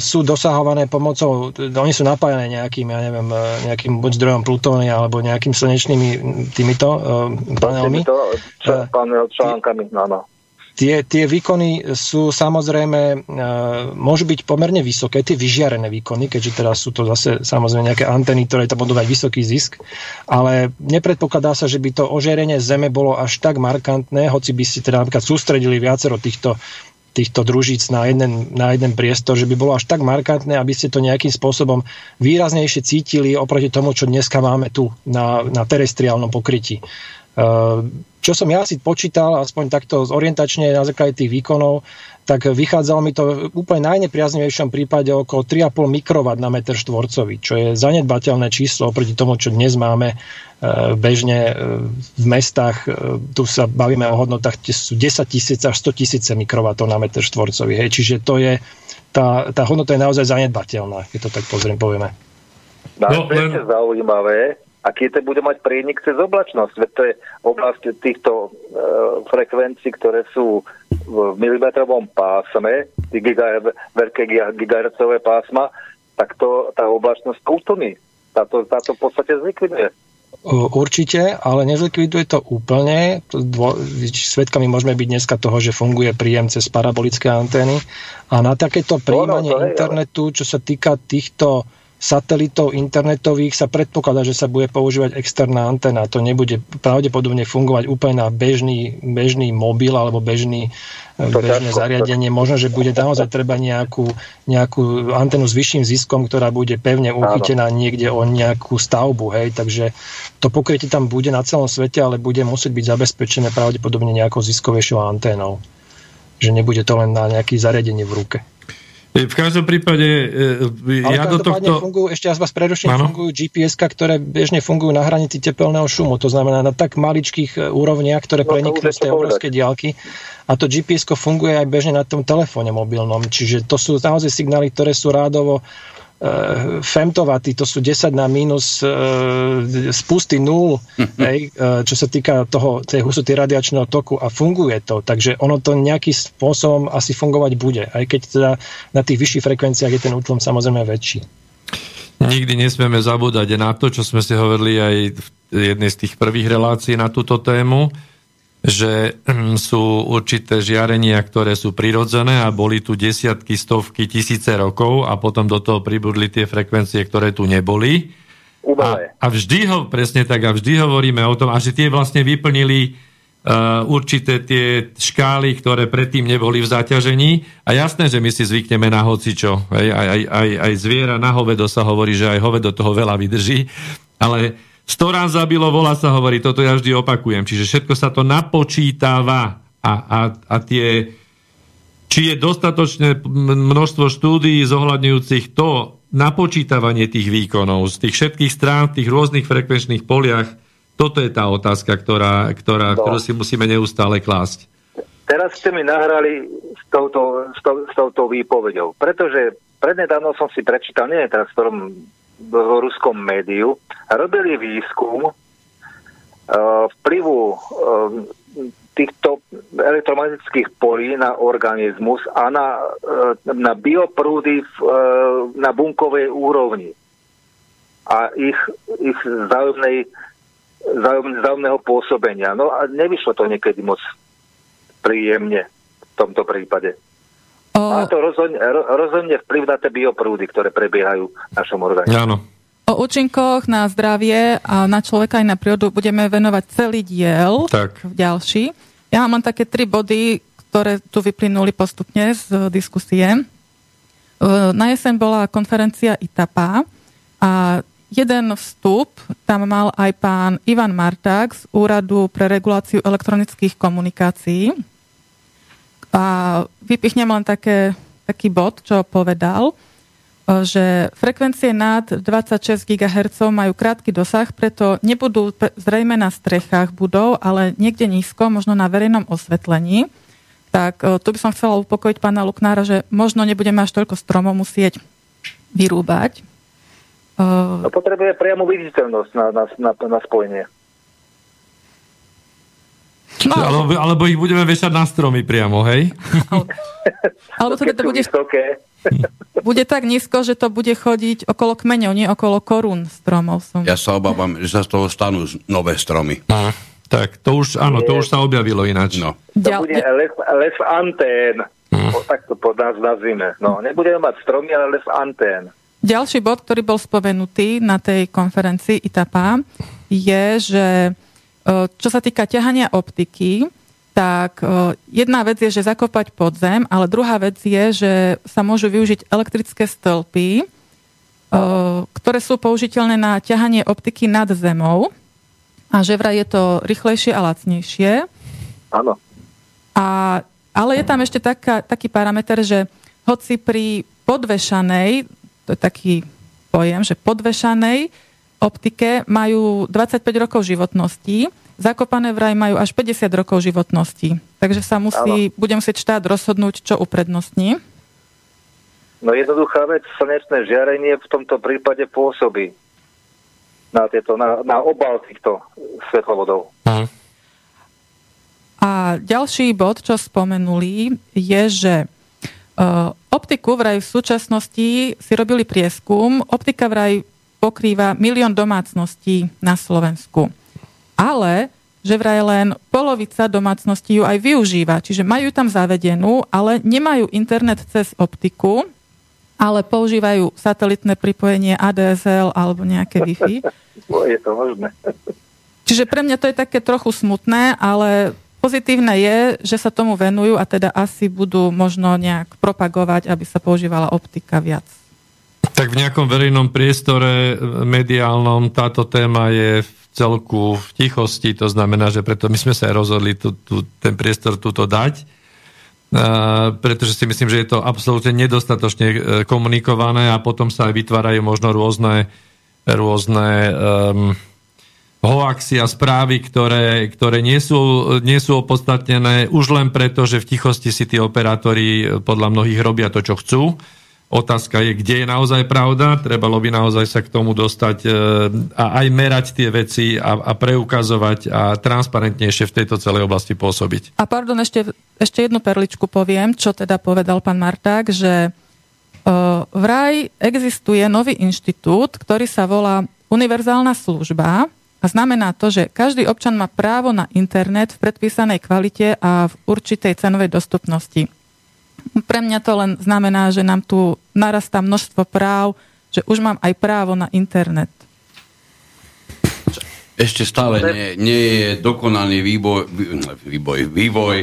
sú dosahované pomocou, oni sú napájané nejakým buď zdrojom plutónia alebo nejakým slnečnými týmito panelmi. Článkami, áno. Tie výkony sú samozrejme môžu byť pomerne vysoké, tie vyžiarené výkony, keďže teraz sú to zase samozrejme nejaké anteny, ktoré tam budú dať vysoký zisk, ale nepredpokladá sa, že by to ožiarenie Zeme bolo až tak markantné, hoci by si teda napríklad sústredili viacero týchto družíc na jeden priestor, že by bolo až tak markantné, aby ste to nejakým spôsobom výraznejšie cítili oproti tomu, čo dneska máme tu na terestriálnom pokrytí. Čo som ja si počítal, aspoň takto orientačne na základe tých výkonov, tak vychádzalo mi to v úplne najnepriaznivejšom prípade okolo 3,5 mikrowatt na meter štvorcový, čo je zanedbateľné číslo oproti tomu, čo dnes máme bežne v mestách. Tu sa bavíme o hodnotách, kde sú 10 000 až 100 000 mikrowatov na meter štvorcový. Hej, čiže to je, tá hodnota je naozaj zanedbateľná, keď to tak povieme. No, to je zaujímavé. A keď bude mať prienik cez oblačnosť, veď to je oblasť týchto frekvencií, ktoré sú v milimetrovom pásme, tie veľké gigahertzové pásma, tak tá oblačnosť utlmí. Táto v podstate zlikviduje. Určite, ale nezlikviduje to úplne. Svedkami môžeme byť dneska toho, že funguje príjem cez parabolické antény. A na takéto príjmanie internetu, čo sa týka týchto satelitov internetových, sa predpokladá, že sa bude používať externá antena. To nebude pravdepodobne fungovať úplne na bežný mobil alebo bežné zariadenie. Možno, že bude naozaj treba nejakú antenu s vyšším ziskom, ktorá bude pevne uchytená niekde o nejakú stavbu. Hej. Takže to pokrytie tam bude na celom svete, ale bude musieť byť zabezpečené pravdepodobne nejakou ziskovejšou anténou. Že nebude to len na nejaké zariadenie v ruke. V každom prípade fungujú, ešte raz vás preruším, fungujú GPS-ka, ktoré bežne fungujú na hranici tepelného šumu, to znamená na tak maličkých úrovniach, ktoré preniknú z tej obrovskej diaľky, a to GPS-ko funguje aj bežne na tom telefóne mobilnom, čiže to sú naozaj signály, ktoré sú rádovo femtovatý, to sú 10 na mínus spusty 0, čo sa týka tej hustoty radiačného toku, a funguje to, takže ono to nejakým spôsobom asi fungovať bude, aj keď teda na tých vyšších frekvenciách je ten útlom samozrejme väčší. Nikdy nesmieme zabúdať na to, čo sme si hovorili aj v jednej z tých prvých relácií na túto tému, že sú určité žiarenia, ktoré sú prirodzené a boli tu desiatky, stovky, tisíce rokov, a potom do toho pribudli tie frekvencie, ktoré tu neboli. A vždy vždy hovoríme o tom, a že tie vlastne vyplnili určité tie škály, ktoré predtým neboli v zaťažení. A jasné, že my si zvykneme na hocičo. Aj zviera na hovedo sa hovorí, že aj hovedo toho veľa vydrží. Ale 100 raz zabilo vola, sa hovorí, toto ja vždy opakujem. Čiže všetko sa to napočítava a tie, či je dostatočné množstvo štúdií zohľadňujúcich to napočítavanie tých výkonov z tých všetkých strán, tých rôznych frekvenčných poliach, toto je tá otázka, ktorú si musíme neustále klásť. Teraz ste mi nahrali s touto výpovedou, pretože prednedávno som si prečítal, neviem teraz v ktorom ruskom médiu, robili výskum vplyvu týchto elektromagnetických polí na organizmus a na bioprúdy na bunkovej úrovni a ich vzájomného pôsobenia. No a nevyšlo to niekedy moc príjemne v tomto prípade. Má to rozhodne vplyv na tie bioprúdy, ktoré prebiehajú v našom organizme. Áno. O účinkoch na zdravie a na človeka aj na prírodu budeme venovať celý diel, tak ďalší. Ja mám také 3 body, ktoré tu vyplynuli postupne z diskusie. Na jeseň bola konferencia ITAPA a jeden vstup tam mal aj pán Ivan Marták z Úradu pre reguláciu elektronických komunikácií. A vypichnem len taký bod, čo povedal, že frekvencie nad 26 GHz majú krátky dosah, preto nebudú zrejme na strechách budov, ale niekde nízko, možno na verejnom osvetlení. Tak tu by som chcela upokojiť pána Luknára, že možno nebudeme až toľko stromov musieť vyrúbať. No, potrebuje priamu viditeľnosť na spojenie. No. Alebo ich budeme vešať na stromy priamo, hej? Alebo teda to bude tak nízko, že to bude chodiť okolo kmeňov, nie okolo korún stromov. Ja sa obávam, že sa z toho stanú nové stromy. Tak to už, áno, to už sa objavilo ináč. No. To bude les antén. Tak to pod nás nazvime. No, nebudeme mať stromy, ale les antén. Ďalší bod, ktorý bol spomenutý na tej konferencii ITAPA, je, že čo sa týka ťahania optiky, tak jedna vec je, že zakopať pod zem, ale druhá vec je, že sa môžu využiť elektrické stĺpy, ktoré sú použiteľné na ťahanie optiky nad zemou. A že vraj je to rýchlejšie a lacnejšie. Áno. Ale je tam ešte taký parameter, že hoci pri podvešanej, to je taký pojem, že podvešanej optike majú 25 rokov životnosti, zakopané vraj majú až 50 rokov životnosti. Takže sa bude musieť štát rozhodnúť, čo uprednostní. No jednoduchá vec, slnečné žiarenie v tomto prípade pôsobí na obal týchto svetlovodov. A ďalší bod, čo spomenuli, je, že optiku vraj v súčasnosti si robili prieskum. Optika vraj pokrýva 1 000 000 domácností na Slovensku. Ale že vraj len polovica domácností ju aj využíva. Čiže majú tam zavedenú, ale nemajú internet cez optiku, ale používajú satelitné pripojenie ADSL alebo nejaké Wi-Fi. Je to možné. Čiže pre mňa to je také trochu smutné, ale pozitívne je, že sa tomu venujú a teda asi budú možno nejak propagovať, aby sa používala optika viac. Tak v nejakom verejnom priestore mediálnom táto téma je v celku v tichosti, to znamená, že preto my sme sa aj rozhodli ten priestor tuto dať. Pretože si myslím, že je to absolútne nedostatočne komunikované a potom sa aj vytvárajú možno rôzne hoaxy a správy, ktoré nie sú opodstatnené už len preto, že v tichosti si tí operátori podľa mnohých robia to, čo chcú. Otázka je, kde je naozaj pravda, trebalo by naozaj sa k tomu dostať a aj merať tie veci a preukazovať a transparentnejšie v tejto celej oblasti pôsobiť. A pardon, ešte jednu perličku poviem, čo teda povedal pán Marták, že vraj existuje nový inštitút, ktorý sa volá univerzálna služba a znamená to, že každý občan má právo na internet v predpísanej kvalite a v určitej cenovej dostupnosti. Pre mňa to len znamená, že nám tu narastá množstvo práv, že už mám aj právo na internet. Ešte stále nie je dokonaný vývoj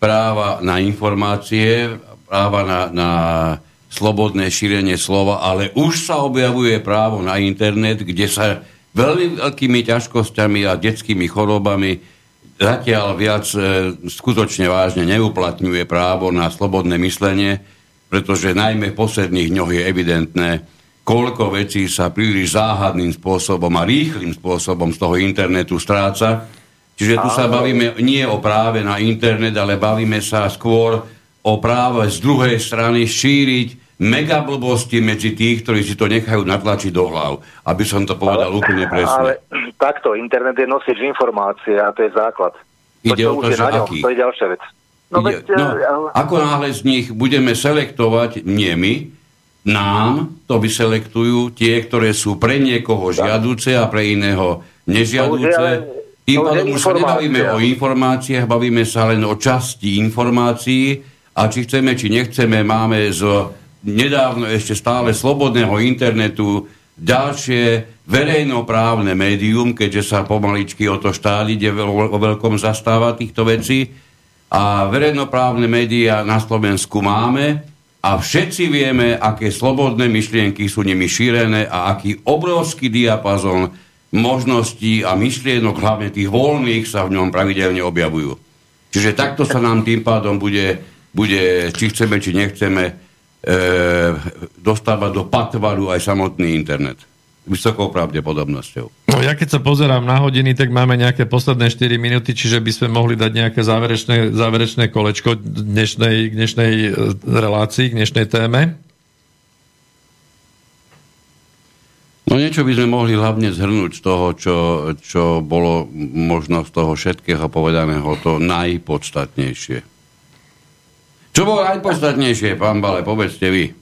práva na informácie, práva na slobodné šírenie slova, ale už sa objavuje právo na internet, kde sa veľmi veľkými ťažkosťami a detskými chorobami zatiaľ viac skutočne vážne neuplatňuje právo na slobodné myslenie, pretože najmä v posledných dňoch je evidentné, koľko vecí sa príliš záhadným spôsobom a rýchlým spôsobom z toho internetu stráca. Čiže tu sa bavíme nie o práve na internet, ale bavíme sa skôr o práve z druhej strany šíriť megablbosti medzi tých, ktorí si to nechajú natlačiť do hlav. Aby som to povedal úplne presne. Ale takto, internet je nosič informácie a to je základ. Ide o to, že aký? To je ďalšia vec. Ako náhle z nich budeme selektovať, nie my, nám to vyselektujú tie, ktoré sú pre niekoho žiaduce a pre iného nežiaduce. Tým pádom už sa nebavíme o informáciách, bavíme sa len o časti informácií a či chceme, či nechceme, máme z nedávno ešte stále slobodného internetu ďalšie verejnoprávne médium, keďže sa pomaličky o to štát ide o veľkom zastáva týchto vecí. A verejnoprávne médiá na Slovensku máme a všetci vieme, aké slobodné myšlienky sú nimi šírené a aký obrovský diapazon možností a myšlienok, hlavne tých voľných, sa v ňom pravidelne objavujú. Čiže takto sa nám tým pádom bude či chceme, či nechceme, dostávať do patvaru aj samotný internet. Vysokou pravdepodobnosťou. No ja keď sa pozerám na hodiny, tak máme nejaké posledné 4 minúty, čiže by sme mohli dať nejaké záverečné kolečko dnešnej relácii, k dnešnej téme. No niečo by sme mohli hlavne zhrnúť z toho, čo bolo možno z toho všetkého povedaného to najpodstatnejšie. Čo bolo najpodstatnejšie, pán Bale, povedzte vy.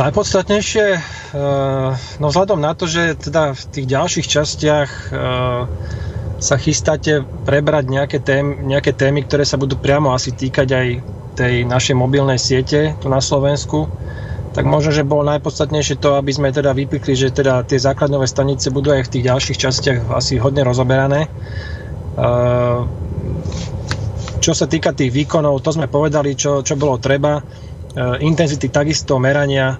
Najpodstatnejšie, no vzhľadom na to, že teda v tých ďalších častiach sa chystáte prebrať nejaké témy, ktoré sa budú priamo asi týkať aj tej našej mobilnej siete tu na Slovensku, tak možno, že bolo najpodstatnejšie to, aby sme teda vypikli, že teda tie základnové stanice budú aj v tých ďalších častiach asi hodne rozoberané. Čo sa týka tých výkonov, to sme povedali, čo bolo treba. Intenzity takisto, merania.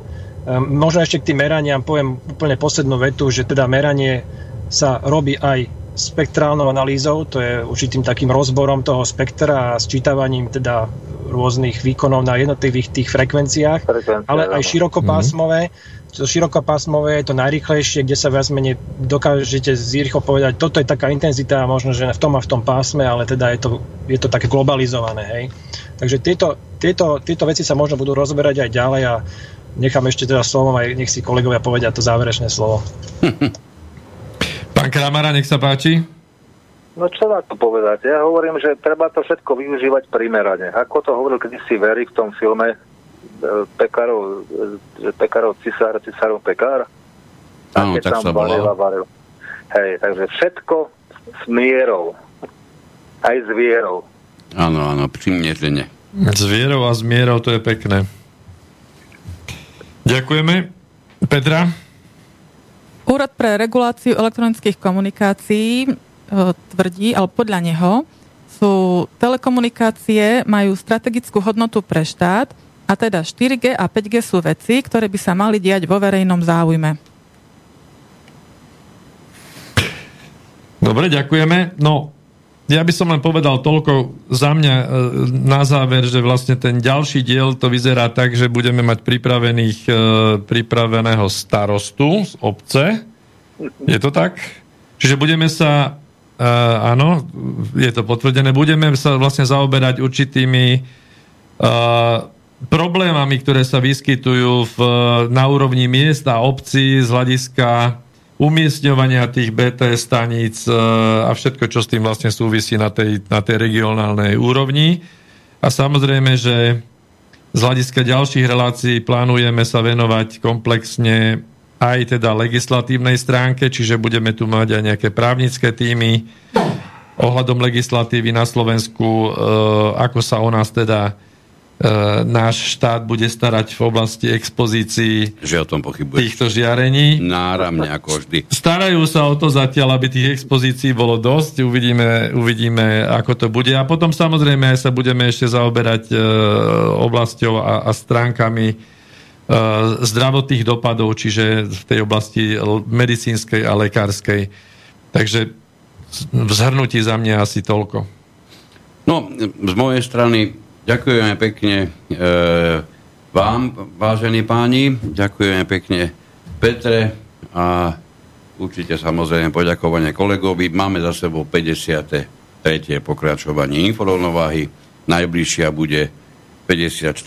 Možno ešte k tým meraniam poviem úplne poslednú vetu, že teda meranie sa robí aj spektrálnou analýzou, to je určitým takým rozborom toho spektra a sčítavaním teda rôznych výkonov na jednotlivých tých frekvenciách, ale aj širokopásmové. To širokopásmové je to najrýchlejšie, kde sa viac menej dokážete rýchlo povedať, toto je taká intenzita, možno, že v tom a v tom pásme, ale teda je to také globalizované. Hej. Takže tieto veci sa možno budú rozberať aj ďalej a nechám ešte teda slovom aj nech si kolegovia povedia to záverečné slovo. Pán Kramara, nech sa páči. No čo na to povedať? Ja hovorím, že treba to všetko využívať primerane. Ako to hovoril kedysi Veri v tom filme Pekárov cisár, cisárov pekár. A keď tam varil. Hej, takže všetko s mierou. Aj s vierou. Áno, primerane. S vierou a s mierou, to je pekné. Ďakujeme. Petra? Úrad pre reguláciu elektronických komunikácií tvrdí, ale podľa neho sú telekomunikácie majú strategickú hodnotu pre štát a teda 4G a 5G sú veci, ktoré by sa mali diať vo verejnom záujme. Dobre, ďakujeme. No, ja by som len povedal toľko za mňa na záver, že vlastne ten ďalší diel to vyzerá tak, že budeme mať pripraveného starostu z obce. Je to tak? Čiže budeme sa áno, je to potvrdené. Budeme sa vlastne zaoberať určitými problémami, ktoré sa vyskytujú na úrovni miest a obcí z hľadiska umiestňovania tých BTS staníc a všetko, čo s tým vlastne súvisí na tej regionálnej úrovni. A samozrejme, že z hľadiska ďalších relácií plánujeme sa venovať komplexne aj teda legislatívnej stránke, čiže budeme tu mať aj nejaké právnické týmy ohľadom legislatívy na Slovensku, ako sa o nás teda náš štát bude starať v oblasti expozícií týchto žiarení. Náramne ako vždy. Starajú sa o to zatiaľ, aby tých expozícií bolo dosť. Uvidíme, ako to bude. A potom samozrejme aj sa budeme ešte zaoberať oblasťou a stránkami zdravotných dopadov, čiže v tej oblasti medicínskej a lekárskej. Takže v zhrnutí za mňa asi toľko. No, z mojej strany ďakujeme pekne vám, vážení páni, ďakujeme pekne Petre a určite samozrejme poďakovanie kolegovi. Máme za sebou 53. pokračovanie InfoRovnováhy. Najbližšia bude 54.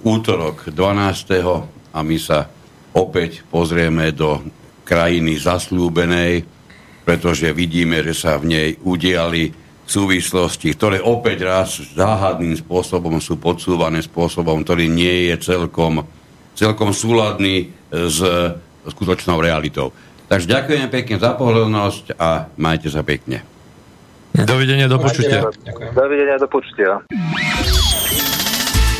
v útorok 12. a my sa opäť pozrieme do krajiny zasľúbenej, pretože vidíme, že sa v nej udiali súvislosti, ktoré opäť raz záhadným spôsobom sú podsúvané spôsobom, ktorý nie je celkom súladný s skutočnou realitou. Takže ďakujem pekne za pohľadnosť a majte sa pekne. Dovidenia, do počutia. Dovidenia, do počutia.